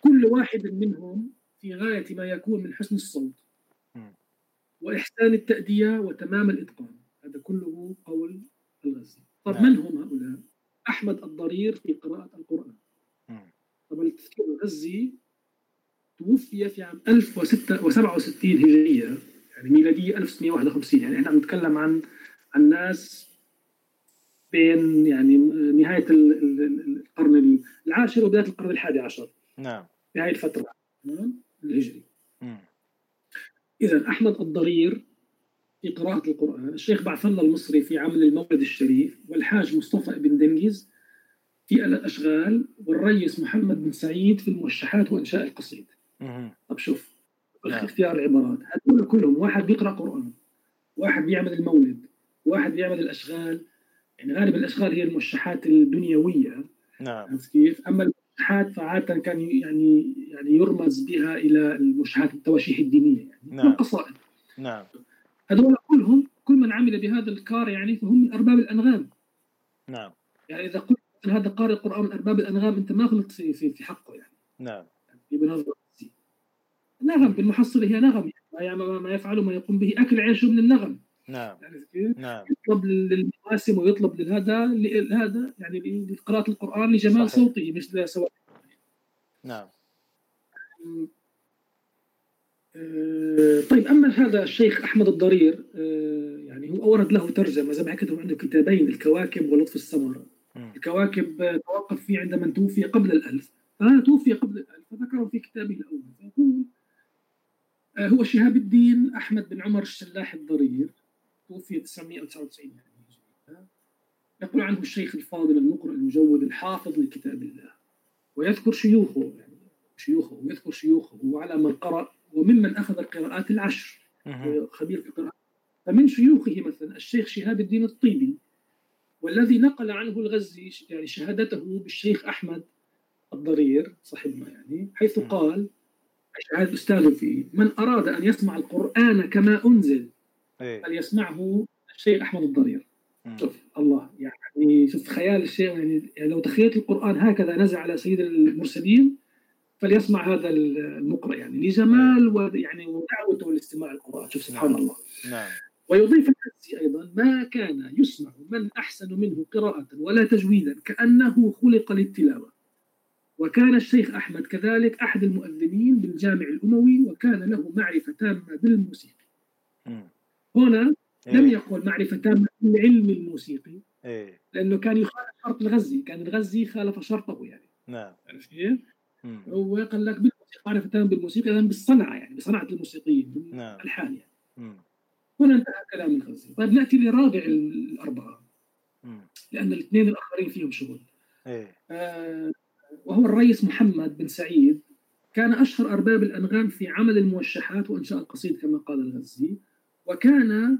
كل واحد منهم في غاية ما يكون من حسن الصوت وإحسان التأدية وتمام الإتقان. هذا كله قول الغزي. طب من هم هؤلاء؟ أحمد الضرير في قراءة القرآن. طبعا التفكير الغزي توفي في عام ألف وستة وسبعة وستين هجرية، يعني ميلادية ألف وستمئة وواحد وخمسين، يعني احنا بنتكلم عن الناس بين يعني نهاية القرن العاشر وبداية القرن الحادي عشر. نعم. بهاي الفترة الهجري. إذا أحمد الضرير في قراءة القرآن، الشيخ بعض الله المصري في عمل المولد الشريف، والحاج مصطفى بن دنجز في الأشغال، والرئيس محمد بن سعيد في الموشحات وإنشاء القصيد. طب شوف اختيار العبارات، هدول كلهم واحد بيقرأ قرآن، واحد بيعمل المولد، واحد بيعمل الأشغال. يعني غالبا الأشغال هي الموشحات الدنيوية. نعم. كيف؟ أما الموشحات فعادة كان يعني يعني يرمز بها إلى الموشحات التواشيح الدينية، يعني القصائد. نعم. هذول كلهم كل من عمل بهذا الكار يعني فهم من أرباب الأنغام. نعم. يعني إذا قلت هذا قارئ القرآن من أرباب الأنغام أنت ما غلطت في في في حقه يعني. نعم. بنظرة نغم بالمحصلة هي نغم، يعني ما ما يفعله ما يقوم به أكل عيشه من النغم. نعم. يعني نعم. يطلب للمقاسم ويطلب لهذا لهذا يعني لقراءة القرآن لجمال صوته مش لسواء. نعم. طيب أما هذا الشيخ أحمد الضرير يعني هو أورد له ترجمة زي ما حكيت، عنده كتابين، الكواكب ولطف السمر. الكواكب توقف فيه عندما توفي قبل الألف، فهذا توفي قبل الألف فذكره في كتابه الأول. هو شهاب الدين أحمد بن عمر الشلاح الضرير، توفي تسعمئة وتسعة وتسعين يعني. يقول عنه الشيخ الفاضل المقرئ المجود الحافظ لكتاب الله، ويذكر شيوخه يعني شيوخه ويذكر شيوخه وعلى من قرأ وممن أخذ القراءات العشر، خبير في القراءات. فمن شيوخه مثلا الشيخ شهاب الدين الطيبي، والذي نقل عنه الغزي يعني شهادته بالشيخ أحمد الضرير صاحبنا، يعني حيث قال شهادة أستاذه فيه: من أراد أن يسمع القرآن كما أنزل فليسمعه الشيخ أحمد الضرير. مم. شوف الله، يعني شوف خيال الشيخ، يعني لو تخيلت القرآن هكذا نزل على سيد المرسلين فليسمع هذا المقرأ، يعني لجمال ويعني ودعوته لاستماع القرآن. شوف سبحان الله. نعم. ويضيف الحديث أيضا: ما كان يسمع من أحسن منه قراءة ولا تجويدا كأنه خلق للتلاوة. وكان الشيخ أحمد كذلك أحد المؤذنين بالجامع الأموي، وكان له معرفة تامة بالموسيقى. م. هنا إيه. لم يقل معرفة تامة بالعلم الموسيقي، إيه. لأنه كان يخالف شرط الغزي، كان الغزي خالف شرطه يعني. نعم. إيه؟ هو قال لك بالموسيقى معرفة تامة بالموسيقى، إذن بالصنعة يعني بصنعة الموسيقيين بالألحان يعني. م. هنا انتهى كلام الغزي. طيب نأتي لرابع الأربعة، م. لأن الاثنين الآخرين فيهم شغل. إيه. آه وهو الرئيس محمد بن سعيد، كان أشهر أرباب الأنغام في عمل الموشحات وإنشاء القصيد كما قال الغزي، وكان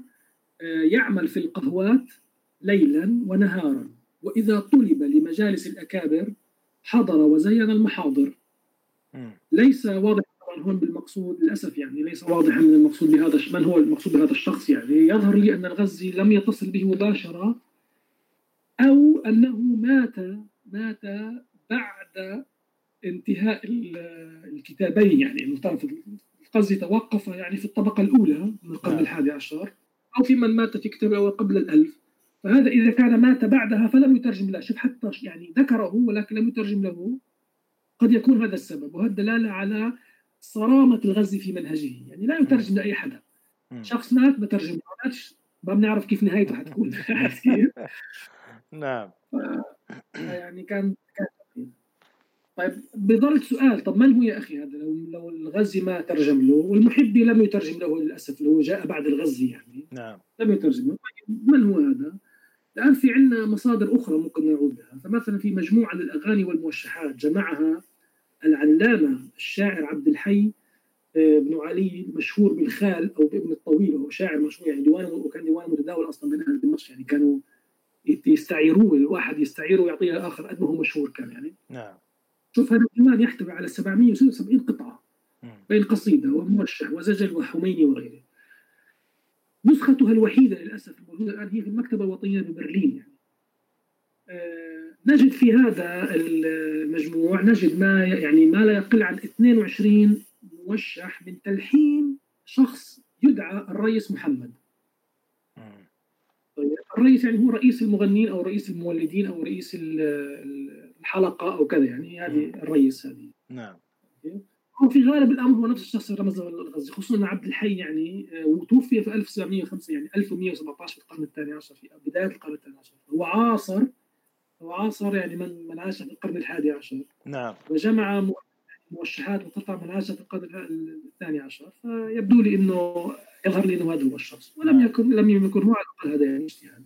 يعمل في القهوات ليلا ونهارا، وإذا طلب لمجالس الأكابر حضر وزين المحاضر. ليس واضح طبعا هون بالمقصود للأسف، يعني ليس واضحا من المقصود بهذا من هو المقصود بهذا الشخص، يعني يظهر لي أن الغزي لم يتصل به مباشرة، أو أنه مات مات بعد انتهاء الكتابين، يعني الغزي توقف يعني في الطبقة الأولى من القرن الحادي عشر، أو في من مات في كتابه قبل الألف. فهذا إذا كان مات بعدها فلم يترجم له، شوف حتى يعني ذكره ولكن لم يترجم له، قد يكون هذا السبب. وهذا دلالة على صرامة الغزي في منهجه، يعني لا يترجم لأي حدا. شخص مات ما ترجم له، ما بنعرف كيف نهايته حتكون. نعم. يعني كان كان طيب بضرب سؤال، طب من هو يا أخي هذا لو لو الغزي ما ترجم له؟ والمحبي لم يترجم له للأسف، لو جاء بعد الغزي يعني. نعم. لم يترجم له. من هو هذا؟ الآن في عنا مصادر أخرى ممكن نعود لها، فمثلا في مجموعة للأغاني والموشحات جمعها العلامة الشاعر عبد الحي بن علي، مشهور بالخال أو بابن الطويل، هو شاعر مشهور يعني ديوانه، وكان ديوانه متداول أصلا بين أهل دمشق، يعني كانوا يستعيروه، الواحد يستعيره ويعطيه الآخر قد ما هو مشهور كان يعني. نعم. شوف هذا الديوان يحتوي على سبعمئة وستة وسبعين قطعة بين قصيدة ومرشح وزجل وحميني وغيره. نسختها الوحيدة للأسف الموجودة الآن هي في المكتبة الوطنية ببرلين يعني. آه نجد في هذا المجموع نجد ما يعني ما لا يقل عن اثنين وعشرين موشح من تلحين شخص يدعى الرئيس محمد. الرئيس يعني هو رئيس المغنين أو رئيس المولدين أو رئيس الحلقة أو كذا، يعني هذه الرئيس هذه. نعم. هو في غالب الأمر هو نفس الشخص اللي رمز الغزي، خصوصا أن عبد الحي يعني وتوفي في ألف وسبعمائة وخمسة يعني ألف ومائة وسبعة عشر في القرن الثاني عشر، في بداية القرن الثاني عشر، وعاصر وعاصر يعني من من عاش في القرن الحادي عشر. نعم. وجمع موشحات وقطع من عاش في القرن الثاني عشر، فيبدو لي إنه يظهر لي إنه هذا هو الشخص، ولم يكن لم يكن هو على الأقل هذا يعني اجتهاد.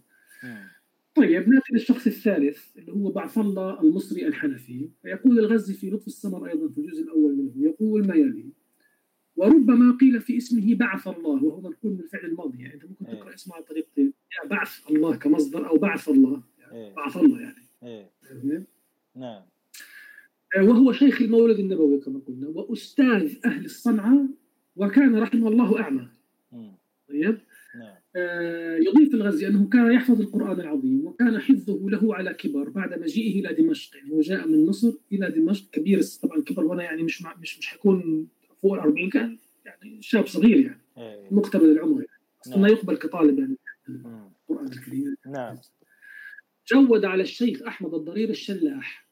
طيب نأتي للشخص الثالث اللي هو بعض الله المصري الحنفي، فيقول الغزي في لطف السمر أيضا في الجزء الأول منه، يقول ما يلي: وربما قيل في اسمه بعث الله، وهو منقول من الفعل الماضي، يعني أنت ممكن تقرأ اسمه على طريقتين، يا بعث الله كمصدر أو بعث الله يعني بعث الله يعني. إيه. نعم. وهو شيخ المولد النبوي كما قلنا، وأستاذ أهل الصنعة، وكان رحمه الله أعمى. طيب. نعم. آه يضيف الغزي أنه كان يحفظ القرآن العظيم، وكان حفظه له على كبر بعد مجيئه إلى دمشق، يعني وجاء من مصر إلى دمشق كبير، طبعا كبر هنا يعني مش مع مش مش حيكون فوق الأربعين، كان يعني شاب صغير يعني أيه. مقتبل العمر يعني. أصلا نعم. يقبل كطالب يعني مم. القرآن الكريم. نعم. جود على الشيخ أحمد الضرير الشلاح.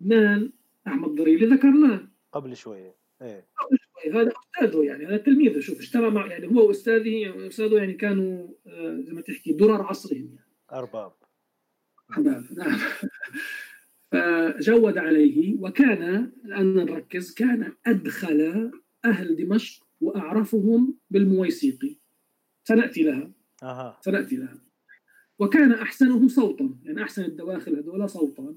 من أحمد الضرير اللي ذكرناه قبل شوية. إيه. قبل شوية هذا أستاذه يعني، هذا تلميذه، شوف اشترى مع يعني هو وأستاذه أستاذه يعني كانوا آه زي ما تحكي درر عصرهم يعني. أرباب. أرباب نعم. فجود عليه، وكان الآن نركز، كان أدخل أهل دمشق وأعرفهم بالمويسيقي، سنأتي لها. أها. سنأتي لها. وكان أحسنهم صوتا، يعني أحسن الدواخل هذول صوتا،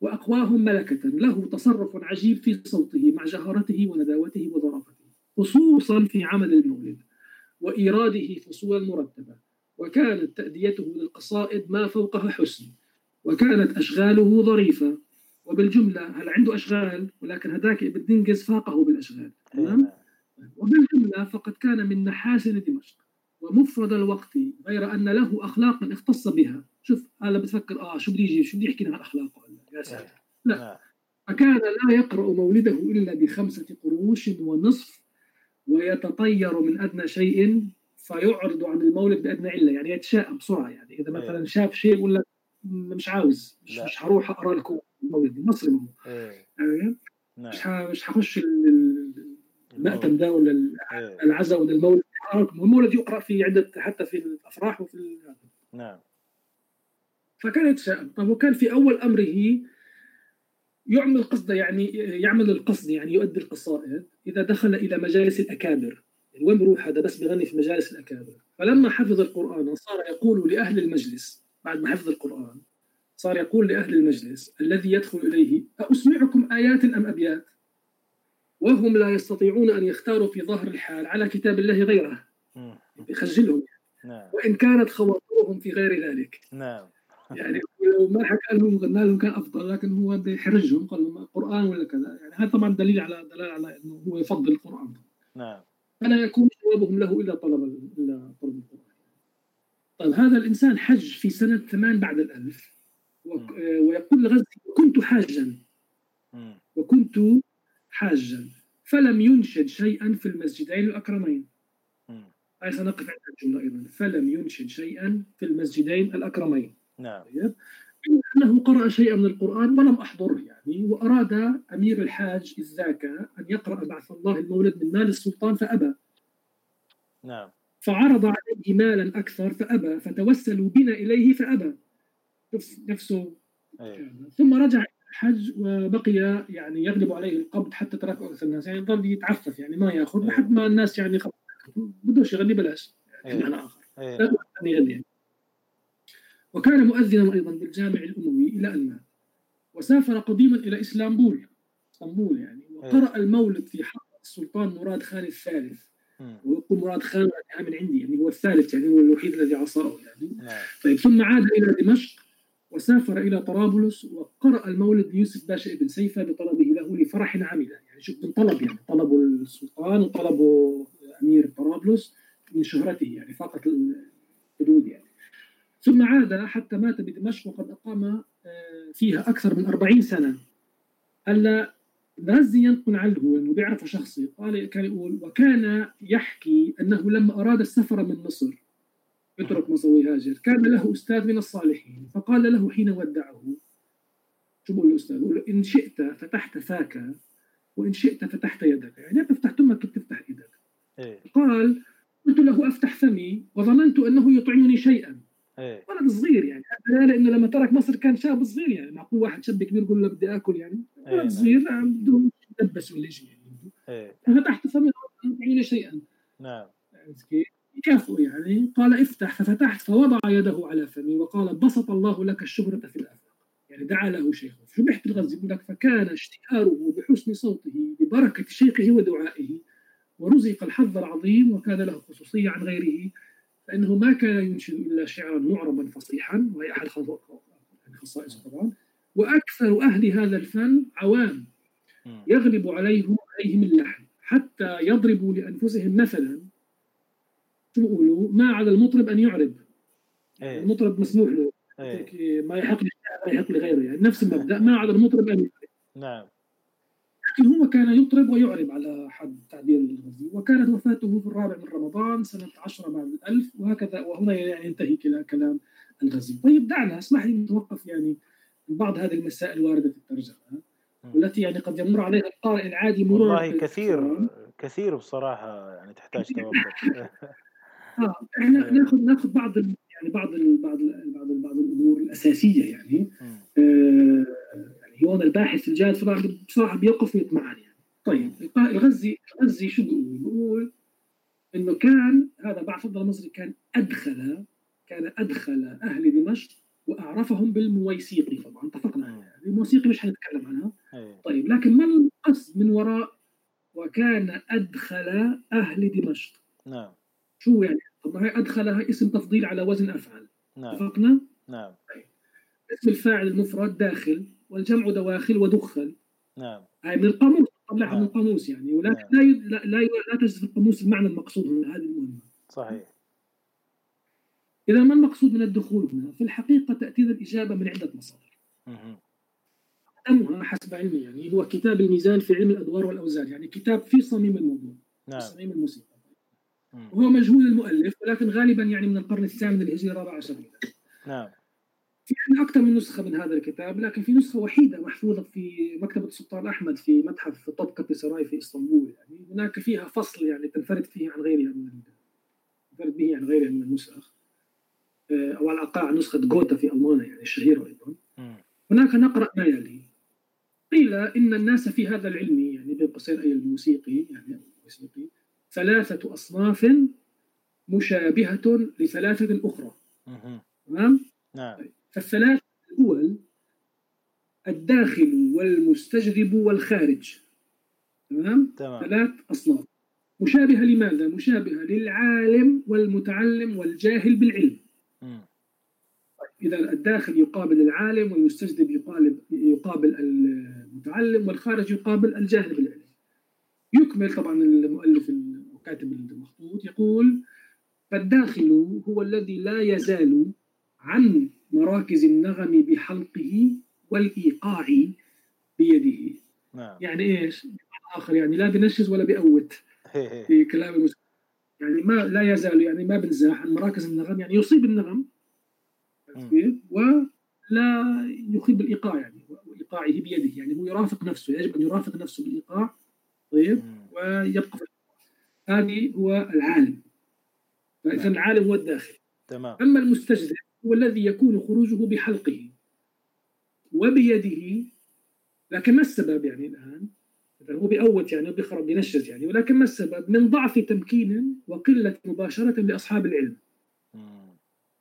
وأقواهم ملكة، له تصرف عجيب في صوته مع جهارته ونداوته وظرافته، خصوصا في عمل المولد، وإيراده فصولا مرتبة، وكانت تأديته للقصائد ما فوقها حسن، وكانت أشغاله ظريفة. وبالجملة هل عنده أشغال؟ ولكن هداك ابن دنجز فاقه بالأشغال. تمام. وبالجملة فقد كان من نحاسن دمشق ومفرد الوقت، غير أن له أخلاق من اختص بها. شوف هلا بتفكر آه شو بدي يجي شو بدي يحكي عن أخلاقه يا ساتر. لا. فكان لا يقرأ مولده إلا بخمسة قروش ونصف، ويتطير من أدنى شيء فيعرض عن المولد بأدنى علة، يعني يتشاءم بسرعة، يعني إذا مثلا شاف شيء يقول لك مش عاوز، مش, مش هروح أقرأ لكم المولد المصري منه. يعني مش مش هخش المأتم ده ولا العزاء ولا المولد، المولد يقرأ في عدة حتى في الأفراح وفي. نعم. فكان يتشائم. طب وكان في أول أمره يعمل قصد يعني يعمل القصد يعني يؤدي القصائد إذا دخل إلى مجالس الأكابر، يعني وين بروح هذا؟ بس بغني في مجالس الأكابر. فلما حفظ القرآن صار يقول لأهل المجلس، بعد ما حفظ القرآن صار يقول لأهل المجلس الذي يدخل إليه: أسمعكم آيات أم أبيات؟ وهم لا يستطيعون أن يختاروا في ظهر الحال على كتاب الله غيره، يخجلهم، وإن كانت خواطرهم في غير ذلك. نعم. يعني لو ما حكى لهم غنى لهم كان أفضل، لكن هو بده يحرجهم قال لهم قرآن ولا كذا، يعني هذا طبعا دليل على دلال على أنه هو يفضل القرآن. نعم. فلا يكون جوابهم له إلا طلب إلا طلب القرآن. طيب هذا الإنسان حج في سنة ثمان بعد الألف، ويقول الغزي: كنت حاجا وكنت حاجا فلم ينشد شيئا في المسجدين الأكرمين. هاي سنقف عند الجملة أيضا: فلم ينشد شيئا في المسجدين الأكرمين. نعم. أنه قرأ شيئا من القرآن ولم أحضره يعني، وأراد أمير الحاج الزاكى أن يقرأ بعث الله المولد من مال السلطان فأبى. نعم. فعرض عليه مالا أكثر فأبى، فتوسلوا بنا إليه فأبى نفسه. أيه. ثم رجع الحج وبقي يعني يغلب عليه القبض حتى ترك أكثر الناس، يعني ظل يتعفف يعني ما يأخذ لحد ما الناس يعني خلاص بدوش يغني بلاش يعني. أيه. آخر. أيه. لا يغني. وكان مؤذنا أيضا بالجامع الأموي إلى أن مات، وسافر قديما إلى إسلامبول اسطنبول يعني، وقرأ المولد في حق السلطان مراد خان الثالث. ويقول مراد خان يعني من عندي، يعني هو الثالث يعني هو الوحيد الذي عصاه يعني. طيب ثم عاد إلى دمشق وسافر إلى طرابلس وقرأ المولد ليوسف باشا ابن سيفة بطلبه له لفرح عمله، يعني شوف من طلب يعني طلبوا السلطان وطلبوا أمير طرابلس من شهرته يعني فاقت الحدود يعني. ثم عاد حتى مات بدمشق، وقد أقام فيها أكثر من أربعين سنة. هلا الغزي ينقل عنه وبيعرفه شخصي، قال كان يقول: وكان يحكي أنه لما أراد السفر من مصر يترك مصر ويهاجر كان له أستاذ من الصالحين فقال له حين ودعه، شو بقول الأستاذ؟ بقول له: إن شئت فتحت فاك وإن شئت فتحت يدك، يعني تفتح تمك تفتح يدك. إيه. قال: قلت له أفتح فمي وظننت أنه يطعمني شيئا. إيه. ولد صغير يعني، لأنه لما ترك مصر كان شاب صغير، يعني معقول واحد شاب كبير يقول له بدي آكل يعني؟ ولد إيه. صغير عم بدهم يتلبس ولا شيء يعني. إيه. فتحت فمي يطعمني شيئا. نعم. يكافئه يعني. قال: افتح، ففتحت فوضع يده على فمي وقال: بسط الله لك الشهرة في الآفاق، يعني دعا له شيخه. شو بيحكي الغزي؟ بيقول لك: فكان اشتهاره بحسن صوته ببركة شيخه ودعائه، ورزق الحظ العظيم، وكان له خصوصية عن غيره، فإنه ما كان ينشد إلا شعرا معربا فصيحا، وهي أحد خصائصه طبعا. وأكثر أهل هذا الفن عوام يغلب عليهم عليهم اللحن، حتى يضربوا لأنفسهم مثلا، شو بيقولوا؟ ما على المطرب أن يعرب، المطرب مسموح له ما يحق ما يحق لغيره، يعني نفس المبدأ، ما على المطرب أن يعرب. نعم. لكن هو كان يطرب ويعرب على حد تعبير الغزي. وكانت وفاته في الرابع من رمضان سنة عشرة بعد الألف، وهكذا. وهنا يعني ينتهي كلام الغزي. طيب دعنا، اسمح لي نتوقف يعني بعض هذه المسائل الواردة في الترجمة، والتي يعني قد يمر عليها القارئ العادي مرور. والله كثير كثير بصراحة، يعني تحتاج توقف. آه إحنا نأخذ نأخذ بعض ال يعني بعض ال بعض ال بعض ال بعض الأمور الأساسية يعني. آه يوم الباحث الجاد بصراحة بيقف ويطمعني يعني. طيب الغزي الغزي شو بيقول؟ بيقول إنه كان هذا بعض الله المصري كان أدخل كان أدخل أهل دمشق وأعرفهم بالمويسيقي، طبعا اتفقنا يعني. الموسيقي مش حنتكلم عنها. طيب لكن ما القصد من وراء وكان أدخل أهل دمشق؟ نعم. شو يعني؟ طبعا هي أدخلها اسم تفضيل على وزن أفعل. نعم. اتفقنا؟ نعم. طيب. اسم الفاعل المفرد داخل، والجمع دواخل ودخل. نعم. هاي من القاموس، طلعها من القاموس يعني، ولكن لا ي... لا لا, ي... لا تجد في القاموس المعنى المقصود من هذه المهمة. صحيح. إذا ما المقصود من الدخول هنا؟ في الحقيقة تأتي الإجابة من عدة مصادر. اها. أهمها حسب علمي يعني هو كتاب الميزان في علم الأدوار والأوزان، يعني كتاب في صميم الموضوع. نعم. في صميم الموسيقى. مم. وهو مجهول المؤلف، ولكن غالبا يعني من القرن الثامن الهجري الرابع عشر. نعم. في يعني أكثر من نسخة من هذا الكتاب، لكن في نسخة وحيدة محفوظة في مكتبة السلطان أحمد في متحف طبقة سراي في إسطنبول، يعني هناك فيها فصل يعني تنفرد فيه عن غيرها من تنفرد به عن غيرها من النسخ، أو على الأقل نسخة جوتا في ألمانيا يعني الشهيرة أيضا. هناك نقرأ ما يلي: قيل إن الناس في هذا العلم، يعني بين قوسين أي الموسيقي، يعني الموسيقي ثلاثة أصناف مشابهة لثلاثة أخرى. تمام؟ نعم. فالثلاث الأول الداخل والمستجرب والخارج. تمام؟ ثلاث أصناف مشابهة. لماذا؟ مشابهة للعالم والمتعلم والجاهل بالعلم. م. إذا الداخل يقابل العالم، والمستجرب يقابل يقابل المتعلم، والخارج يقابل الجاهل بالعلم. يكمل طبعا المؤلف الكاتب المخطوط يقول: فالداخل هو الذي لا يزال عن مراكز النغم بحلقه والإيقاع بيده. نعم. يعني إيش؟ آخر يعني لا بنشز ولا بأوت في كلام الموسيقى، يعني ما لا يزال يعني ما بنزاح عن مراكز النغم، يعني يصيب النغم ولا يخيب الإيقاع، يعني وإيقاعه بيده، يعني هو يرافق نفسه، يجب أن يرافق نفسه بالإيقاع. طيب. ويبقى هذه هو العالم. فإذا العالم هو الداخل. تمام. أما المستجذب هو الذي يكون خروجه بحلقه وبيده، لكن ما السبب يعني الآن؟ هو بأوت يعني وبيخرب بينشز يعني، ولكن ما السبب؟ من ضعف تمكين وقلة مباشرة لأصحاب العلم. مم.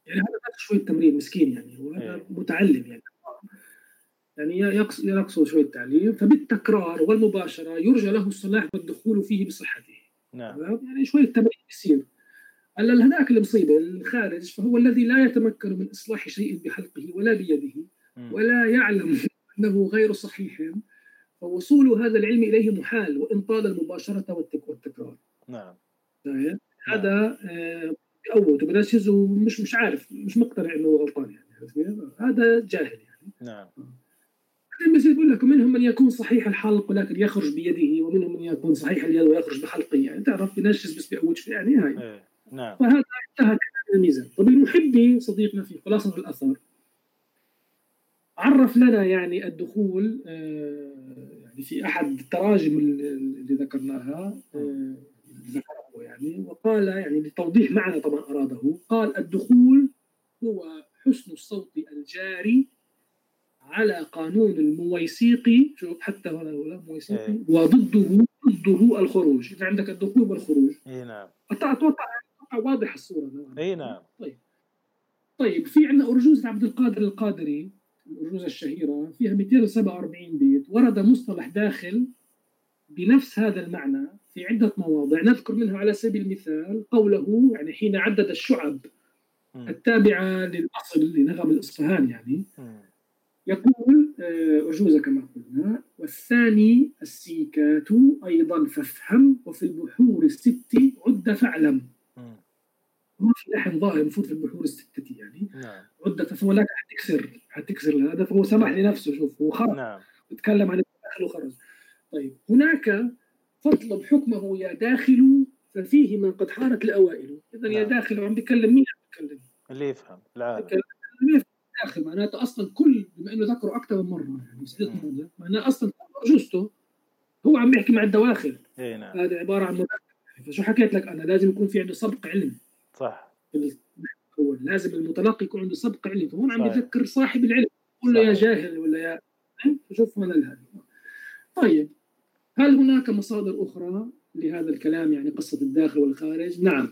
يعني هذا شوية تمرين مسكين يعني، هو هذا متعلم يعني يعني يقص يقص شوية تعليم، فبالتكرار والمباشرة يرجى له الصلاح والدخول فيه بصحته. نعم. يعني شوية تمرين يصير. ألا هناك المصيبة الخارج، فهو الذي لا يتمكن من إصلاح شيء بحلقه ولا بيده، ولا يعلم أنه غير صحيح، فوصول هذا العلم إليه محال وإن طال المباشرة والتكرار. نعم. نعم. هذا أول تبنشز ومش مش عارف مش مقتنع أنه غلطان يعني، هذا جاهل يعني. نعم. مثل بقول لك منهم من يكون صحيح الحلق ولكن يخرج بيده، ومنهم من يكون صحيح اليد ويخرج بحلقه، يعني تعرف بنشز بس بيعوج يعني هاي. إيه. نعم. فهذا انتهى الميزان. طب المحبي صديقنا في خلاصة الأثر عرف لنا يعني الدخول يعني في أحد التراجم اللي ذكرناها ذكره يعني، وقال يعني لتوضيح معنى طبعا أراده، قال الدخول هو حسن الصوت الجاري على قانون المويسيقي، شوف حتى هنا المويسيقي إيه. وضده ضده الخروج، إذا عندك الدخول والخروج. إيه نعم. أتوقع واضح الصورة. إيه نعم. طيب طيب في عندنا أرجوز عبد القادر القادري، الأرجوزة الشهيرة فيها مئتين وسبعة وأربعين بيت، ورد مصطلح داخل بنفس هذا المعنى في عدة مواضع، نذكر منها على سبيل المثال قوله يعني حين عدد الشعب م. التابعة للأصل لنغم الإصفهان يعني م. يقول أرجوزة كما قلنا، والثاني السيكات أيضا فافهم، وفي البحور الست عد فاعلم. ما في لحن ظاهر المفروض في البحور الستة يعني نعم. عدة فولاك هتكسر هتكسر هذا، فهو سمح لنفسه، شوف هو خرج نعم. اتكلم عن الداخل وخرج. طيب هناك فاطلب حكمه يا داخل ففيه من قد حارت الأوائل، إذا نعم. يا داخل عم بيكلم مين؟ عم بيكلم اللي يفهم العالم داخل، معناته أصلا كل بما أنه ذكره أكثر من مرة يعني معناه أصلا جوزته هو عم بيحكي مع الدواخل هذا نعم. عبارة عن مراقب. فشو حكيت لك أنا لازم يكون في عنده سبق علم صح، هو لازم المتلقي يكون عنده سبق علم، فهون عم يفكر صاحب العلم يقول له يا جاهل ولا يا شوف من الهدف. طيب هل هناك مصادر أخرى لهذا الكلام يعني قصة الداخل والخارج؟ نعم،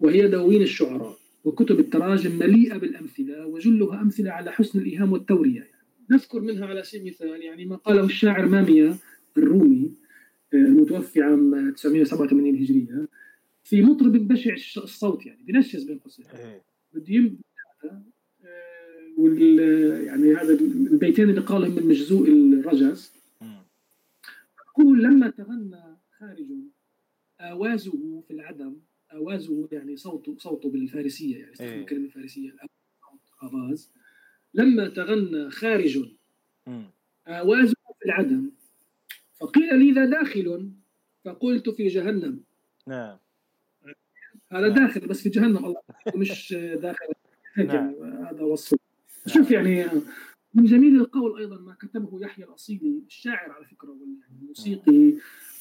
وهي دواوين الشعراء وكتب التراجم مليئة بالأمثلة، وجلها أمثلة على حسن الإيهام والتورية يعني. نذكر منها على سبيل المثال يعني ما قاله الشاعر مامية الرومي المتوفي عام تسعمئة وسبعة وثمانين هجرية في مطرب بشع الصوت يعني بنشز بين قوسين بده يمد هذا، وال يعني هذا البيتين اللي قالهم من مجزوء الرجز، يقول لما تغنى خارج آوازه في العدم، آوازه يعني صوته صوته بالفارسية يعني استخدم الكلمة الفارسية آواز، لما تغنى خارج آوازه في العدم فقيل لي ذا داخل فقلت في جهنم. نعم هذا داخل بس في جهنم الله مش داخل نعم. هذا وصف نعم. شوف يعني من جميل القول أيضا ما كتبه يحيى الأصيلي الشاعر على فكرة والموسيقي نعم.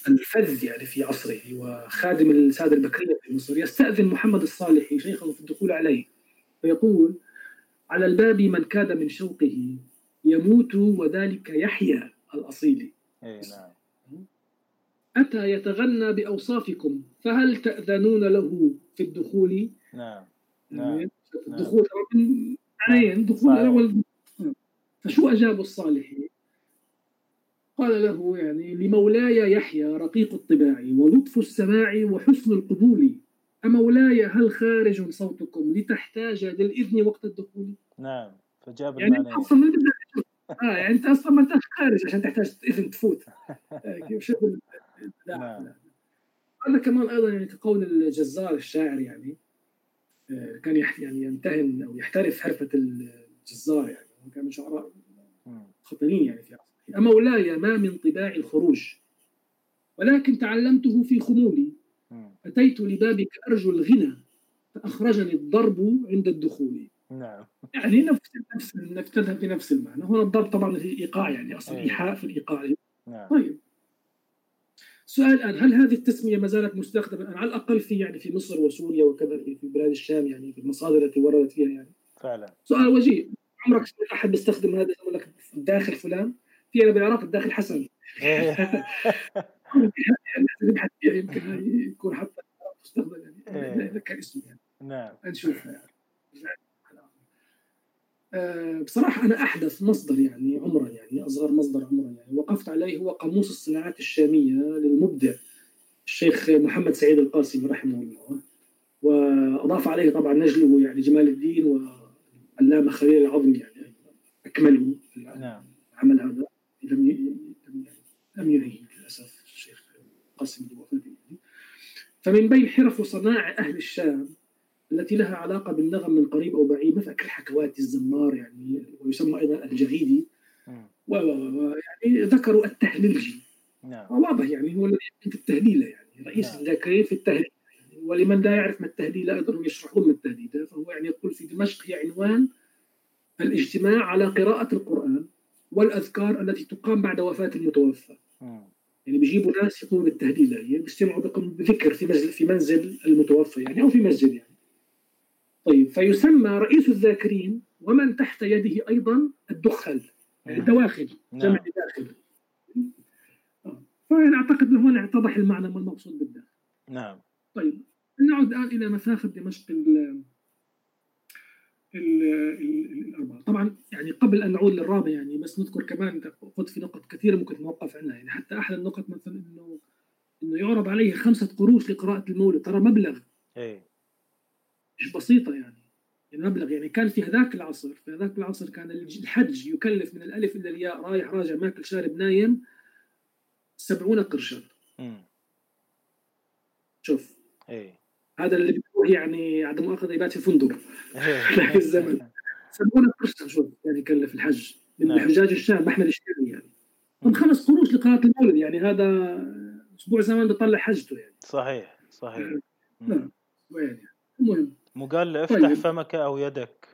الفذ يعني في عصره وخادم السادة البكرية في مصر، يستأذن محمد الصالحي شيخه في الدخول عليه فيقول على الباب من كاد من شوقه يموت وذلك يحيى الأصيلي نعم. أتى يتغنى بأوصافكم فهل تأذنون له في الدخول؟ نعم نعم الدخول من عين دخول الأول. فشو أجاب الصالحي؟ قال له يعني لمولاي يحيى رقيق الطباع ولطف السماع وحسن القبول، أمولاي هل خارج صوتكم لتحتاج للإذن وقت الدخول؟ نعم فجاب يعني المعنى أصلاً آه يعني أنت أصلاً ما أنت خارج عشان تحتاج إذن تفوت كيف شغل. نعم. هذا كمان أيضا يعني كقول الجزار الشاعر يعني كان يعني يمتهن أو يحترف حرفة الجزار يعني كان من شعراء خطيرين يعني في عصره. أمولاي ما من طباع الخروج ولكن تعلمته في خمولي، أتيت لبابك أرجو الغنى فأخرجني الضرب عند الدخول. نعم يعني نفس نفس نفتدها بنفس المعنى. هنا الضرب طبعا في الإيقاع يعني أصل إيحاء في الإيقاع. نعم. طيب سؤال الآن، هل هذه التسمية ما زالت مستخدمة الآن على الأقل في يعني في مصر وسوريا وكذا في بلاد الشام يعني في المصادر التي وردت فيها يعني؟ فعلا سؤال وجيه، عمرك سمعت أحد بيستخدم هذا يقول لك الداخل فلان؟ في أنا بالعراق الداخل حسن يمكن يكون حتى مستخدم يعني ذكر اسمه يعني. نعم نشوفها يعني. أه بصراحة أنا أحدث مصدر يعني عمرا يعني أصغر مصدر عمرا يعني وقفت عليه هو قاموس الصناعات الشامية للمبدع الشيخ محمد سعيد القاسمي رحمه الله، وأضاف عليه طبعا نجله يعني جمال الدين والعلامة خليل العظمي يعني أكمله العمل هذا لم لم ينهي للأسف الشيخ القاسمي بوفاته يعني. فمن بين حرف وصناعة أهل الشام التي لها علاقة بالنغم من قريب أو بعيد مثل الحكواتي الزمار يعني ويسمى أيضا الجريدي ويعني ذكروا التهليلجي. نعم. واضح يعني هو الذي يحدد التهليلة، يعني رئيس الذاكرين في التهليلة. ولمن لا يعرف ما التهليلة أيضا يشرحون ما التهليلة، فهو يعني يقول في دمشق هي عنوان الاجتماع على قراءة القرآن والأذكار التي تقام بعد وفاة المتوفى. مم. يعني بيجيبوا ناس يقوموا بالتهليلة، يعني بيجتمعوا بذكر في منزل في منزل المتوفى يعني أو في مسجد يعني. طيب، فيسمى رئيس الذاكرين ومن تحت يده أيضا الدخل، يعني الدواخل، جمع الداخل. فأنا أعتقد أنه هنا اتضح المعنى ما المقصود بالداخل. نعم. طيب، نعود الآن إلى مفاخر دمشق ال الأربعة. طبعا يعني قبل أن نعود للرابع يعني بس نذكر كمان قد في نقط كثيرة ممكن نوقف عنها، يعني حتى أحد النقط مثلا إنه إنه يعرض عليه خمسة قروش لقراءة المولد، ترى مبلغ إيه مش بسيطة يعني، المبلغ يعني كان في هذاك العصر في هذاك العصر كان الحج يكلف من الألف إلى الياء رايح راجع ماكل شارب نايم سبعون قرشا. امم شوف إيه هذا اللي بيقول يعني عدم مؤاخذة يبات في فندق في الزمن سبعون قرشا شو يعني كلف الحج من حجاج الشام أحمد الشامي يعني. طب خمس قروش لقراءة المولد، يعني هذا أسبوع زمان بيطلع حجته يعني. صحيح صحيح. نعم. يعني المهم مقال افتح طيب. فمك أو يدك،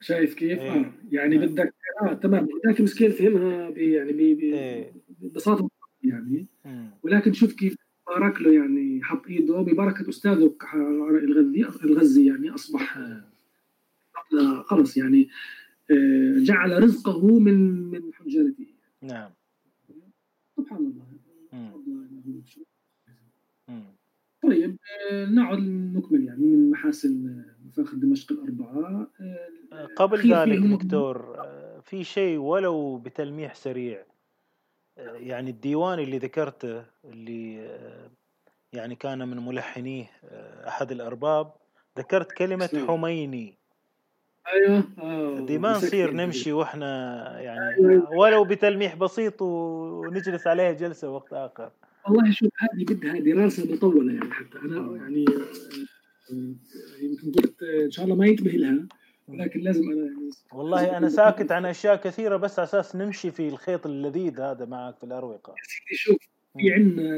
شايف كيف؟ إيه. آه. يعني نعم. بدك آه تمام، هناك مسكين فهمها بي يعني بي بي إيه. ببساطة يعني مم. ولكن شوف كيف بارك له، يعني حط ايده ببركه استاذه الغزي الغزي يعني اصبح خلص يعني جعل رزقه من من حجرته. نعم. سبحان الله. امم طيب نعود نكمل يعني من محاسن مفاخر دمشق الاربعه. قبل ذلك دكتور في شيء ولو بتلميح سريع، يعني الديوان اللي ذكرته اللي يعني كان من ملحنيه أحد الأرباب، ذكرت كلمة حميني. أيوه. دي ما نصير نمشي وإحنا يعني ولو بتلميح بسيط ونجلس عليها جلسة وقت آخر. والله شوف هذه بدها دراسة مطولة يعني، حتى أنا يعني يمكن قلت إن شاء الله ما ينتبه لها، لكن لازم أنا يعني والله أنا ساكت عن أشياء كثيرة بس على أساس نمشي في الخيط اللذيذ هذا معك في الأروقة. شوف في عندنا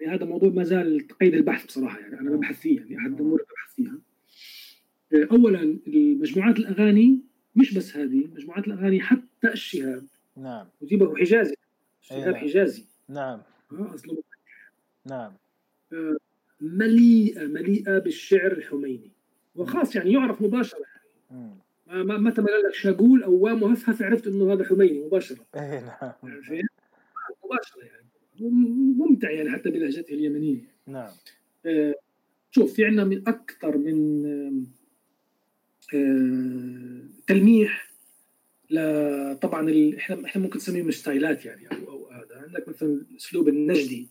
يعني هذا موضوع ما زال قيد البحث بصراحة، يعني أنا ببحث فيه يعني أحد الأمور ببحث فيها. أولا مجموعات الأغاني، مش بس هذه مجموعات الأغاني حتى الشهاب. نعم. وجيبه حجازي، شهاب حجازي. نعم. أصله. نعم. مليئة مليئة بالشعر الحميني، وخاص يعني يعرف مباشرة. ما ما متى ما لك شاقول أوام وهفهف عرفت إنه هذا حميني مباشرة. إيه نعم. مباشرة يعني ممتع يعني حتى بلهجته اليمنية. نعم. آه شوف في عنا من أكثر من آه تلميح ل طبعا ال... إحنا إحنا ممكن نسميه مستايلات يعني أو أو هذا. عندك مثلا أسلوب النجدي.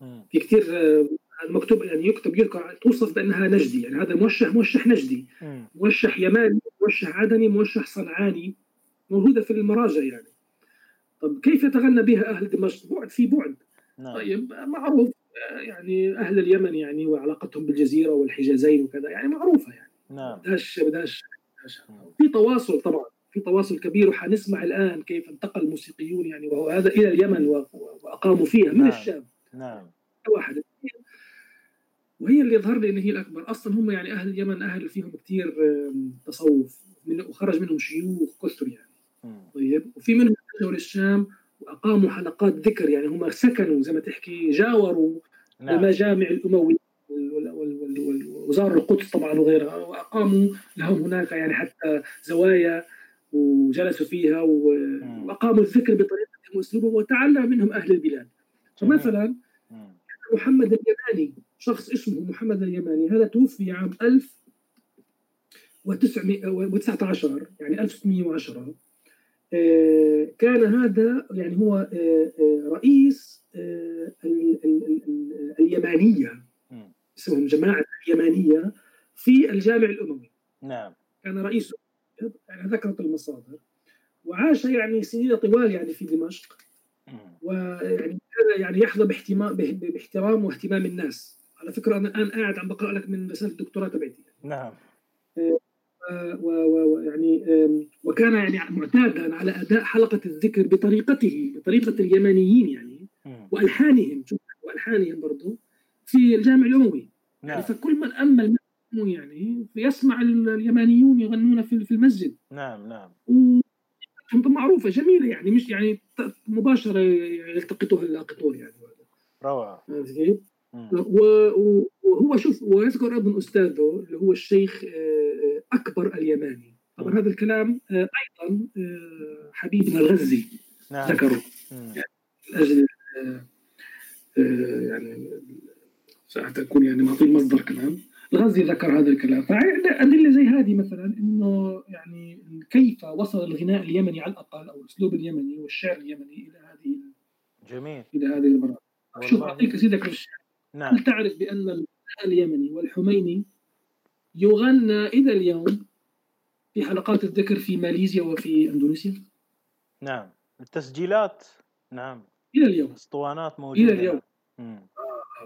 مم. في كتير آه المكتوب يعني يكتب يذكر توصف بأنها نجدي، يعني هذا موشح موشح نجدي، موشح يماني، موشح عدني، موشح صنعاني، موجودة في المراجع يعني. طب كيف يتغنى بها أهل دمشق؟ بعد في بعد. نعم. طيب معروف يعني أهل اليمن يعني وعلاقتهم بالجزيرة والحجازين وكذا يعني معروفة يعني. نعم. بدهاش بدهاش في تواصل، طبعا في تواصل كبير، وحنسمع الآن كيف انتقل الموسيقيون يعني وهو هذا إلى اليمن وأقاموا فيها من نعم. الشام. نعم. واحد. وهي اللي يظهر لي إن هي الأكبر أصلاً. هم يعني أهل اليمن أهل فيهم كتير تصوف من وخرج منهم شيوخ كثر يعني. طيب وفي منهم اتجهوا للشام وأقاموا حلقات ذكر، يعني هم سكنوا زي ما تحكي جاوروا نعم. المجامع الأموية وزاروا القدس طبعاً وغيرها، وأقاموا لهم هناك يعني حتى زوايا وجلسوا فيها وأقاموا الذكر بطريقتهم وأسلوبهم وتعلم منهم أهل البلاد. فمثلاً محمد اليماني، شخص اسمه محمد اليماني، هذا توفي عام ألف وتسعمائة وتسعة عشر يعني ألف وستمائة وعشرة. كان هذا يعني هو رئيس اليمانية، اسمهم جماعة اليمانية في الجامع الأموي. نعم. كان رئيس يعني ذكرت المصادر، وعاش يعني سنين طوال يعني في دمشق، ويعني يعني يحظى باحترام باحترام واهتمام الناس. على فكرة أنا الآن قاعد عم بقرأ لك من رسالة الدكتوراه تبعتي. نعم. ويعني وكان يعني معتادا على أداء حلقة الذكر بطريقته بطريقة اليمنيين يعني وألحانهم وألحانهم برضو في الجامع الأموي. نعم. فكل من أمل يعني يسمع اليمنيون يغنون في المسجد. نعم نعم. وهم معروفة جميلة يعني مش يعني مباشرة يلتقطها اللاقطون يعني. روعة. وهو شوف ويذكر ابن أستاذه اللي هو الشيخ أكبر اليماني. طبعا هذا الكلام أيضا حبيبنا الغزي ذكره. نعم. يعني أجل يعني سأكون يعني معطي المصدر كمان. الغزي ذكر هذا الكلام. فأدلة زي هذه مثلا إنه يعني كيف وصل الغناء اليمني على الأقل أو الأسلوب اليمني والشعر اليمني إلى هذه جميل إلى هذه المناطق. شوف أعطيك سيدك الشعر. نعم. هل تعرف بأن الغناء اليمني والحميني يغنى إلى اليوم في حلقات الذكر في ماليزيا وفي أندونيسيا؟ نعم التسجيلات. نعم إلى اليوم اسطوانات موجودة إلى اليوم. مم.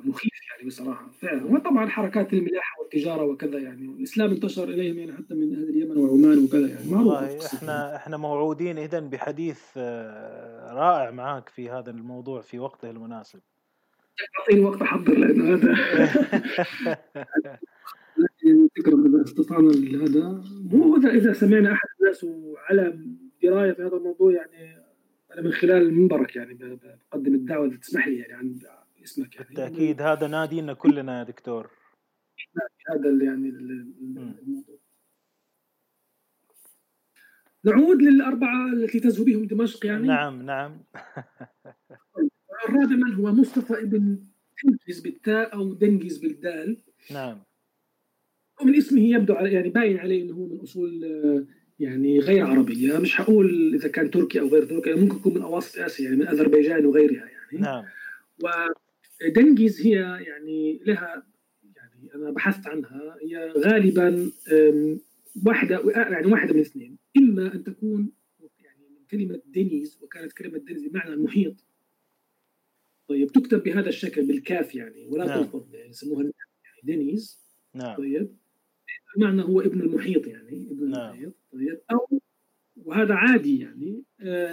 مخيف يعني بصراحة فعلا. وطبعا حركات الملاحة والتجارة وكذا يعني والإسلام انتشر إليهم يعني حتى من أهل اليمن وعمان وكذا يعني معروف. إحنا إحنا موعودين إذن بحديث رائع معاك في هذا الموضوع في وقته المناسب. تعطيني وقت أحضر لأنه هذا لكن تكرم إذا استطعنا لهذا مو إذا سمعنا أحد الناس على دراية في هذا الموضوع يعني أنا من خلال منبرك يعني بقدم الدعوة إذا تسمح لي يعني عن اسمك يعني بالتأكيد يعني هذا نادينا كلنا يا دكتور هذا اللي يعني الموضوع. نعود للأربعة التي تزهو بهم دمشق يعني. نعم نعم. الرابع من هو مصطفى ابن دنجز بالتاء أو دنجز بالدال. نعم. ومن اسمه يبدو يعني باين عليه إنه هو من أصول يعني غير عربية مش هقول إذا كان تركي أو غير تركي ممكن يكون من أواسط آسيا يعني من أذربيجان وغيرها يعني. نعم. ودنجز هي يعني لها يعني أنا بحثت عنها هي غالبا واحدة يعني واحدة من اثنين إما أن تكون يعني من كلمة دنيز وكانت كلمة دنيز بمعنى محيط طيب تكتب بهذا الشكل بالكاف يعني ولا تلفظ يعني يسموها دنيز. نعم. طيب المعنى هو ابن المحيط يعني ابن المحيط. طيب أو وهذا عادي يعني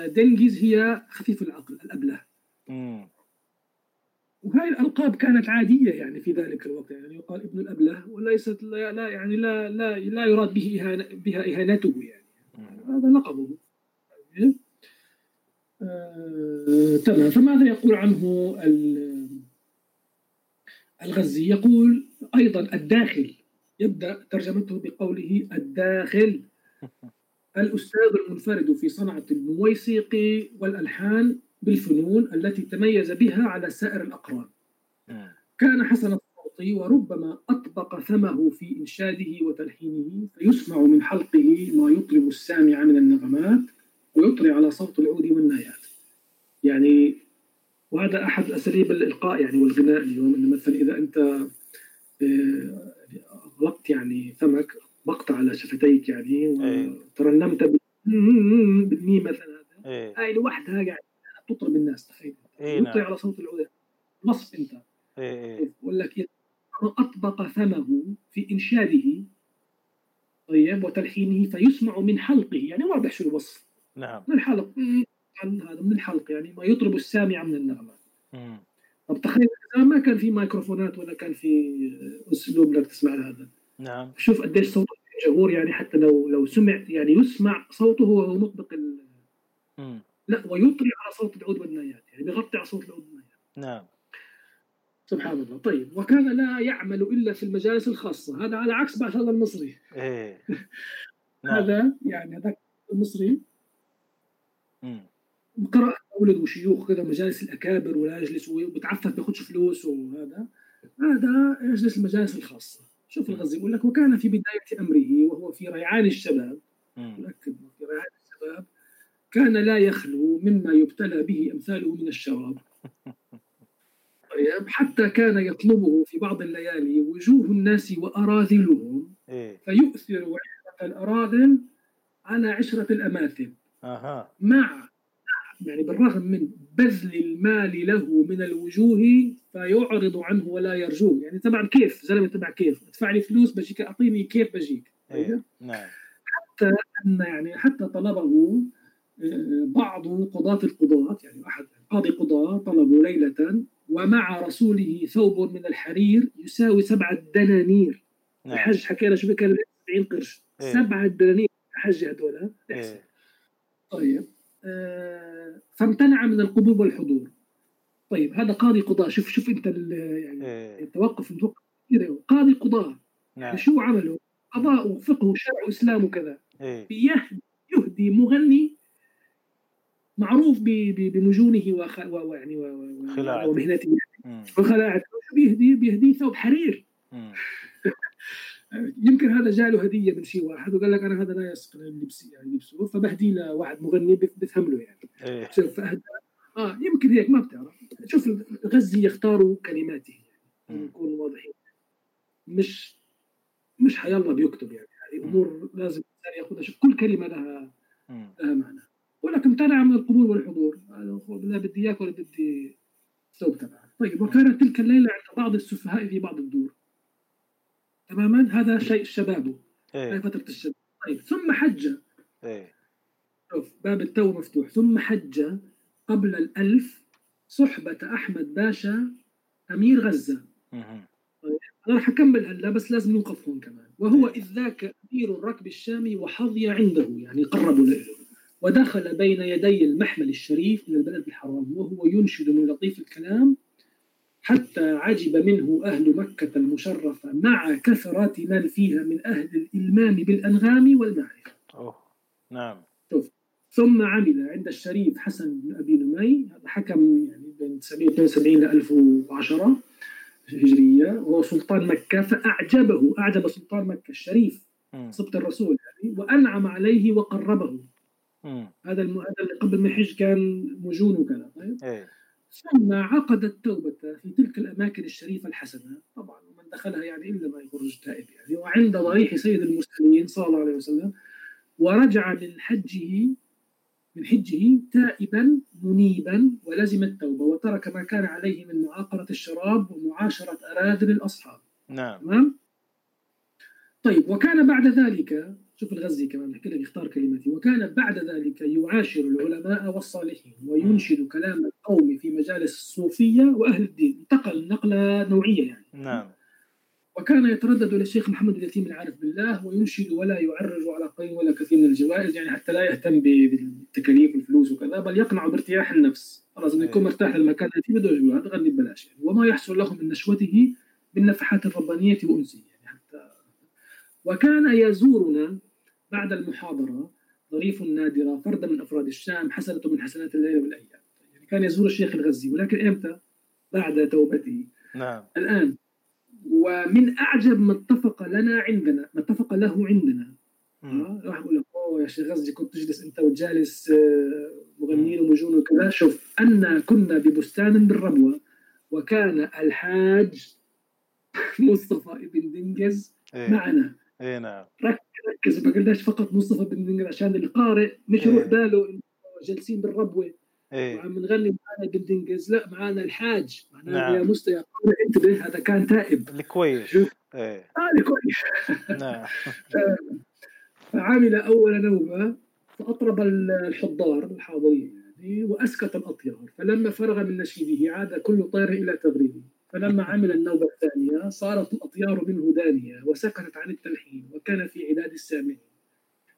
دنجز هي خفيف العقل الأبله. امم وهاي الألقاب كانت عادية يعني في ذلك الوقت يعني يقال ابن الأبله وليست لا, لا يعني لا لا لا يراد به إهانة بها إهانته يعني. مم. هذا لقبه. آه، تمام. فماذا يقول عنه الغزي؟ يقول أيضا الداخل يبدأ ترجمته بقوله الداخل الأستاذ المنفرد في صنعة الموسيقى والألحان بالفنون التي تميز بها على سائر الأقران. كان حسن الصوت وربما أطبق ثمه في إنشاده وتلحينه فيسمع من حلقه ما يطرب السامع من النغمات ويطري على صوت العود والنايات يعني. وهذا أحد أساليب الإلقاء يعني والغناء اليوم إنه مثلا إذا أنت أغلقت يعني فمك أطبقت على شفتيك يعني وترنمت بالميم مثلا هاي لوحدها يعني تطرب الناس تخيل يطري على صوت العود نصف أنت يقول لك أطبق فمه في إنشاده طيب وتلحينه فيسمع من حلقه يعني واضح شو الوصف. نعم. من الحلق عن هذا من الحلق يعني ما يطرب السامع من النغمات. طب تخيل إذا ما كان في مايكروفونات ولا كان في أسلوب لك تسمع هذا. نعم. شوف قديش صوت الجمهور يعني حتى لو لو سمع يعني يسمع صوته وهو مطبق ال لا ويطري على صوت العود والنايات يعني بيغطي على صوت العود والنايات. نعم. سبحان الله. طيب وكان لا يعمل إلا في المجالس الخاصة هذا على عكس بعض الله المصري. إيه. هذا يعني هذاك المصري قراءة أولاد وشيوخ كذا مجالس الأكابر ولا يجلس وبتعفف بياخدش فلوس وهذا هذا يجلس المجالس الخاصة. شوف الغزي يقول لك وكان في بداية أمره وهو في ريعان الشباب متأكد في ريعان الشباب كان لا يخلو مما يبتلى به أمثاله من الشراب حتى كان يطلبه في بعض الليالي وجوه الناس وأراذلهم فيؤثر عشرة الأراذل على عشرة الأماثل. أها. مع يعني بالرغم من بذل المال له من الوجوه فيعرض عنه ولا يرجوه يعني طبعا كيف زلمة تبع كيف ادفع لي فلوس بجيك أعطيني كيف بجيك المصرية. نعم. حتى أن يعني حتى طلبه بعض قضاة القضاة، يعني أحد قاضي قضاة طلبوا ليلة ومع رسوله ثوب من الحرير يساوي سبعة دنانير. نعم. الحج حكينا شو بكل سبعين قرش. إيه. سبعة دنانير الحج هذولا. إيه. طيب آه فامتنع من القبول والحضور. طيب هذا قاضي قضاء، شوف شوف انت يعني إيه. التوقف متوقف كثير. قاضي قضاء نعم. شو عمله؟ قضاء وفقه وشرع واسلام وكذا. إيه. يهدي يهدي مغني معروف بمجونه ويعني ومهنته وخلاعته، بيهدي بيهدي ثوب حرير. يمكن هذا جاله هديه من شي واحد وقال لك انا هذا لا يسقط لبسي يعني لبسه، فبهدي له واحد مغني بفهم له يعني. إيه. اه يمكن هيك، ما بتعرف. شوف الغزي يختاروا كلماته يعني، نكون واضحين، مش مش حيالله بيكتب يعني، يعني امور لازم ياخذها. شوف كل كلمه لها لها معنى. ولكن امتنع من القبول والحضور، لا بدي اياك ولا بدي الثوب تبعك. طيب وكانت تلك الليله عند بعض السفهاء في بعض الدور. تماما، هذا شيء شبابه. إيه. فتره الشباب. طيب ثم حج. إيه. شوف باب التو مفتوح. ثم حج قبل الألف صحبة أحمد باشا أمير غزة. أنا راح أكمل هلا بس لازم نوقف هون كمان. وهو إذ ذاك أمير الركب الشامي وحظي عنده، يعني قربوا له، ودخل بين يدي المحمل الشريف إلى البلد الحرام وهو ينشد من لطيف الكلام حتى عجب منه أهل مكة المشرفة مع كثرات من فيها من أهل الإلمام بالأنغام والمعرفة. أوه. نعم. شوف. ثم عمل عند الشريف حسن بن أبي نمي، هذا حكم يعني بين سبعمائة واثنين وسبعين إلى ألف وعشرة هجرية، وهو سلطان مكة، فأعجبه، أعجب سلطان مكة الشريف صبت الرسول يعني، وأنعم عليه وقربه. م. هذا الم... هذا اللي قبل ما يحج كان مجون وكذا. طيب. ثم عقد التوبة في تلك الأماكن الشريفة الحسنة، طبعا ومن دخلها يعني إلا ما يخرج تائب يعني، وعند ضريح سيد المرسلين صلى الله عليه وسلم، ورجع من حجه من حجه تائبا منيبا ولزم التوبة وترك ما كان عليه من معاقرة الشراب ومعاشرة أراذل الأصحاب. نعم. تمام. طيب وكان بعد ذلك، شوف الغزي كمان بحكي لك اختار كلمتي، وكان بعد ذلك يعاشر العلماء والصالحين وينشد كلام القوم في مجالس الصوفية وأهل الدين، انتقل نقلة نوعية يعني. نعم. وكان يتردد للشيخ محمد اليتيم العارف بالله وينشد ولا يعرج على قيم ولا كثير من الجوائز، يعني حتى لا يهتم بالتكاليف والفلوس وكذا، بل يقنع بارتياح النفس، خلاص انه يكون مرتاح للمكان اللي بده يجوله، تغني ببلاش يعني. وما يحصل له من نشوته من نفحات الربانية وأنسية يعني حتى. وكان يزورنا بعد المحاضرة ظريف نادرة، فرد من أفراد الشام، حسنة من حسنات الليل والأيام. يعني كان يزور الشيخ الغزي، ولكن إمتى؟ بعد توبته. نعم. الآن. ومن أعجب ما اتفق لنا عندنا ما اتفق له عندنا. راح أقول لك أوه يا شيخ غزي كنت تجلس أنت وتجالس مغنيين ومجون وكذا. شوف أن كنا ببستان بالربوة وكان الحاج مصطفى بن دنجز إيه. معنا. إيه نعم. ركز، ما قلناش فقط مصطفى بن دنجز عشان القارئ مش يروح إيه. باله إنه جالسين بالربوة. إيه. وعم نغني معانا بن دنجز، لا معانا الحاج، معانا. نعم. يا مصطفى يا قارئ انتبه، هذا كان تائب الكويش. إيه. اه الكويش. نعم. فعمل اول نوبه فاطرب الحضار الحاضرين يعني واسكت الاطيار، فلما فرغ من نشيده عاد كل طير الى تغريده، فلما عمل النوبه الثانيه صارت الاطيار منه دانيه وسكتت عن التلحين وكان في عداد السامعين،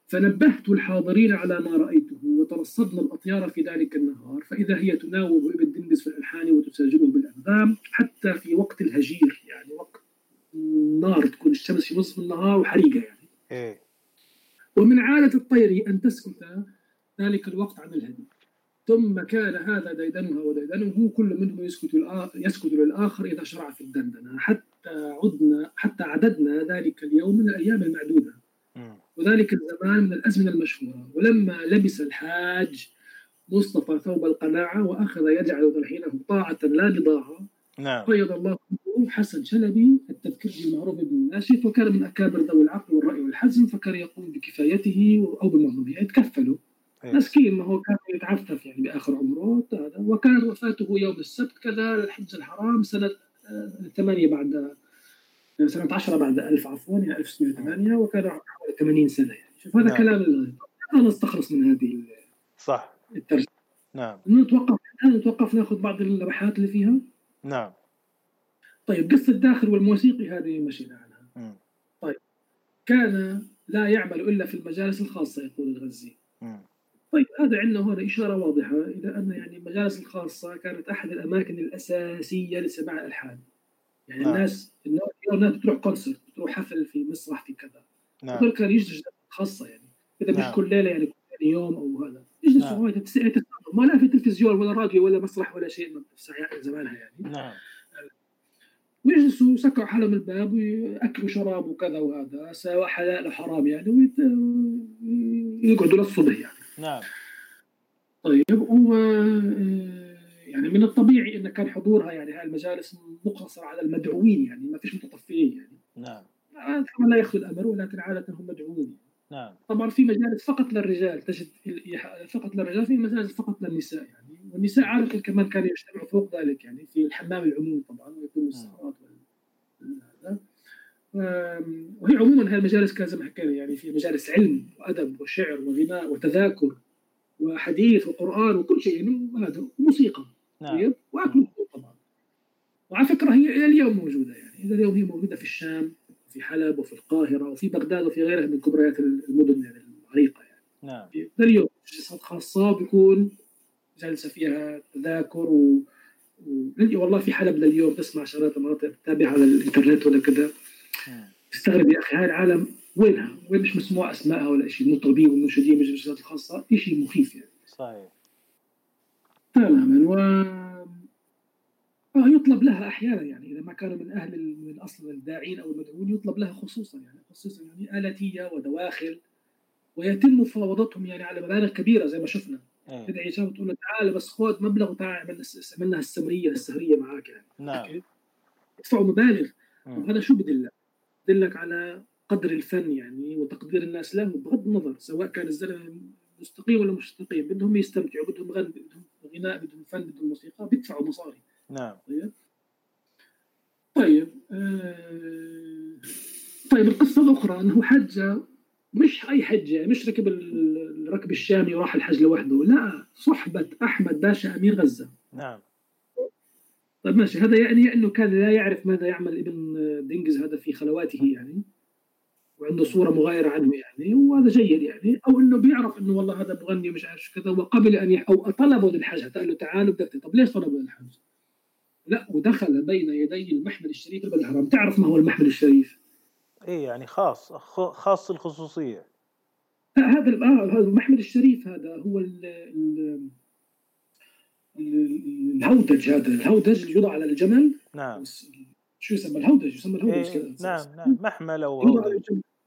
فنبهت الحاضرين على ما رأيته وترصدنا الأطيار في ذلك النهار، فإذا هي تناوب ابن دندس في الألحان وتساجله بالأنغام حتى في وقت الهجير، يعني وقت النار تكون الشمس في نصف النهار وحريقة يعني. إيه. ومن عادة الطير أن تسكت ذلك الوقت عن الهدي، ثم كان هذا ديدنها وديدنه كل منهم يسكت يسكت للآخر إذا شرع في الدندنة، حتى عدنا حتى عددنا ذلك اليوم من الأيام المعدودة وذلك الزمان من الأزمنة المشهورة. ولما لبس الحاج مصطفى ثوب القناعة وأخذ يجعل تلحينه طاعة لا بضاعة. نعم. قيد الله حسن شلبي التذكرجي المعروف بن ناشف، وكان من أكابر ذوي العقل والرأي والحزم، فكان يقوم بكفايته أو بمعظمها يتكفله. أيه. مسكين، ما هو كان يتعفف يعني بآخر عمره هذا. وكان وفاته يوم السبت كذا الحج الحرام سنة ثمانية بعد سنة عشرة بعد ألف عفوا إلى ألف وتسعمائة وثمانية وكان حوالي ثمانين سنة. يعني شوف هذا نعم. كلام أنا استخلص من هذه صح الترجمة. نعم. نتوقف الآن نتوقف نأخذ بعض الرحلات اللي فيها. نعم. طيب قصة الداخل والموسيقي هذه مشينا عنها. م. طيب كان لا يعمل إلا في المجالس الخاصة يقول الغزي. م. طيب هذا عندنا هنا إشارة واضحة إذا أن يعني المجالس الخاصة كانت أحد الأماكن الأساسية لسماع الألحان. يعني نعم. الناس الناس بتروح كونسرت بتروح حفل في مسرح في كذا. نعم. هذول كانوا يجلسوا خاصة يعني إذا نعم. مش كل ليلة يعني كل يوم أو هذا يجلسوا نعم. هواية تسعة ما لا في تلفزيون ولا راديو ولا مسرح ولا شيء من ساعات زمانها يعني. نعم. ويجلسوا يسكعوا حالهم الباب ويأكلوا شراب وكذا وهذا سواء حلال وحرام يعني ويقعدوا للصبح يعني. نعم. طيب هو يعني من الطبيعي أن كان حضورها يعني هاي المجالس مقتصر على المدعوين يعني ما فيش متطفلين يعني. نعم. لا يخلو الأمر ولكن عادة هم مدعوين. نعم. طبعا في مجالس فقط للرجال تجد فقط للرجال في مجالس فقط للنساء يعني والنساء عادة كمان كانوا يجتمعوا فوق ذلك يعني في الحمام العمومي طبعا ويكونوا السهرات وال... وهي عموما هاي المجالس كان زي ما حكينا يعني في مجالس علم وأدب وشعر وغناء وتذاكر وحديث وقرآن وكل شيء يعني هذا وموسيقى. نعم. وأكل طبعا وعلى فكرة هي إلى اليوم موجودة يعني إلى اليوم هي موجودة في الشام في حلب وفي القاهرة وفي بغداد وفي غيرها من كبريات المدن يعني العريقة يعني. نعم. اليوم جلسات خاصة بيكون جلسة فيها تذاكر و... و... والله في حلب لليوم تسمع شغلات مناطق تتابع على الإنترنت ولا كذا استغرب يا أخي هاي العالم وينها وين مش مسموع أسمائها ولا شيء المطربين والمنشدين مش الجلسات الخاصة شيء مخيف يعني. صحيح. تماما و يطلب لها أحيانا يعني إذا ما كانوا من أهل من الأصل الداعين أو المدعون يطلب لها خصوصا يعني خصوصا يعني آلاتية ودواخل ويتم مفاوضتهم يعني على مبالغ كبيرة زي ما شفنا أيه. تدعي شاب وتقول له تعال بس خذ مبلغ وتعال عملنا السمرية السهرية معاك يعني. نعم. يدفعوا مبالغ وهذا شو بدلك بدلك على قدر الفن يعني وتقدير الناس له بغض النظر سواء كان الزلمة مستقيم ولا مش مستقيم بدهم يستمتعوا بدهم غناء بدهم غناء بدهم فن بدهم موسيقى بيدفعوا مصاري. نعم. طيب طيب آه... طيب القصة الأخرى أنه حجة مش أي حجة مش ركب الركب الشامي وراح الحج لوحده لا صحبة أحمد باشا أمير غزة. نعم. طيب ماشي هذا يعني أنه كان لا يعرف ماذا يعمل ابن دينجز هذا في خلواته يعني وعنده صورة مغايرة عنه يعني وهذا جيد يعني أو أنه بيعرف أنه والله هذا مغني مش عارف كذا وقبل أن يح... أو طلبوا للحج قال له تعالوا بدك طب ليش طلبوا للحج لا ودخل بين يدي المحمل الشريف بالحرام تعرف ما هو المحمل الشريف ايه يعني خاص خاص الخصوصيه هذا هذا المحمل الشريف هذا هو ال الهودج هذا الهودج اللي يوضع على الجمل. نعم. شو يسمى الهودج يسمى الهودج إيه. نعم نعم محمل او هودج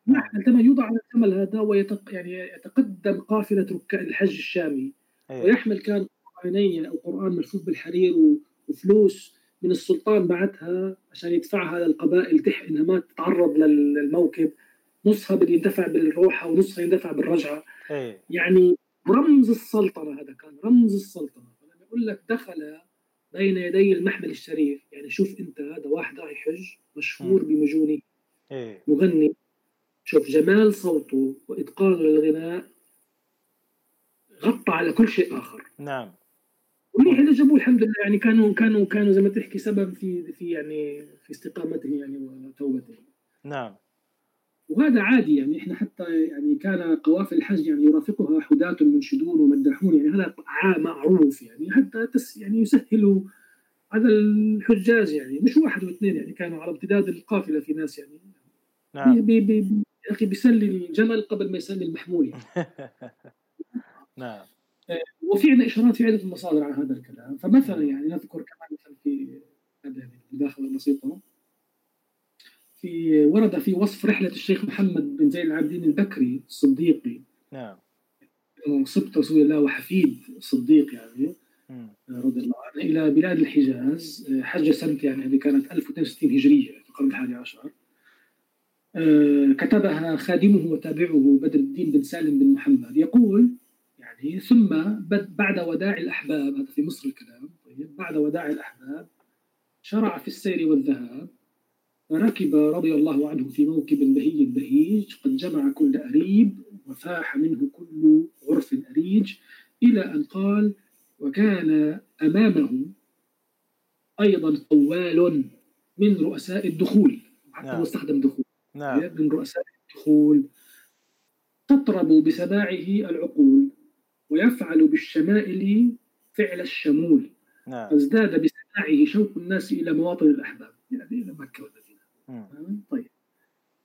محمل تمام يوضع على الجمل هذا ويتق يعني يتقدم قافله ركاب الحج الشامي إيه. ويحمل كان قرآنية او قرآن ملفوف بالحرير و فلوس من السلطان بعتها عشان يدفعها للقبائل تحت انها ما تتعرض للموكب نصها بده يندفع بالروحه ونصها يندفع بالرجعه أيه. يعني رمز السلطنه هذا كان رمز السلطنه لما يقول لك دخل بين يدي المحمل الشريف يعني شوف انت هذا واحد راح يحج مشهور بمجونه أيه. مغني شوف جمال صوته واتقانه للغناء غطى على كل شيء اخر. نعم. منيح اللي جابوه الحمد لله يعني كانوا كانوا كانوا زي ما تحكي سبب في في يعني في استقامته يعني وتوبته. نعم. وهذا عادي يعني احنا حتى يعني كان قوافل الحج يعني يرافقها حداة منشدون ومداحون يعني هذا معروف يعني حتى تس يعني يسهلوا على الحجاج يعني مش واحد واثنين يعني كانوا على امتداد القافله في ناس يعني. نعم. يا بي بي بي اخي بيسلي الجمل قبل ما يسلي المحمول يعني. نعم. وفي عندنا إشارات في عدة المصادر على هذا الكلام فمثلا يعني نذكر كمان مثلا في الداخل البسيطة في ورد في وصف رحلة الشيخ محمد بن زين العابدين البكري الصديقي. نعم. وصبت رسول الله وحفيد الصديق يعني رضي الله عنه إلى بلاد الحجاز حج سنة يعني هذه كانت ألف ومئتين وستين هجرية في القرن الحادي عشر كتبها خادمه وتابعه بدر الدين بن سالم بن محمد يقول يعني ثم بعد وداع الأحباب هذا في مصر الكلام. طيب بعد وداع الأحباب شرع في السير والذهاب ركب رضي الله عنه في موكب بهي بهيج قد جمع كل أريب وفاح منه كل عرف أريج، إلى أن قال: وكان أمامه أيضا طوال من رؤساء الدخول، حتى هو استخدم دخول، من رؤساء الدخول تطرب بسماعه العقول ويفعل بالشمائل فعل الشمول، فازداد بسماعه شوق الناس إلى مواطن الأحباب، يعني إلى مكة والمدينة. طيب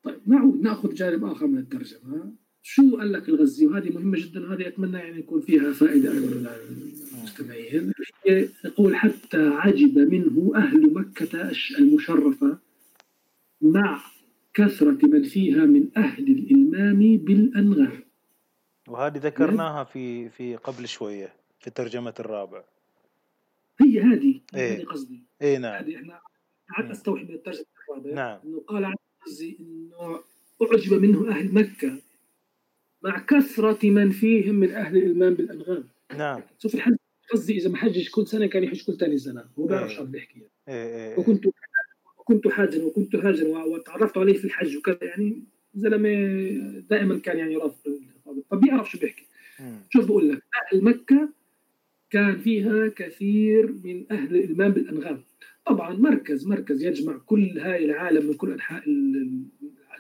طيب نعود نأخذ جانب آخر من الترجمة. شو قال لك الغزي؟ وهذه مهمة جدا، هذه أتمنى يعني يكون فيها فائدة للمستمعين. يقول: حتى عجب منه أهل مكة المشرفة مع كثرة من فيها من أهل الإلمام بالأنغام. وهذه ذكرناها في في قبل شوية في ترجمة الرابع. هي هذه إيه؟ قصدي إيه نعم. هذه إحنا عاد أستوحي من الترجمة الرابع. نعم. إنه قال عن الغزي إنه أعجب منه أهل مكة مع كثرة من فيهم من أهل الإلمام بالأنغام. نعم. شوف الحج الغزي إذا ما حجج كل سنة كان يحج كل تاني سنة، هو بيعرف شو عم بيحكي. وكنت كنت حاجا وكنت هاجا وتعرفت عليه في الحج، وكان يعني زلمه دائما كان يعني رافض، فبيعرف شو بيحكي. شوف بقول لك، اهل مكه كان فيها كثير من اهل الالمام بالانغام. طبعا مركز مركز يجمع كل هاي العالم من كل انحاء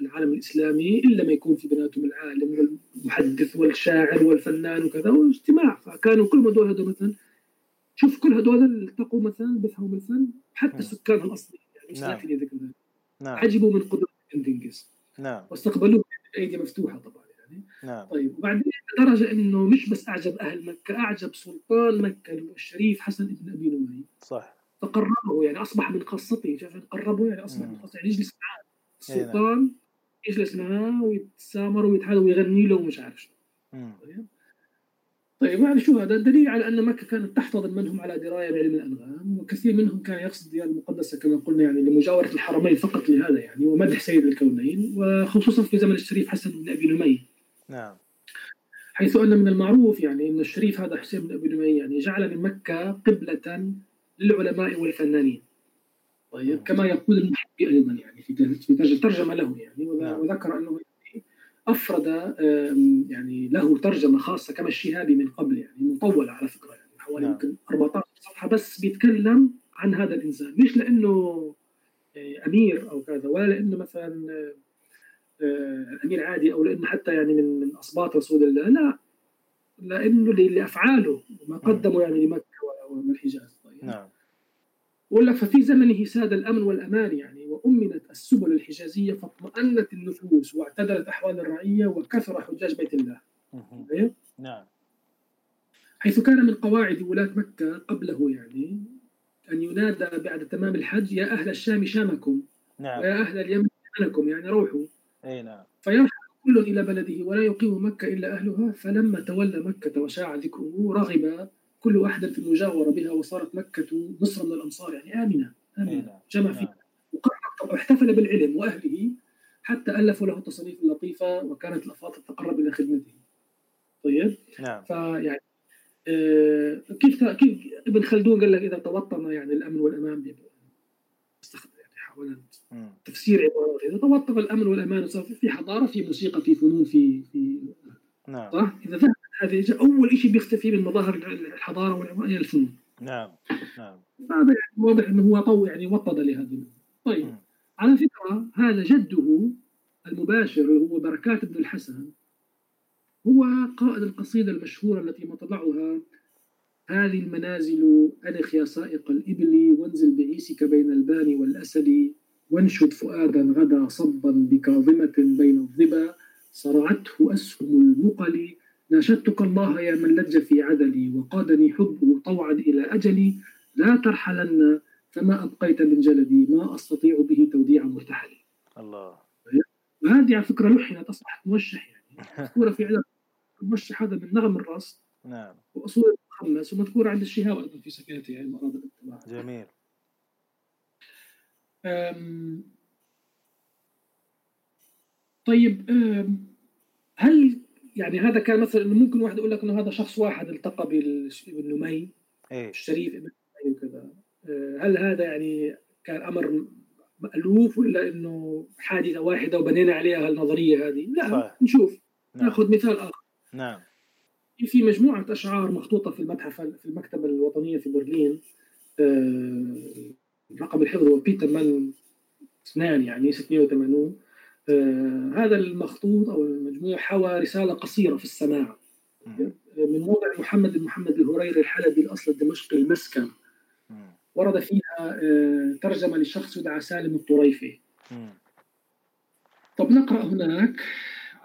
العالم الاسلامي، الا ما يكون في بيناتهم العالم والمحدث والشاعر والفنان وكذا، واجتماع. فكانوا كل هدول هدول مثلا، شوف كل هدول التقوا مثلا بفهموا الفن، حتى سكانهم الاصليين مستحيل يذكرون. نعم. عجبوا من قدرة الإندنجز. نعم. واستقبلوه بأيدي مفتوحة طبعا يعني. نعم. طيب، وبعدين لدرجة إنه مش بس أعجب أهل مكة، أعجب سلطان مكة الشريف حسن ابن أبي نمية. صح. فقربه يعني أصبح من خاصته، شاف قربه يعني أصبح مم. من خاصته، يعني يجلس معاه السلطان، يجلس معاه ويتسامر ويتحاول ويغني له ومش عارف شو. طيب. طيب يعني شو هذا؟ دليل على أن مكة كانت تحتضن منهم على دراية بعلم الأنغام، وكثير منهم كان يقصد الديار المقدسة كما قلنا، يعني لمجاورة الحرمين فقط لهذا يعني، ومدح سيد الكونين، وخصوصا في زمن الشريف حسن بن أبي نمية. نعم. حيث أن من المعروف يعني أن الشريف هذا حسين بن أبي نمية يعني جعل من مكة قبلة للعلماء والفنانين. طيب. كما يقول المحبي أيضا يعني في ترجمة له يعني، وذكر أنه أفرد يعني له ترجمة خاصة كما الشهابي من قبل، يعني مطولة على فكرة، يعني حوالي يمكن أربعة عشر صفحة بس بيتكلم عن هذا الإنسان، مش لأنه أمير أو كذا، ولا لأنه مثلا أمير عادي، أو لأنه حتى يعني من من أصباط رسول الله، لا، لأنه لأفعاله وما قدمه يعني لمكة والحجاز. طيب. نعم. ولا ففي زمنه ساد الأمن والأمان يعني، وأمنت السبل الحجازية، فاطمأنت النفوس واعتدلت أحوال الرعية وكثر حجاج بيت الله. نعم. حيث كان من قواعد ولاة مكة قبله يعني أن ينادى بعد تمام الحج: يا أهل الشام شامكم، نعم، ويا أهل اليمن يمنكم، يعني روحوا. أي نعم. فيرحل كل إلى بلده ولا يقيم مكة إلا أهلها. فلما تولى مكة وشاع ذكره رغب كل واحدة في المجاورة بها، وصارت مكة مصر من الأمصار، يعني آمنة آمنة جمع فيها، واحتفل بالعلم وأهله، حتى ألفوا له التصانيف اللطيفة، وكانت الأفاضل تقرب إلى خدمته. طيب. نعم. فيعني آه كيف كيف ابن خلدون قال لك: إذا توطن يعني الأمن والأمان، استخدم يعني حاولنا تفسير عبارات، إذا توطن الأمن والأمان وصار في حضارة، في موسيقى، في فنون، في في نعم. صح. إذا ذهب هذا أول شيء بيختفي من مظاهر الحضارة والعمرانية الفنون. نعم. نعم. هذا واضح إنه هو طو يعني وطد لهذا. طيب. م. على فكرة هذا جده المباشر هو بركات بن الحسن، هو قائد القصيدة المشهورة التي مطلعها: هذه المنازل أنخ يا سائق الإبل، وانزل بعيسك بين البان والأسد، وانشد فؤادا غدا صبا بكاظمة بين الظبا، صرعته أسهم المقل، ناشدتك الله يا من لج في عدلي، وقادني حبه طوعا إلى أجلي، لا ترحلن فما أبقيت من جلدي، ما أستطيع به توديع مرتحلي. الله. وهذه على فكرة لحنت، أصبحت موشح يعني، مذكورة في عدد الموشح هذا من نغم الرأس. نعم. وأصول المخمس، ومذكورة عند الشهاوي أيضا في سكنته، يعني مراد الاتباع. جميل. أم... طيب أم... هل يعني هذا كان مثلا إنه ممكن واحد يقول لك إنه هذا شخص واحد التقى بابن نمي الشريف ابن نمي وكذا، هل هذا يعني كان أمر مألوف ولا إنه حادثة واحدة وبنينا عليها النظرية هذه؟ لا صح. نشوف نعم. نأخذ مثال آخر. نعم. في مجموعة أشعار مخطوطة في المتحف في المكتبة الوطنية في برلين آه رقم الحظر وبيتر مان اثنان يعني ستمائة وثمانين. آه هذا المخطوط أو المجموعة حوى رسالة قصيرة في السماع م. من موضع محمد بن محمد الهريري الحلبي الأصل الدمشقي المسكن. ورد فيها ترجمة لشخص يدعى سالم الطريفي. طب نقرأ هناك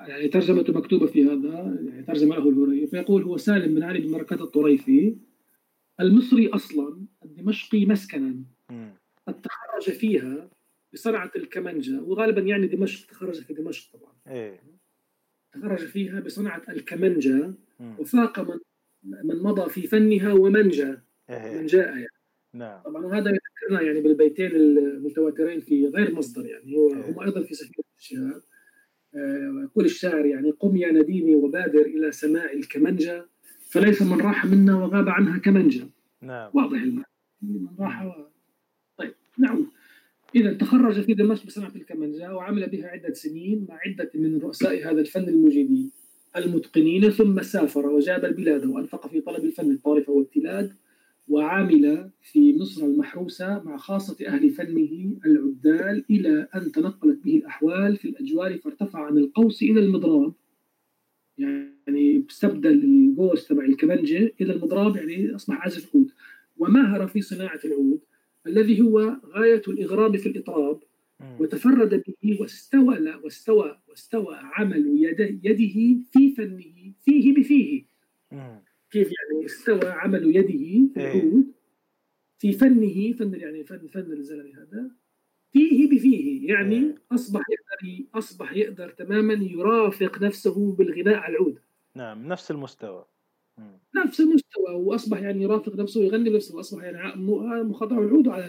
يعني ترجمته مكتوبة في هذا يعني ترجمة له الهريري، فيقول: هو سالم بن علي بن مرقة الطريفي المصري أصلا الدمشقي مسكنا، قد تخرج فيها بصنعة الكمنجة، وغالبا يعني دمشق، تخرج في دمشق طبعا. إيه. تخرج فيها بصنعة الكمنجة وفاق من, من مضى في فنها ومنجى من جاء يعني. نعم. طبعا وهذا يذكرنا يعني بالبيتين المتواترين في غير مصدر يعني هم ايضا في سفينه الشهاب. يقول الشاعر يعني: قم يا نديمي وبادر الى سماء الكمنجه، فليس من راح منا وغاب عنها كمنجه. نعم. واضح المعنى، من راح و... طيب نعم. اذا تخرج في دمشق بصنعه الكمنجه وعمل بها عده سنين مع عده من رؤساء هذا الفن المجيدين المتقنين، ثم سافر وجاب البلاد وانفق في طلب الفن الطارفه والتلاد، وعمل في مصر المحروسة مع خاصة أهل فنه العدال، إلى أن تنقلت به الأحوال في الأجوار فارتفع عن القوس إلى المضراب. يعني استبدل القوس تبع الكمنجة إلى المضراب، يعني أصبح عازف عود، وماهر في صناعة العود الذي هو غاية الإغراب في الإطراب، وتفرد به واستولى واستوى واستوى عمل يده, يده في فنه فيه بفيه. كيف يعني استوى عمل يده في العود في فنه، فن يعني فن فن الزلمه هذا فيه بفيه، يعني اصبح يقدر اصبح يقدر تماما يرافق نفسه بالغناء على العود. نعم، نفس المستوى نفس المستوى واصبح يعني يرافق نفسه يغني بنفسه، واصبح يعني مخضع العود على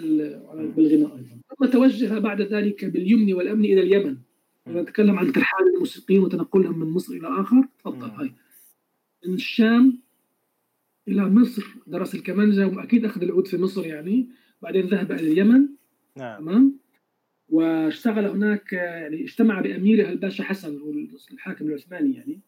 على بالغناء ايضا. ثم توجه بعد ذلك باليمن والامن الى اليمن. نتكلم عن ترحال الموسيقيين وتنقلهم من مصر الى اخر. تفضل. هاي من الشام إلى مصر، درس الكمانجة وأكيد أخذ العود في مصر يعني. بعدين ذهب إلى اليمن. نعم. تمام. واشتغل هناك يعني، اجتمع بأميرها الباشا حسن الحاكم العثماني يعني،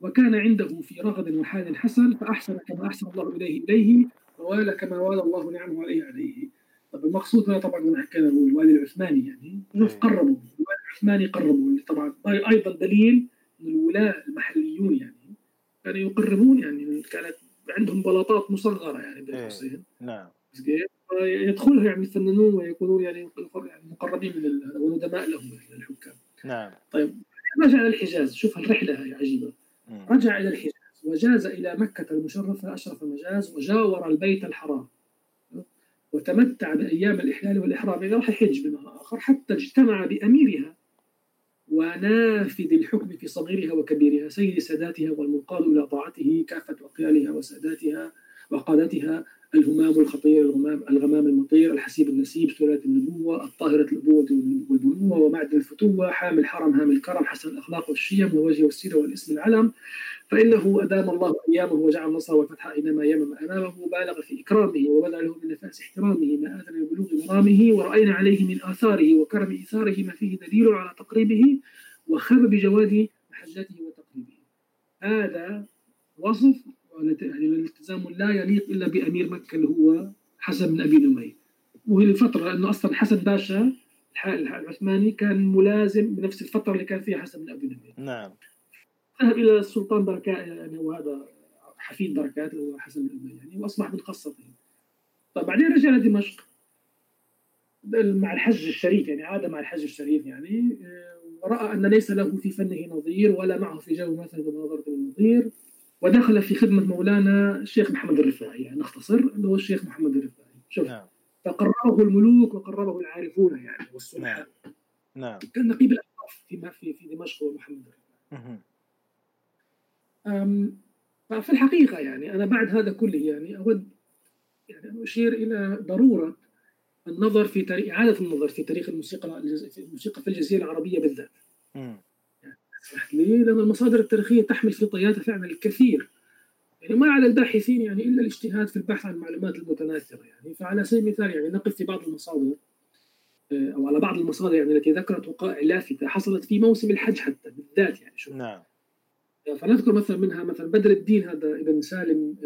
وكان عنده في رغد وحال حسن، فأحسن كما أحسن الله إليه إليه ووالى كما والى الله نعمه عليه عليه. طب المقصود هنا طبعا ما حكينا هو الوالي العثماني يعني. نعم. قربوا الوالي العثماني قربوا طبعا، أيضا دليل من الولاة المحليون يعني كانوا يقربون يعني، كانت عندهم بلاطات مصغره يعني بالحسين. إيه. نعم. يدخلها يعني الفنانون ويكونون يعني مقربين من وندماء لهم الحكام. نعم. طيب رجع الى الحجاز، شوف الرحله هي عجيبه. مم. رجع الى الحجاز وجاز الى مكه المشرفه اشرف مجاز، وجاور البيت الحرام، وتمتع بايام الاحلال والاحرام، يعني راح الحج بما اخر، حتى اجتمع باميرها ونافذ الحكم في صغيرها وكبيرها، سيد ساداتها والمنقاد إلى طاعته، كافة أقيالها وساداتها وقادتها، الهمام الخطير الغمام, الغمام المطير، الحسيب النسيب، سلالة النبوة، الطاهرة الأبوة والبنوة، ومعدن الفتوة، حامل الحرم هام الكرم، حسن الأخلاق والشيم، ووجه والسيرة والاسم العلم، فإنه أدام الله أيامه وجعل نصر والفتح أينما يمم أمامه، بالغ في إكرامه وبلغ له من نفاس احترامه ما آثر ببلوغ مرامه، ورأينا عليه من آثاره وكرم إيثاره ما فيه دليل على تقريبه وخبب جواد محجته وتقريبه. هذا وصف يعني الالتزام لا يليق إلا بأمير مكة اللي هو حسن بن أبي نمير. وهي الفترة أنه أصلا حسن باشا العثماني كان ملازم بنفس الفترة اللي كان فيها حسن بن أبي نمير. نعم. ذهب إلى السلطان بركات يعني، وهذا حفيد بركات اللي هو حسن بن أبي نمير يعني، وأصبح من خاصته. طب بعدين رجع لدمشق مع الحج الشريف يعني، عاد مع الحج الشريف يعني، ورأى أن ليس له في فنه نظير ولا معه في جو مثل بنظرة النظير، ودخل في خدمة مولانا الشيخ محمد الرفاعي يعني، نختصر اللي هو الشيخ محمد الرفاعي. شوف. نعم. فقربه الملوك وقربه العارفون يعني والصلحاء. نعم. كان نقيب الأشراف فيما في في دمشق هو محمد الرفاعي. أمم ففي الحقيقة يعني أنا بعد هذا كله يعني أود يعني أشير إلى ضرورة النظر في تاريخ، إعادة النظر في تاريخ الموسيقى الموسيقى في الجزيرة العربية بالذات. امم ليه؟ لأن المصادر التاريخية تحمل في طياتها فعلا الكثير يعني، ما على الباحثين يعني إلا الاجتهاد في البحث عن المعلومات المتناثرة يعني. فعلى سبيل المثال يعني نقف في بعض المصادر او على بعض المصادر يعني التي ذكرت وقائع لافته حصلت في موسم الحج حتى بالذات يعني شو. نعم. فنذكر مثلا منها مثلا بدر الدين هذا ابن سالم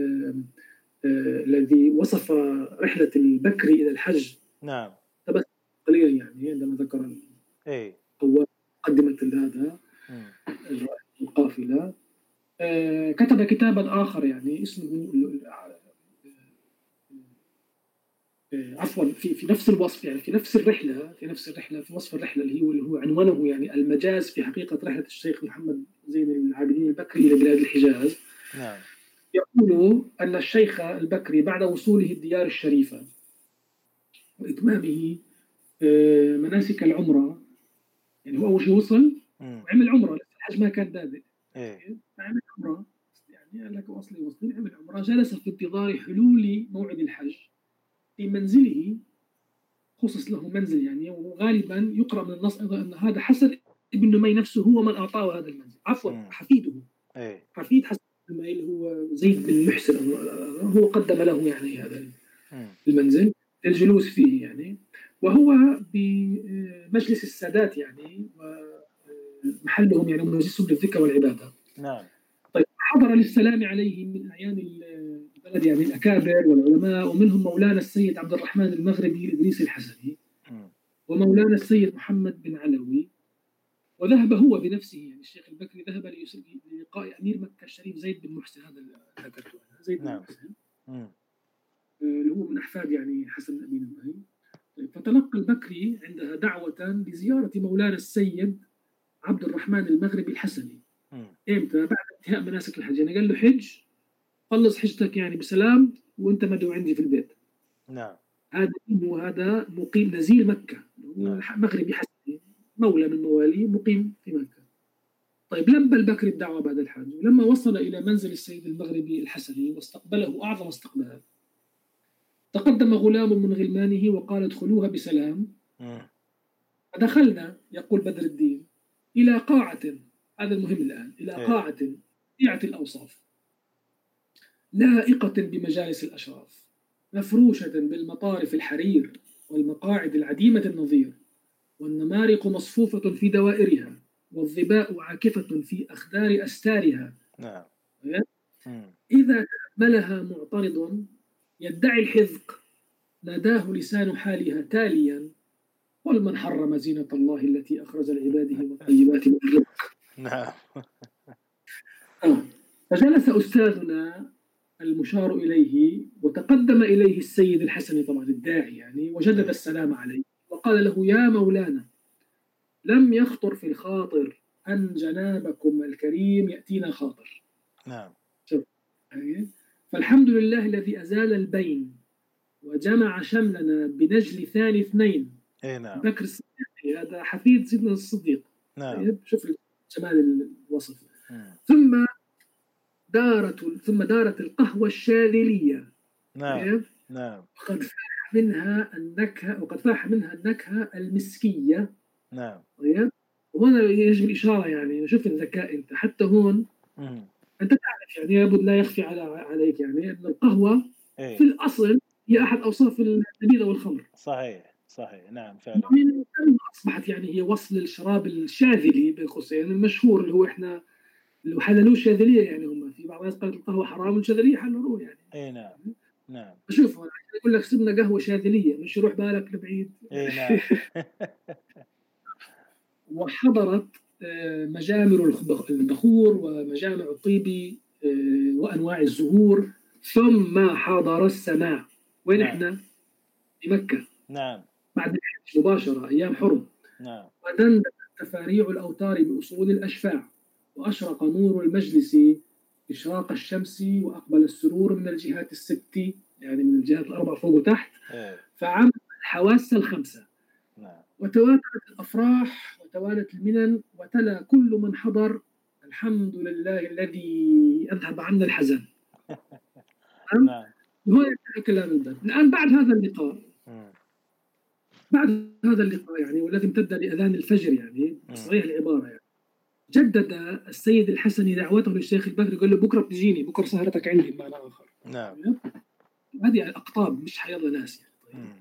الذي وصف رحله البكري الى الحج. نعم. تبت قليلا يعني عندما ذكر اي قدمت هذا القافله. كتب كتابا اخر يعني اسمه عفوا في في نفس الوصف يعني في نفس الرحله في نفس الرحله في وصف الرحله اللي هو اللي هو عنوانه يعني المجاز في حقيقه رحله الشيخ محمد زين العابدين البكري الى بلاد الحجاز. نعم. يقول ان الشيخ البكري بعد وصوله الديار الشريفه واتمامه مناسك العمره يعني هو اول شيء وصل وعمل عمره الحج ما كان بادئ. إيه. عمل عمره يعني قال لك وصلي وصلي عمل عمره جلس في انتظار حلول موعد الحج في منزله خصص له منزل يعني وغالبا يقرأ من النص أيضا أن هذا حسن ابن نمي نفسه هو من أعطاه هذا المنزل عفوا حفيده. أي. حفيد حسن ابن نمي اللي هو زيد بن محسن هو قدم له يعني هذا المنزل للجلوس فيه يعني وهو بمجلس السادات يعني ومحلهم يعني مجلسهم للذكر والعبادة. نعم. طيب حضر للسلام عليهم من أعيان البلد يعني الأكابر والعلماء ومنهم مولانا السيد عبد الرحمن المغربي الإدريسي الحسني ومولانا السيد محمد بن علوي وذهب هو بنفسه يعني الشيخ البكري ذهب للقاء أمير مكة الشريف زيد بن محسن هذا ذكرته زيد بن محسن اللي هو من أحفاد يعني حسن الأمين المهي. فتلقى البكري عندها دعوة لزيارة مولانا السيد عبد الرحمن المغربي الحسني إمتى بعد انتهاء مناسك الحج يعني قال له حج خلص حجتك يعني بسلام وانت مدعو عندي في البيت. نعم. هذا وهذا مقيم نزيل مكة مغربي حسني مولى من مواليه مقيم في مكة. طيب لبى البكري الدعوة بعد الحج ولما وصل إلى منزل السيد المغربي الحسني واستقبله أعظم استقبال تقدم غلام من غلمانه وقال ادخلوها بسلام. فدخلنا يقول بدر الدين إلى قاعة هذا المهم الآن إلى قاعة بديعة الأوصاف لائقة بمجالس الأشراف مفروشة بالمطارف الحرير والمقاعد العديمة النظير والنمارق مصفوفة في دوائرها والظباء عاكفة في أخدار أستارها. نعم. إذا تحملها معترض يدعي الحذق ناداه لسان حالها تاليا قل من حرم زينة الله التي أخرج لعباده والطيبات من الرزق. نعم. فجلس أستاذنا المشار إليه وتقدم إليه السيد الحسني طبعا الداعي يعني وجدد السلام عليه وقال له يا مولانا لم يخطر في الخاطر أن جنابكم الكريم يأتينا خاطر. نعم. شوف فالحمد لله الذي أزال البين وجمع شملنا بنجل ثاني اثنين. إيه. نعم. بكر الصديق هذا حفيد سيدنا الصديق. نعم. شوف جمال الوصف. نعم. ثم دارة ثم دارت القهوة الشاذلية. نعم. نعم. وقد فاح منها النكهة وقد فاح منها النكهة المسكية. نعم. طيب وهنا يجب الإشارة يعني شوف الذكاء أنت حتى هون. مم. أنت تعرف يعني لابد لا يخفي على عليك يعني أن القهوة أي. في الأصل هي أحد أوصاف النبيذ والخمر. صحيح صحيح. نعم فعلا. من أصبحت يعني هي وصل الشراب الشاذلي بالخصوص يعني المشهور اللي هو إحنا لو حللوه الشاذلية يعني هم في بعض الناس قالت القهوة حرام والشاذلية حللوه يعني. أي نعم نعم. شوف أنا أقول لك سبنا قهوة شاذلية مش يروح بالك لبعيد. أي نعم. وحضرت مجامر البخور ومجامع الطيب وأنواع الزهور ثم حضر السماء وين. نعم. إحنا في مكة. نعم. بعد مباشرة أيام حرم. نعم. ودندنت تفاريع الأوتار بأصول الأشفاع وأشرق نور المجلس إشراق الشمس وأقبل السرور من الجهات الست يعني من الجهات الأربع فوق وتحت. إيه. فعم الحواس الخمسة. نعم. وتواترت الأفراح وتوالت المنن وتلا كل من حضر الحمد لله الذي أذهب عنا الحزن. نعم. هو الكلام ده الآن بعد هذا اللقاء. مم. بعد هذا اللقاء يعني والذي امتد لأذان الفجر يعني صحيح العبارة يعني جدد السيد الحسني دعوته للشيخ البكري قال له بكرة بتجيني بكرة سهرتك عندي بمعنى آخر. نعم. هذه الأقطاب مش حيض ناس يعني. طيب.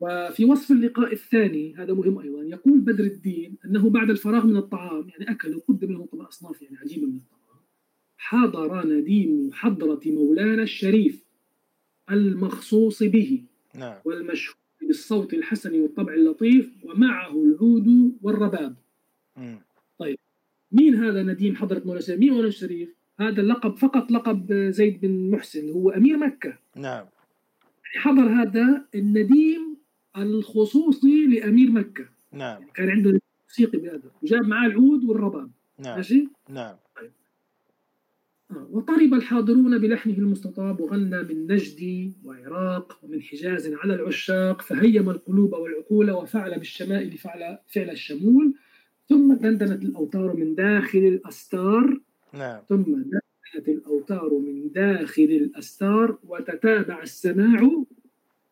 وفي وصف اللقاء الثاني، هذا مهم أيضا، يقول بدر الدين أنه بعد الفراغ من الطعام، يعني أكل وقدم لهم طبق أصناف يعني عجيبة من الطعام، حضر نديم محضرة مولانا الشريف المخصوص به والمشهور بالصوت الحسن والطبع اللطيف، ومعه العود والرباب. م. طيب مين هذا نديم حضرة مولانا الشريف؟ مين مولانا الشريف؟ هذا اللقب فقط لقب زيد بن محسن، هو أمير مكة. نعم. حضر هذا النديم الخصوصي لأمير مكة. نعم. يعني كان عنده موسيقي بهذا، وجاب معاه العود والرباب. نعم. ماشي؟ نعم. طيب. آه. وطرب الحاضرون بلحنه المستطاب، وغنى من نجد وعراق ومن حجاز على العشاق، فهيم القلوب والعقول، وفعل بالشمائل فعل فعل الشمول، ثم دندنت الأوتار من داخل الأستار. نعم. ثم دخلت الأوتار من داخل الأستار، وتتابع السماع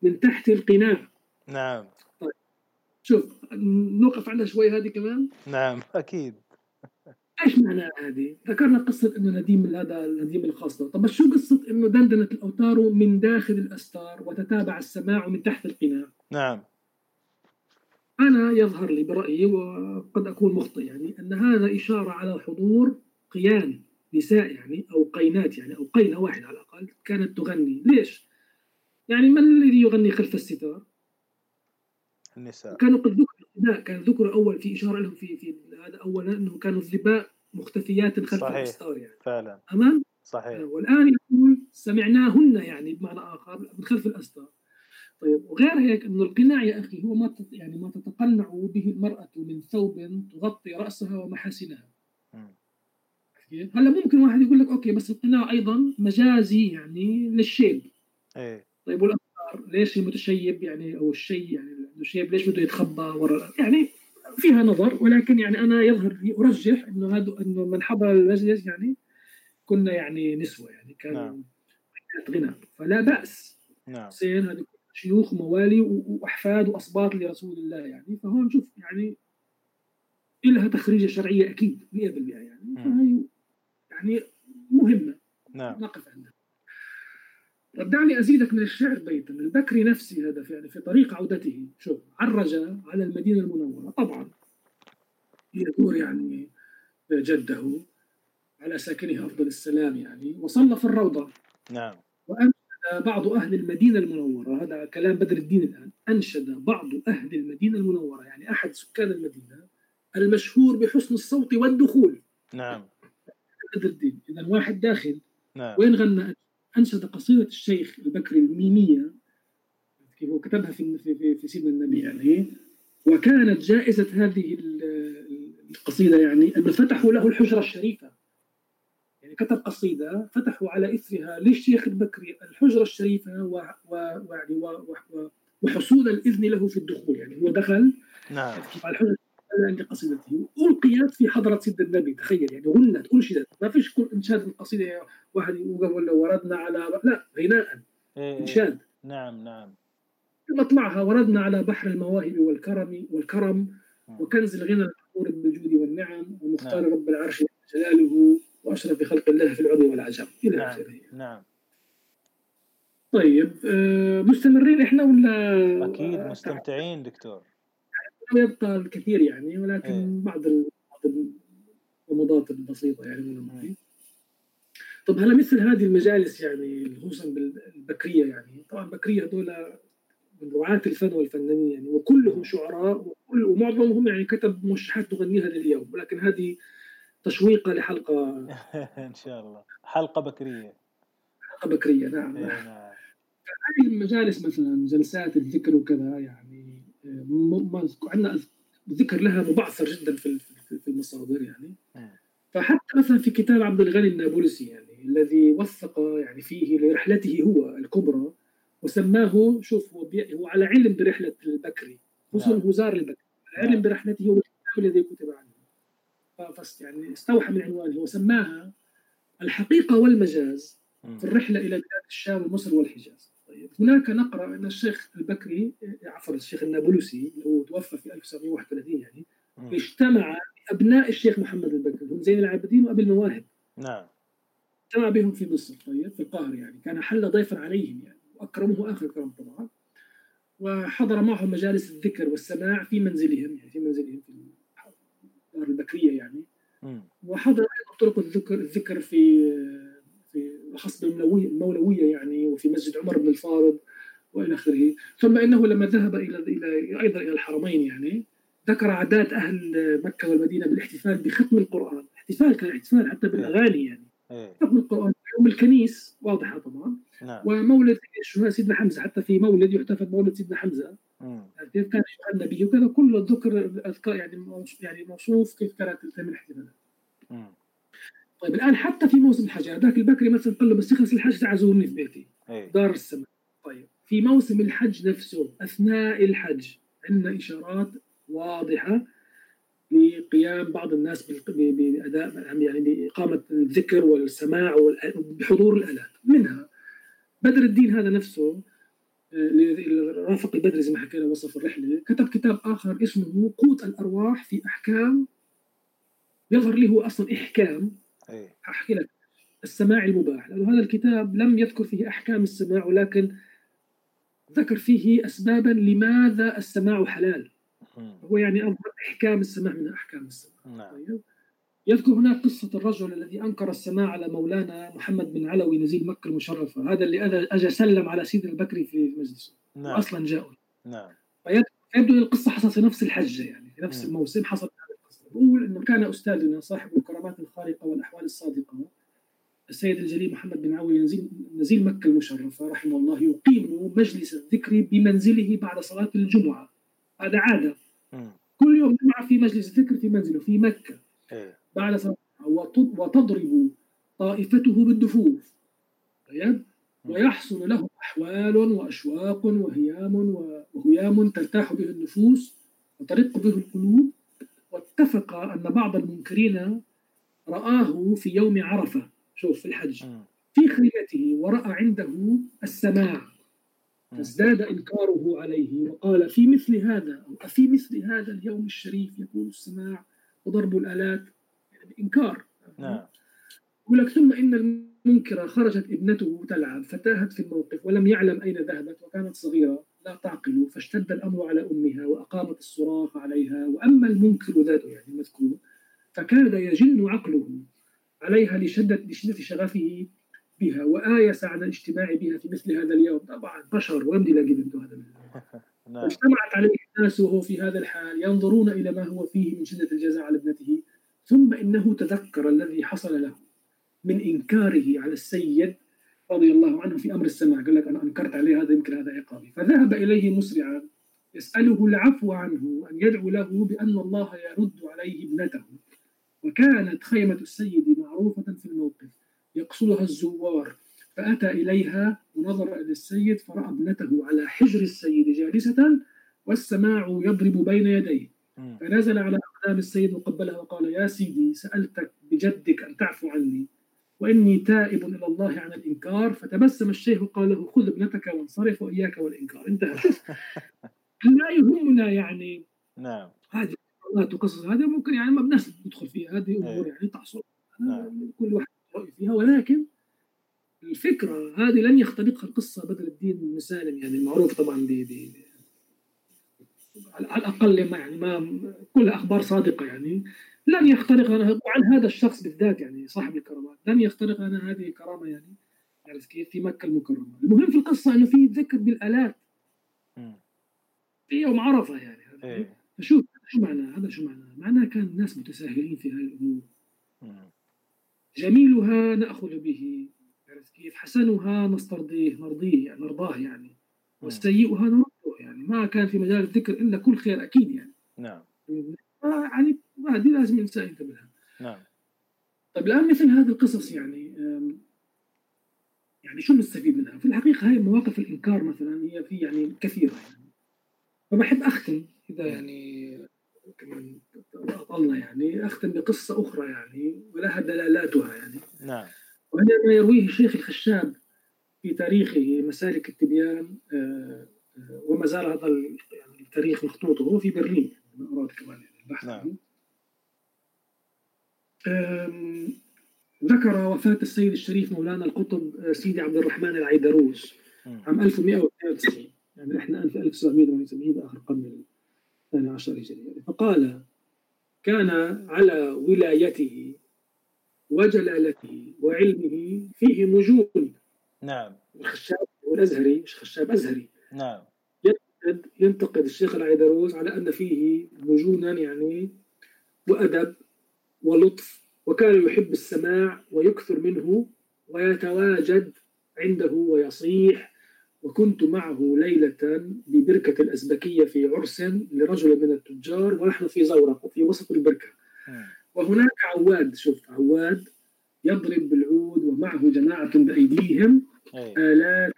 من تحت القناع. نعم. طيب. شوف نوقف على شوي هذه كمان. نعم أكيد. إيش معنى هذه؟ ذكرنا قصة إنه نديم هذا نديم الخاصة، طب شو قصة إنه دندنت الأوتار من داخل الأستار وتتابع السماع من تحت القناع؟ نعم. أنا يظهر لي برأيي، وقد أكون مخطئ يعني، أن هذا إشارة على حضور قيان نساء يعني، أو قينات يعني، أو قينة واحدة على الأقل كانت تغني. ليش؟ يعني من الذي يغني خلف الستار؟ النساء. كانوا قد ذكر، كان ذكر أول في إشارة لهم في في هذا أولا، أنه كانوا الظباء مختفيات خلف صحيح. الستار يعني. فعلا. أمام؟ صحيح. والآن يقول سمعناهن يعني بمعنى آخر من خلف الأستار. طيب وغير هيك إنه القناع يا أخي هو ما تت... يعني ما تتقنع به المرأة من ثوب تغطي رأسها ومحاسنها. م. هلا ممكن واحد يقول لك اوكي بس القناع ايضا مجازي يعني للشيب. ايه طيب والأستار ليش المتشيب يعني او الشيء يعني الشيب ليش بده يتخبى ورا يعني؟ فيها نظر، ولكن يعني انا يظهر ارجح انه هذا انه من حضر المجلس يعني كنا يعني نسوة يعني كانوا نعم. غنى فلا باس. نعم زين، هذه شيوخ موالي واحفاد واصباط لرسول الله يعني، فهون شوف يعني لها تخريجه شرعيه اكيد مئة بالمئة يعني. فهي يعني مهمة. نعم. نقف عندها. طب دعني أزيدك من الشعر بيتا. البكري نفسي هذا يعني في طريق عودته، شوف عرج على المدينة المنورة، طبعا يدور يعني جده على ساكنها أفضل السلام يعني، وصلى في الروضة. نعم. وأنشد بعض أهل المدينة المنورة، هذا كلام بدر الدين الآن، أنشد بعض أهل المدينة المنورة يعني أحد سكان المدينة المشهور بحسن الصوت والدخول. نعم. بدر الدين إذا واحد داخل. نعم. وين غنى؟ أنشد قصيدة الشيخ البكري الميمية كيف هو كتبها في في في سيدنا النبي يعني، وكانت جائزة هذه القصيدة يعني أنه فتحوا له الحجرة الشريفة، يعني كتب قصيدة فتحوا على إثرها للشيخ البكري الحجرة الشريفة و و و وحصول الإذن له في الدخول يعني هو دخل. نعم. على الحجرة عند قصيدته، ألقيت في حضرة سيد النبي، تخيل يعني غنت أنشدت، ما فيش كل إنشاد القصيدة واحد يقول ولا وردنا على، لا غناء إنشاد. نعم نعم. مطلعها وردنا على بحر المواهب والكرم والكرم وكنز الغنى المحفور بالجود والنعم ومختار نعم. رب العرش جلاله وأشرف خلق الله في العلو والعجب إلى نعم. آخره. نعم. طيب مستمرين إحنا ولا؟ أكيد مستمتعين دكتور. يبقى الكثير يعني، ولكن ايه. بعض الغموضات البسيطة يعني من الماضي. ايه. طب هلا مثل هذه المجالس يعني خصوصا بالبكرية يعني، طبعا بكرية هذول من رعاة الفن والفنانين يعني، وكلهم شعراء وكل ومعظمهم يعني كتب موشحات تغنيها لليوم، ولكن هذه تشويقة لحلقة إن شاء الله، حلقة بكرية حلقة بكرية. نعم. ايه نعم. هذه المجالس مثلا جلسات الذكر وكذا يعني ما عندنا ذكر لها مبعثر جدا في في المصادر يعني. فحتى مثلا في كتاب عبد الغني النابلسي يعني الذي وثق يعني فيه لرحلته هو الكبرى وسماه، شوف هو, هو على علم برحلة البكري خصوصا الجزار البكري، علم برحلته هو الكتاب الذي كتب عنه، ففست يعني استوحى من عنوانه وسماها الحقيقة والمجاز في الرحلة إلى بلاد الشام ومصر والحجاز. هناك نقرأ أن الشيخ البكري عفوا الشيخ النابلسي اللي هو توفى في ألف وتسعمئة وواحد وثلاثين يعني م. اجتمع أبناء الشيخ محمد البكري هم زين العابدين وأبي المواهب. نعم. اجتمع بهم في مصر، طيب في القاهرة يعني، كان حل ضيفا عليهم يعني وأكرمه آخر كرم طبعا. وحضر معهم مجالس الذكر والسماع في منزلهم يعني في منزلهم في الدار البكرية يعني. وحضر أيضا طرق الذكر الذكر في في خصب المولوية يعني، وفي مسجد عمر بن الفارض وإلى آخره. ثم إنه لما ذهب إلى إلى أيضا إلى الحرمين يعني ذكر عادات أهل مكة والمدينة بالاحتفال بختم القرآن، احتفال كان احتفال حتى بالأغاني يعني. ختم القرآن يوم الكنيس واضحة طبعا. نعم. ومولد شهداء سيدنا حمزة، حتى في مولد يحتفل مولد سيدنا حمزة كيف كان شهداء النبي وكذا، كل الذكر الأذكار يعني يعني موصوف كيف كانت تتم الاحتفالات. طيب الآن حتى في موسم الحج هذاك البكري مثلا قال له بس يخلص الحج تعزوني في بيتي دار السماء. طيب في موسم الحج نفسه أثناء الحج عندنا إشارات واضحة لقيام بعض الناس بأداء يعني بإقامة الذكر والسماع وبحضور الآلات. منها بدر الدين هذا نفسه رافق البدر زي ما حكينا وصف الرحلة، كتب كتاب آخر اسمه قوت الأرواح في أحكام، يظهر لي هو أصلا إحكام أحكي لك السماع المباح، لأنه هذا الكتاب لم يذكر فيه أحكام السماع ولكن ذكر فيه أسبابا لماذا السماع حلال. هو يعني أظهر إحكام السماع من أحكام السماع. طيب. يذكر هناك قصة الرجل الذي أنكر السماع على مولانا محمد بن علوي نزيل مكة المشرفة، هذا اللي أجا سلم على سيدنا البكري في مجلسه وأصلا جاءوا. نعم. فيبدو القصة حصلت في نفس الحجة يعني في نفس الموسم حصلت هذه القصة. بقول إنه كان أستاذنا صاحب الكرامات الخارقة والأحوال الصادقة السيد الجليل محمد بن علوي نزيل نزيل مكة المشرفة رحمه الله يقيم مجلس الذكر بمنزله بعد صلاة الجمعة. هذا عادة كل يوم جمعة في مجلس الذكر في منزله في مكة بعد صلاة، وتضرب طائفته بالدفوف. طيب ويحصل له أحوال وأشواق وهيام وهيام ترتاح به النفوس وترق به القلوب. واتفق أن بعض المنكرين رآه في يوم عرفة، شوف في الحج، في خيمته ورأى عنده السماع فازداد إنكاره عليه وقال في مثل هذا أو في مثل هذا اليوم الشريف يكون السماع وضرب الآلات بإنكار. نعم. ولك ثم إن المنكرة خرجت ابنته تلعب فتاهت في الموقف ولم يعلم أين ذهبت وكانت صغيرة لا تعقل، فاشتد الأمر على أمها وأقامت الصراخ عليها. وأما المنكر ذاته يعني المذكور فكاد يجن عقله عليها لشدة لشدة شغفه بها وآيس على الاجتماع بها في مثل هذا اليوم. طبعا بشر ويمدي لا جبنته هذا اليوم. اجتمعت عليه الناس وهو في هذا الحال ينظرون إلى ما هو فيه من شدة الجزاء على ابنته. ثم إنه تذكر الذي حصل له من إنكاره على السيد رضي الله عنه في أمر السماع، قال لك أنا أنكرت عليه هذا يمكن هذا عقابي. فذهب إليه مسرعا يسأله العفو عنه أن يدعو له بأن الله يرد عليه ابنته. وكانت خيمة السيد معروفة في الموقف يقصدها الزوار، فأتى إليها ونظر إلى السيد فرأى ابنته على حجر السيد جالسة والسماع يضرب بين يديه، فنزل على أقدام السيد وقبلها وقال يا سيدي سألتك بجدك أن تعفو عني وإني تائب إلى الله عن الإنكار. فتبسم الشيخ وقال له خذ ابنتك وانصرف وإياك والإنكار. انتهى. لا يهمنا يعني. نعم. هذه قصص هذه ممكن يعني ما بدناش ندخل فيها، هذه أمور يعني تحصل كل واحد رأي فيها، ولكن الفكرة هذه لن يخترقها القصة بدر الدين بن مسالم يعني المعروف طبعا دي دي على الأقل ما يعني ما كل أخبار صادقة يعني لن يخترق أنا وعن هذا الشخص بالذات يعني صاحب الكرامات لن يخترق أنا هذه الكرامة يعني يعني كيف في مكة المكرمة. المهم في القصة إنه في ذكر بالآلات في يوم عرفة يعني. إيه. فشوف شو معناه هذا، شو معناه معناه كان الناس متساهلين في هذه الأمور. جميلها نأخذ به عرفت كيف، حسنها نسترضيه نرضيه يعني نرضاه يعني، والسيئها نرده يعني. ما كان في مجال الذكر إلا كل خير أكيد يعني. نعم. يعني هذه لازم الإنسان ينتبه لها. نعم. طيب الآن مثل هذه القصص يعني يعني شو نستفيد منها في الحقيقة؟ هاي مواقف الإنكار مثلا هي في يعني كثيرة يعني. فبحب أختم إذا يعني كمان أطلنا يعني أختم بقصة أخرى يعني ولها دلالاتها يعني. نعم. وهي ما يرويه الشيخ الخشاب في تاريخه مسالك التبيان آآ آآ وما زال هذا يعني التاريخ مخطوطه هو في برلين يعني أراد كمان البحث. نعم. ذكر وفاة السيد الشريف مولانا القطب سيدي عبد الرحمن العيدروس عام ألف ومئة واثنين وتسعين يعني احنا ألف وسبعمائة وثمانية وسبعين باخر القرن الثاني عشر الهجري. فقال: كان على ولايته وجلالته وعلمه فيه مجون. نعم. الخشاب والازهري، خشاب ازهري. نعم. ينتقد الشيخ العيدروس على ان فيه مجونا يعني وادب ولطف، وكان يحب السماع ويكثر منه ويتواجد عنده ويصيح. وكنت معه ليلة ببركة الأزبكية في عرس لرجل من التجار، ونحن في زورق في وسط البركة، وهناك عواد، شفت عواد يضرب بالعود ومعه جماعة بأيديهم آلات.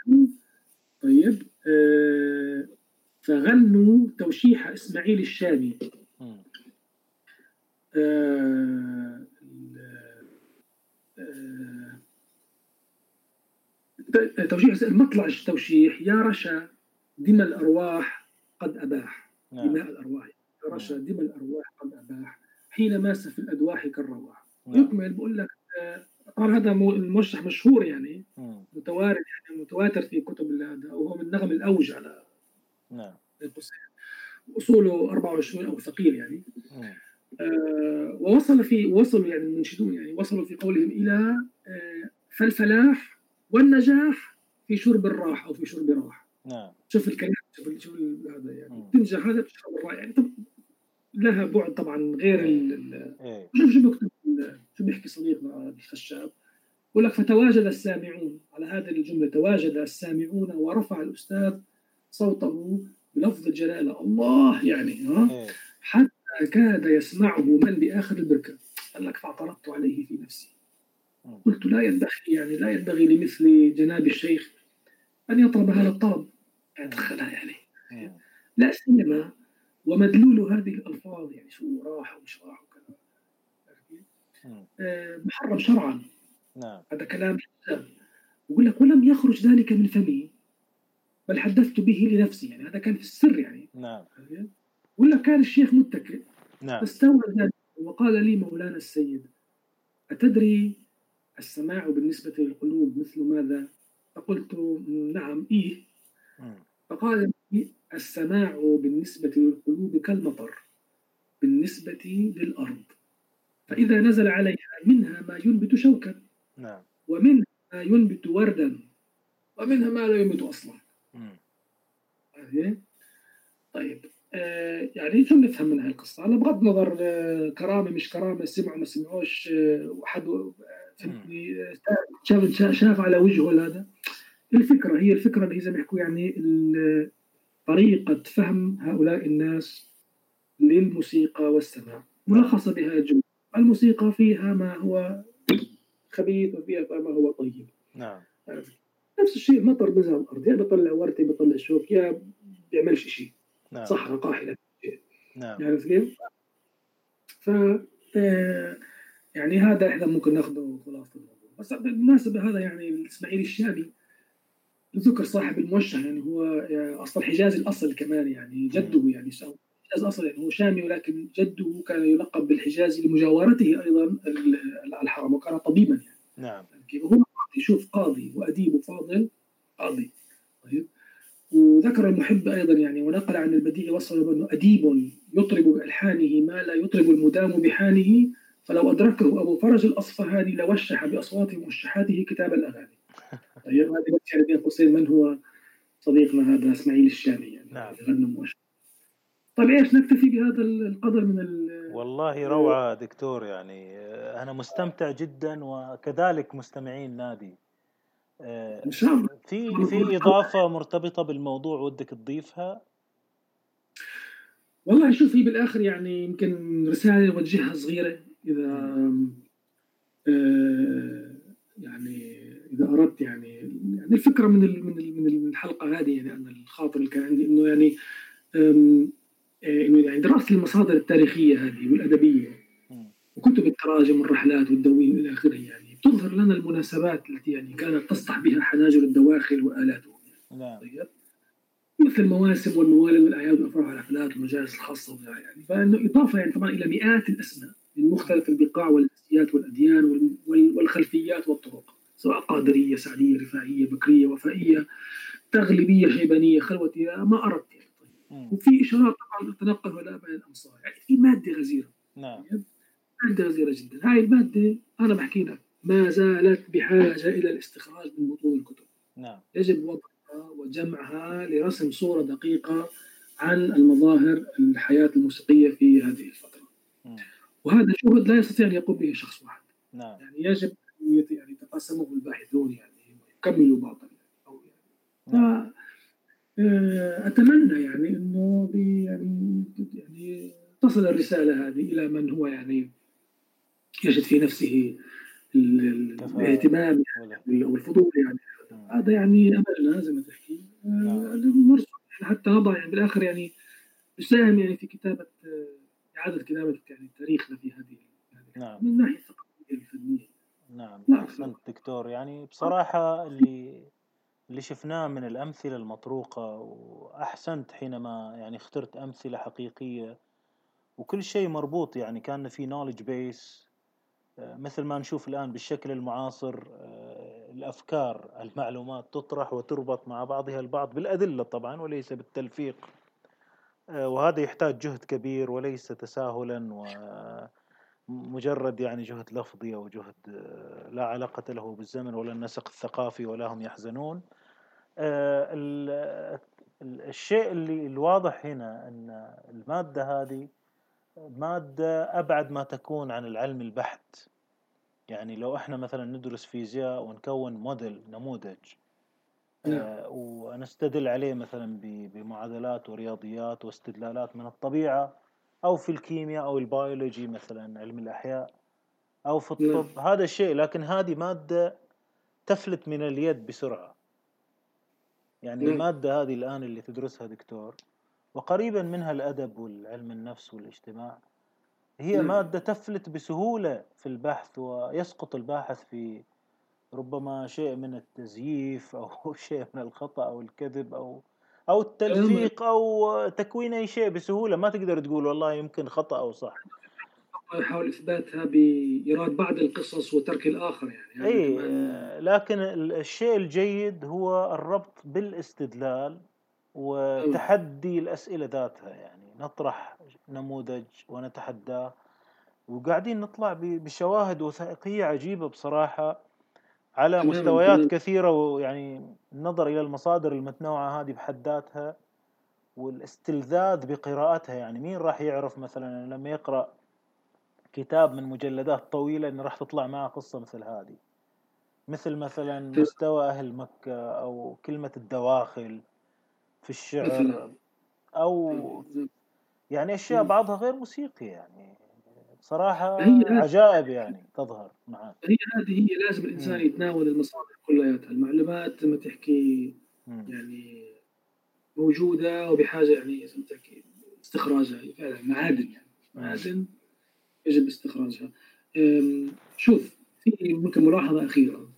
طيب آه فغنوا توشيح إسماعيل الشامي. آه آه توشيح المطلع التوشيح: يا رشا دم الأرواح قد أباح. نعم. دماء الأرواح، يا رشا نعم. دم الأرواح قد أباح، حين ماس في الأدواح كالرواح. نعم. يكمل بقول لك طبعا هذا المرشح مشهور يعني نعم. متوارد يعني متواتر في كتب هذا، وهو من نغم الأوج على نعم أصوله أربعة وعشرين أو ثقيل يعني نعم. آه ووصل في وصلوا يعني المنشدون يعني وصلوا في قولهم إلى آه فالفلاح والنجاح في شرب الراح أو في شرب راح. نعم. شوف الكلام، شوف شوف هذا يعني مم. تنجح هذا بشرب الراح يعني. طب لها بعد طبعا غير ال شوف شو بكتب، شو بيحكي صديقنا الخشاب، يقول لك: فتواجد السامعون على هذه الجملة، تواجد السامعون ورفع الأستاذ صوته بلفظ الجلالة، الله يعني ها، حتى كاد يسمعه من بآخر البركة. قال لك: فاعترضت عليه في نفسي، قلت: لا ينبغي يعني لا ينبغي لمثل جناب الشيخ أن يطلب هذا الطلب، يدخلها يعني لا سيما ومدلول هذه الألفاظ يعني شو راح ومش راح وكذا آه محرم شرعا. نعم. هذا كلام حساب. يقول لك: ولم يخرج ذلك من فمي بل حدثت به لنفسي، يعني هذا كان في السر يعني. نعم. ولا كان الشيخ متكئ. نعم. فاستوعب ذلك وقال لي: مولانا السيد، أتدري السماع بالنسبة للقلوب مثل ماذا؟ فقلت: نعم إيه. فقال: السماع بالنسبة للقلوب كالمطر بالنسبة للأرض، فإذا نزل عليها منها ما ينبت شوكا، ومنها ما ينبت وردا، ومنها ما لا ينبت أصلا. طيب آه يعني شو نفهم من هاي القصة؟ أنا بغض النظر آه كرامة مش كرامة، سمعوا ما سمعوش، آه أحد شاف شاف على وجهه هذا. الفكرة هي الفكرة اللي زي ما يحكوا يعني طريقة فهم هؤلاء الناس للموسيقى والسماع. ملخصة بها الجملة: الموسيقى فيها ما هو خبيث وفيها ما هو طيب. نعم. نفس الشيء المطر بنزل على الأرض، يا بيطلع وردة بيطلع شوك، يا بيعملش شيء. نعم. صحراء قاحلة. نعم. عرفت كيف؟ ف يعني هذا احنا ممكن ناخذه خلاصه الموضوع. بس بالمناسبه هذا يعني الاسماعيلي الشامي ذكر صاحب الموشح يعني هو اصلا حجازي الاصل كمان يعني، جده يعني حجاز اصلا يعني هو شامي، ولكن جده كان يلقب بالحجازي لمجاورته ايضا الحرم، وكان طبيبا يعني. نعم. وهو قاضي، شوف قاضي واديب وفاضل قاضي. طيب. وذكر المحب ايضا يعني ونقل عن البديع وصل انه اديب يطرب بالحانه ما لا يطرب المدام بحانه، فلو أدركه أبو فرج الأصفهاني لوشح بأصوات موشحاته كتاب الأغاني. طيب هذه بس يعني بين قوسين من هو صديقنا هذا إسماعيل الشامي يعني. نعم. غنم موشح. طيب إيش نكتفي بهذا القدر من ال والله روعة دكتور، يعني أنا مستمتع جدا وكذلك مستمعين نادي. إن شاء الله. في في إضافة مرتبطة بالموضوع ودك تضيفها؟ والله شوف هي بالآخر يعني يمكن رسالة نوجهها صغيرة، إذا آه يعني إذا أردت يعني يعني الفكرة من ال من ال من الحلقة هذه يعني أنا الخاطر اللي كان عندي إنه يعني إنه يعني دراسة المصادر التاريخية هذه والأدبية وكتب التراجم والرحلات والدواوين إلى آخره يعني تظهر لنا المناسبات التي يعني كانت تسطح بها حناجر الدواخل وآلاتهم يعني. طيب مثل المواسم والموالد والأعياد والأفراح والحفلات والمجالس الخاصة يعني. فإنه إضافة يعني طبعا إلى مئات الأسماء من مختلف البقاع والجنسيات والأديان والخلفيات والطرق، سواء قادرية، سعدية، رفاعية، بكرية، وفائية، تغلبيه شيبانيه خلوتيه ما اردت يعني. طيب. وفي اشارات طبعا تتنقل ولا بين الامصار يعني في ماده غزيره. نعم ماده غزيره جدا. هاي الماده انا بحكي لك ما زالت بحاجه الى الاستخراج من بطون الكتب. نعم يجب وضعها وجمعها لرسم صوره دقيقه عن المظاهر الحياه الموسيقيه في هذه الفتره. م. وهذا الشهد لا يستطيع ان يقوم به شخص واحد. نعم يعني يجب ان يعني يتقاسمه الباحثون يعني ويكملوا بعضا او يعني اتمنى يعني انه يعني يعني تصل الرساله هذه الى من هو يعني يجد في نفسه الاهتمام او الفضول يعني هذا يعني املنا زي ما تحكي نرسل حتى نضع يعني بالاخر يعني نساهم يعني في كتابه اعاده كتابه يعني تاريخنا في هذه. نعم من ناحيه الثقافيه الفنيه. نعم احسنت دكتور. يعني بصراحه اللي اللي شفناه من الامثله المطروقه، واحسنت حينما يعني اخترت امثله حقيقيه وكل شيء مربوط، يعني كان في نولج بيس مثل ما نشوف الآن بالشكل المعاصر. الأفكار المعلومات تطرح وتربط مع بعضها البعض بالأدلة طبعا وليس بالتلفيق، وهذا يحتاج جهد كبير وليس تساهلا ومجرد يعني جهد لفظي أو جهد لا علاقة له بالزمن ولا النسق الثقافي ولا هم يحزنون. الشيء اللي الواضح هنا أن المادة هذه مادة أبعد ما تكون عن العلم البحت. يعني لو إحنا مثلا ندرس فيزياء ونكون موديل نموذج آه ونستدل عليه مثلا بمعادلات ورياضيات واستدلالات من الطبيعة، أو في الكيمياء أو البيولوجي مثلا علم الأحياء أو في الطب، هذا الشيء. لكن هذه مادة تفلت من اليد بسرعة. يعني المادة هذه الآن اللي تدرسها دكتور وقريبا منها الأدب والعلم النفس والاجتماع، هي مادة تفلت بسهولة في البحث ويسقط الباحث في ربما شيء من التزييف أو شيء من الخطأ أو الكذب أو أو التلفيق أو تكوين أي شيء بسهولة. ما تقدر تقول والله يمكن خطأ أو صح. يحاول إثباتها بإيراد بعض القصص وترك الآخر يعني. أي لكن الشيء الجيد هو الربط بالاستدلال وتحدي الأسئلة ذاتها. يعني نطرح نموذج ونتحداه وقاعدين نطلع بشواهد وثائقية عجيبة بصراحة على مستويات كثيرة. ويعني النظر إلى المصادر المتنوعة هذه بحد ذاتها والاستلذاذ بقراءتها. يعني مين راح يعرف مثلا لما يقرأ كتاب من مجلدات طويلة إن راح تطلع معه قصة مثل هذه، مثل مثلا مستوى أهل مكة أو كلمة الدواخل في الشعر أو يعني أشياء بعضها غير موسيقي. يعني بصراحة عجائب يعني تظهر معاك. هي هذه هي لازم الإنسان يتناول المصادر كلياتها. المعلومات ما تحكي يعني موجودة وبحاجة يعني تحكي استخراجها فعلا. معادن يعني معادن يجب استخراجها. شوف في ممكن ملاحظة أخيرة.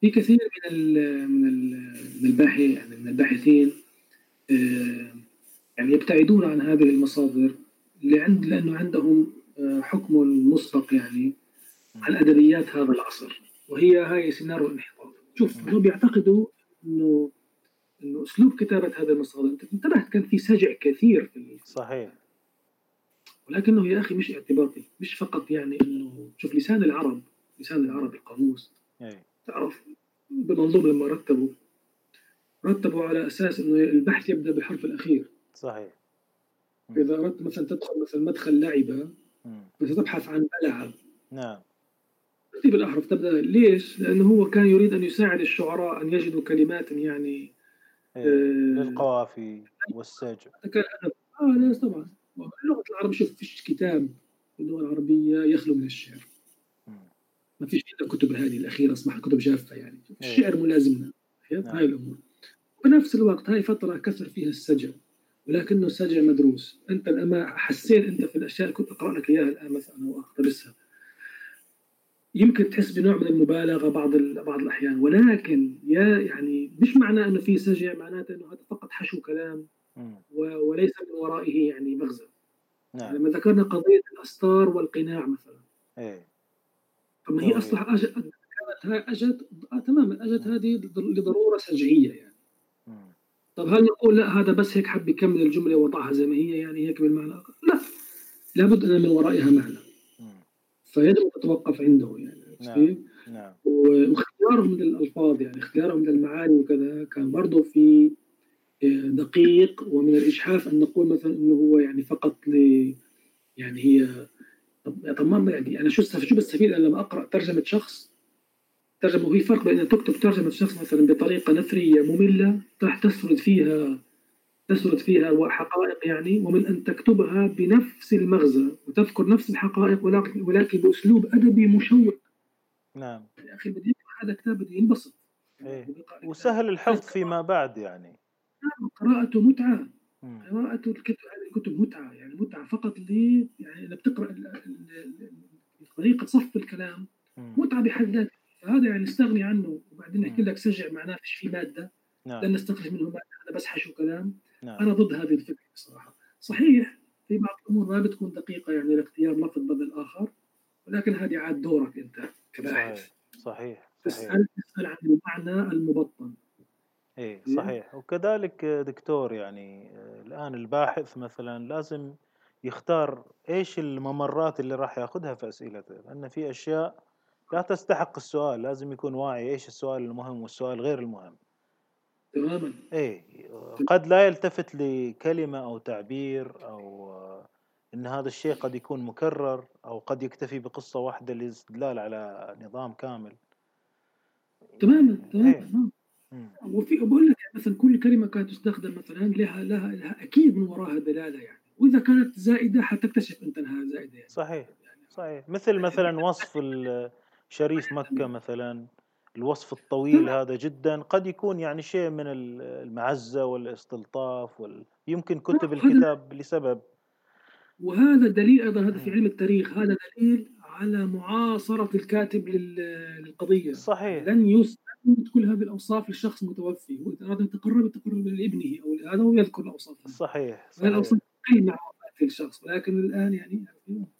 في كثير من ال من ال من الباحثين يعني من الباحثين يعني يبتعدون عن هذه المصادر لعند لأنه عندهم حكم مسبق يعني عن أدبيات هذا العصر، وهي هاي سيناريو الانحطاط. شوف هم بيعتقدوا إنه إنه أسلوب كتابة هذه المصادر، أنت انتبهت كان في سجع كثير في صحيح، ولكنه يا أخي مش اعتباطي، مش فقط يعني إنه شوف لسان العرب لسان العرب القاموس تعرف بمنظوم لما رتبوا رتبوا على أساس إنه البحث يبدأ بالحرف الأخير. صحيح. إذا أردت مثلا تدخل مثلا مدخل لعبة فتبحث عن ملعب. نعم. ترتيب الأحرف تبدأ. ليش؟ لأنه هو كان يريد أن يساعد الشعراء أن يجدوا كلمات يعني. إيه. آه للقوافي والسجع. كان آه لا طبعا. اللغة العربية شوف فيش كتاب اللغة العربية يخلو من الشعر. مم. ما فيش إلا كتب هذه الأخيرة أصبحت كتب جافة يعني. إيه. الشعر ملازمنا. نعم. هاي الأمور. بنفس الوقت هاي فترة كثر فيها السجع، ولكنه السجع مدروس. أنت الأما حسين أنت في الأشياء كنت أقرأ لك إياها الآن مثلا وأقتبسها، يمكن تحس بنوع من المبالغة بعض بعض الأحيان، ولكن يا يعني مش معنى أنه في سجع معناته أنه هذا فقط حشو كلام وليس من ورائه يعني مغزى. نعم. لما ذكرنا قضية الأسطار والقناع مثلا. إيه. فما هي أصلا أجت تماما أجت هذه لضرورة سجعية يعني. مم. طب هل نقول لا هذا بس هيك حب يكمل الجمله وضعها زي ما هي يعني هيك بالمعنى؟ لا، لابد ان من ورائها معنى، فيجب ان تتوقف عنده يعني. نعم نعم. واختيارهم للالفاظ يعني اختيارهم للمعاني وكذا كان برضه في دقيق، ومن الاجحاف ان نقول مثلا انه هو يعني فقط ل يعني هي طب طب يعني انا شو شو بستفيد انا لما اقرا ترجمه شخص ترجمه؟ وفي فرق بين ان تكتب ترجمه شخص مثلا بطريقه نثريه ممله راح تسرد فيها تسرد فيها حقائق يعني، ومن ان تكتبها بنفس المغزى وتذكر نفس الحقائق ولكن باسلوب ادبي مشوق. نعم يا اخي، بدي هذا كتاب بدي ينبسط إيه. وسهل الحفظ فيما بعد يعني. نعم، قراءته متعه، قراءة الكتب متعة يعني متعة فقط لي يعني أنا بتقرأ طريقة صف الكلام متعة بحد ذاتها، فهذا يعني نستغني عنه وبعدين أحكي لك سجع معناه فيش في مادة لا نستخرج منه مادة، أنا بس حشو كلام. أنا ضد هذه الفكرة صراحة. صحيح في بعض الأمور ما بتكون دقيقة يعني لاختيار لفظ بدل آخر، ولكن هذه عاد دورك أنت كباحث. صحيح تسأل تسأل عن المعنى المبطن. ايه صحيح. وكذلك دكتور يعني الآن الباحث مثلا لازم يختار ايش الممرات اللي راح ياخذها في اسئلته، لان في اشياء لا تستحق السؤال، لازم يكون واعي ايش السؤال المهم والسؤال غير المهم. تماما. ايه، قد لا يلتفت لكلمة او تعبير او ان هذا الشيء قد يكون مكرر، او قد يكتفي بقصة واحدة للاستدلال على نظام كامل. تماما تماما. وفي بقول لك مثلا كل كلمه كانت تستخدم مثلا لها لها, لها اكيد من وراها دلاله يعني، واذا كانت زائده حتكتشف انت انها زائده يعني. صحيح صحيح. مثل مثلا وصف شريف مكه مثلا، الوصف الطويل هذا جدا قد يكون يعني شيء من المعزه والاستلطاف وال... يمكن كتب الكتاب لسبب، وهذا دليل ايضا هذا في علم التاريخ، هذا دليل على معاصره الكاتب للقضيه. صحيح. لن يسأل كل هذه الأوصاف للشخص المتوفي، وإذا أراد أن يتقرب يتقرب لابنه أو هذا هو يذكر الأوصاف. صحيح صحيح. الأوصاف أي مع وفاة الشخص، ولكن الآن يعني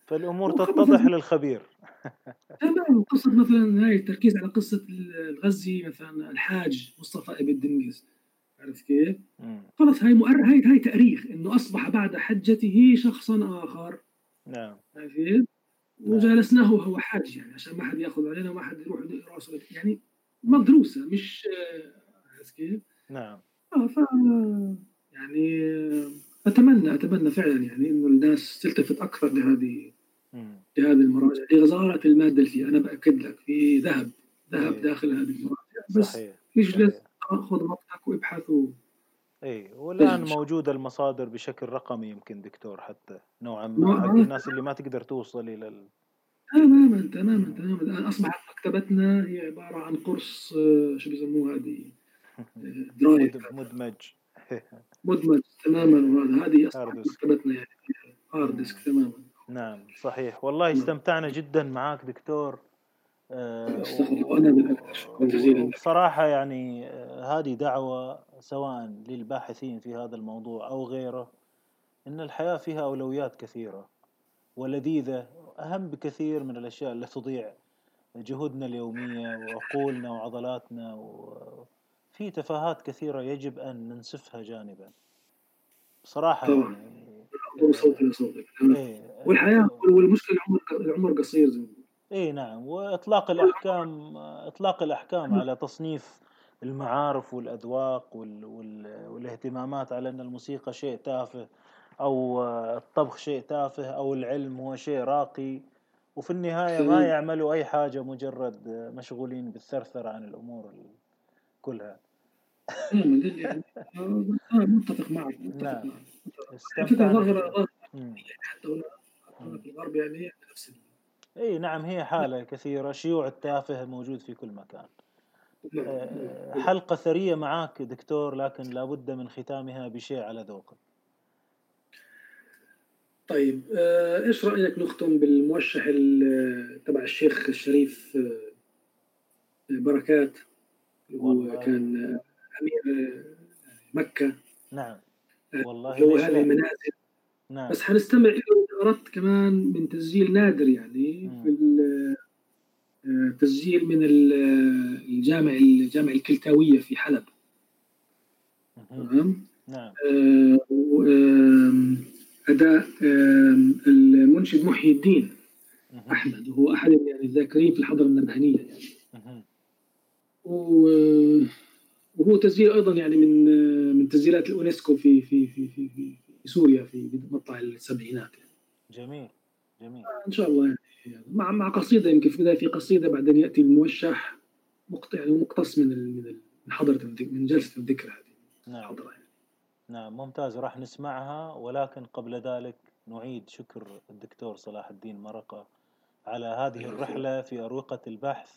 فالأمور تتضح للخبير. تمام. قصة مثلا هاي التركيز على قصة الغزي مثلا الحاج مصطفى ابن دنجز، عرفت كيف؟ خلص هاي مؤرخ، هاي هاي تأريخ إنه أصبح بعد حجته شخصا آخر. نعم. عرفت؟ وجالسناه وهو حاج يعني عشان ما حد يأخذ علينا وما حد يروح راسه يعني. مدروسة مش كيف؟ نعم. اه ف يعني اتمنى اتمنى فعلا يعني انه الناس تلتفت اكثر لهذه لهذه المراجع لغزارة المادة اللي فيها. انا باكد لك في ذهب ذهب أيه. داخل هذه المراجع، بس اجلس خذ وقتك وابحث. اي والان موجودة المصادر بشكل رقمي يمكن دكتور، حتى نوعا ما حق الناس اللي ما تقدر توصل الى ال... تماما تماما تماما. الان اصبحت مكتبتنا هي عباره عن قرص شو بيسموه هذه درايف مدمج مدمج تماما، وهذا هذه اصبحت مكتبتنا يعني هارد ديسك. تماما. نعم صحيح. والله استمتعنا جدا معك دكتور. بصراحه يعني هذه دعوه سواء للباحثين في هذا الموضوع او غيره، ان الحياه فيها اولويات كثيره ولذيذه، أهم بكثير من الأشياء اللي تضيع جهودنا اليومية وعقولنا وعضلاتنا، وفي تفاهات كثيرة يجب أن ننسفها جانبا بصراحة. طبعا صوتي صوتي إيه. والحياة والمشكلة العمر العمر قصير. إيه نعم. وإطلاق الأحكام إطلاق الأحكام على تصنيف المعارف والأذواق وال... وال... والاهتمامات على أن الموسيقى شيء تافه، أو الطبخ شيء تافه، أو العلم هو شيء راقي، وفي النهاية ما يعملوا أي حاجة، مجرد مشغولين بالثرثرة عن الأمور كلها. يعني متفق معك. نعم. استمتعنا. حتى في الغرب يعني نفس. إيه نعم، هي حالة كثيرة، شيوع التافه موجود في كل مكان. حلقة ثرية معاك دكتور، لكن لابد من ختامها بشيء على ذوقك. طيب ايش رايك نختم بالموشح تبع الشيخ الشريف بركات اللي هو كان امير مكه؟ نعم والله هو هذه المنازل. نعم. بس حنستمع له، اردت كمان من تسجيل نادر يعني م. في التسجيل من الجامع الجامع الكلتاويه في حلب. تمام. نعم. أداء المنشد محي الدين أحمد، وهو أحد يعني الذاكرين في الحضارة النبهانية يعني. وهو تسجيل أيضا يعني من من تسجيلات اليونسكو في في في في, في سوريا في مطلع السبعينات يعني. جميل جميل. إن شاء الله يعني مع مع قصيدة، يمكن في بداية في قصيدة، بعدين يأتي الموشح مقطع يعني مقتص من من حضرة من جلسة الذكرى هذه. نعم. الحضرة يعني. نعم ممتاز، راح نسمعها، ولكن قبل ذلك نعيد شكر الدكتور صلاح الدين مرقة على هذه الرحلة في أروقة البحث،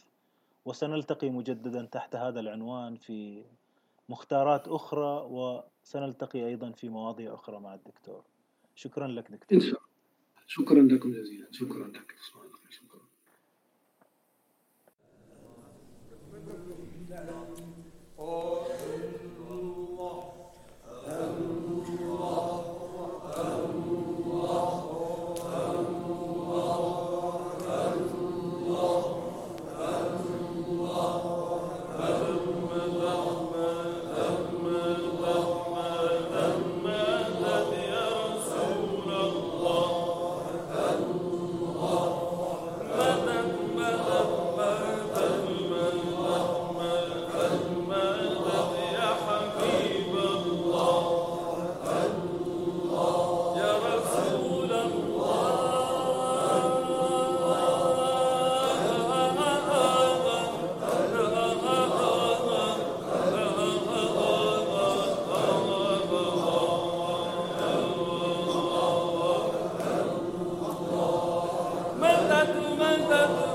وسنلتقي مجددا تحت هذا العنوان في مختارات أخرى، وسنلتقي أيضا في مواضيع أخرى مع الدكتور. شكرا لك دكتور. إن شاء الله. شكرا لكم جزيلا. شكرا لك. شكرا. Thank you.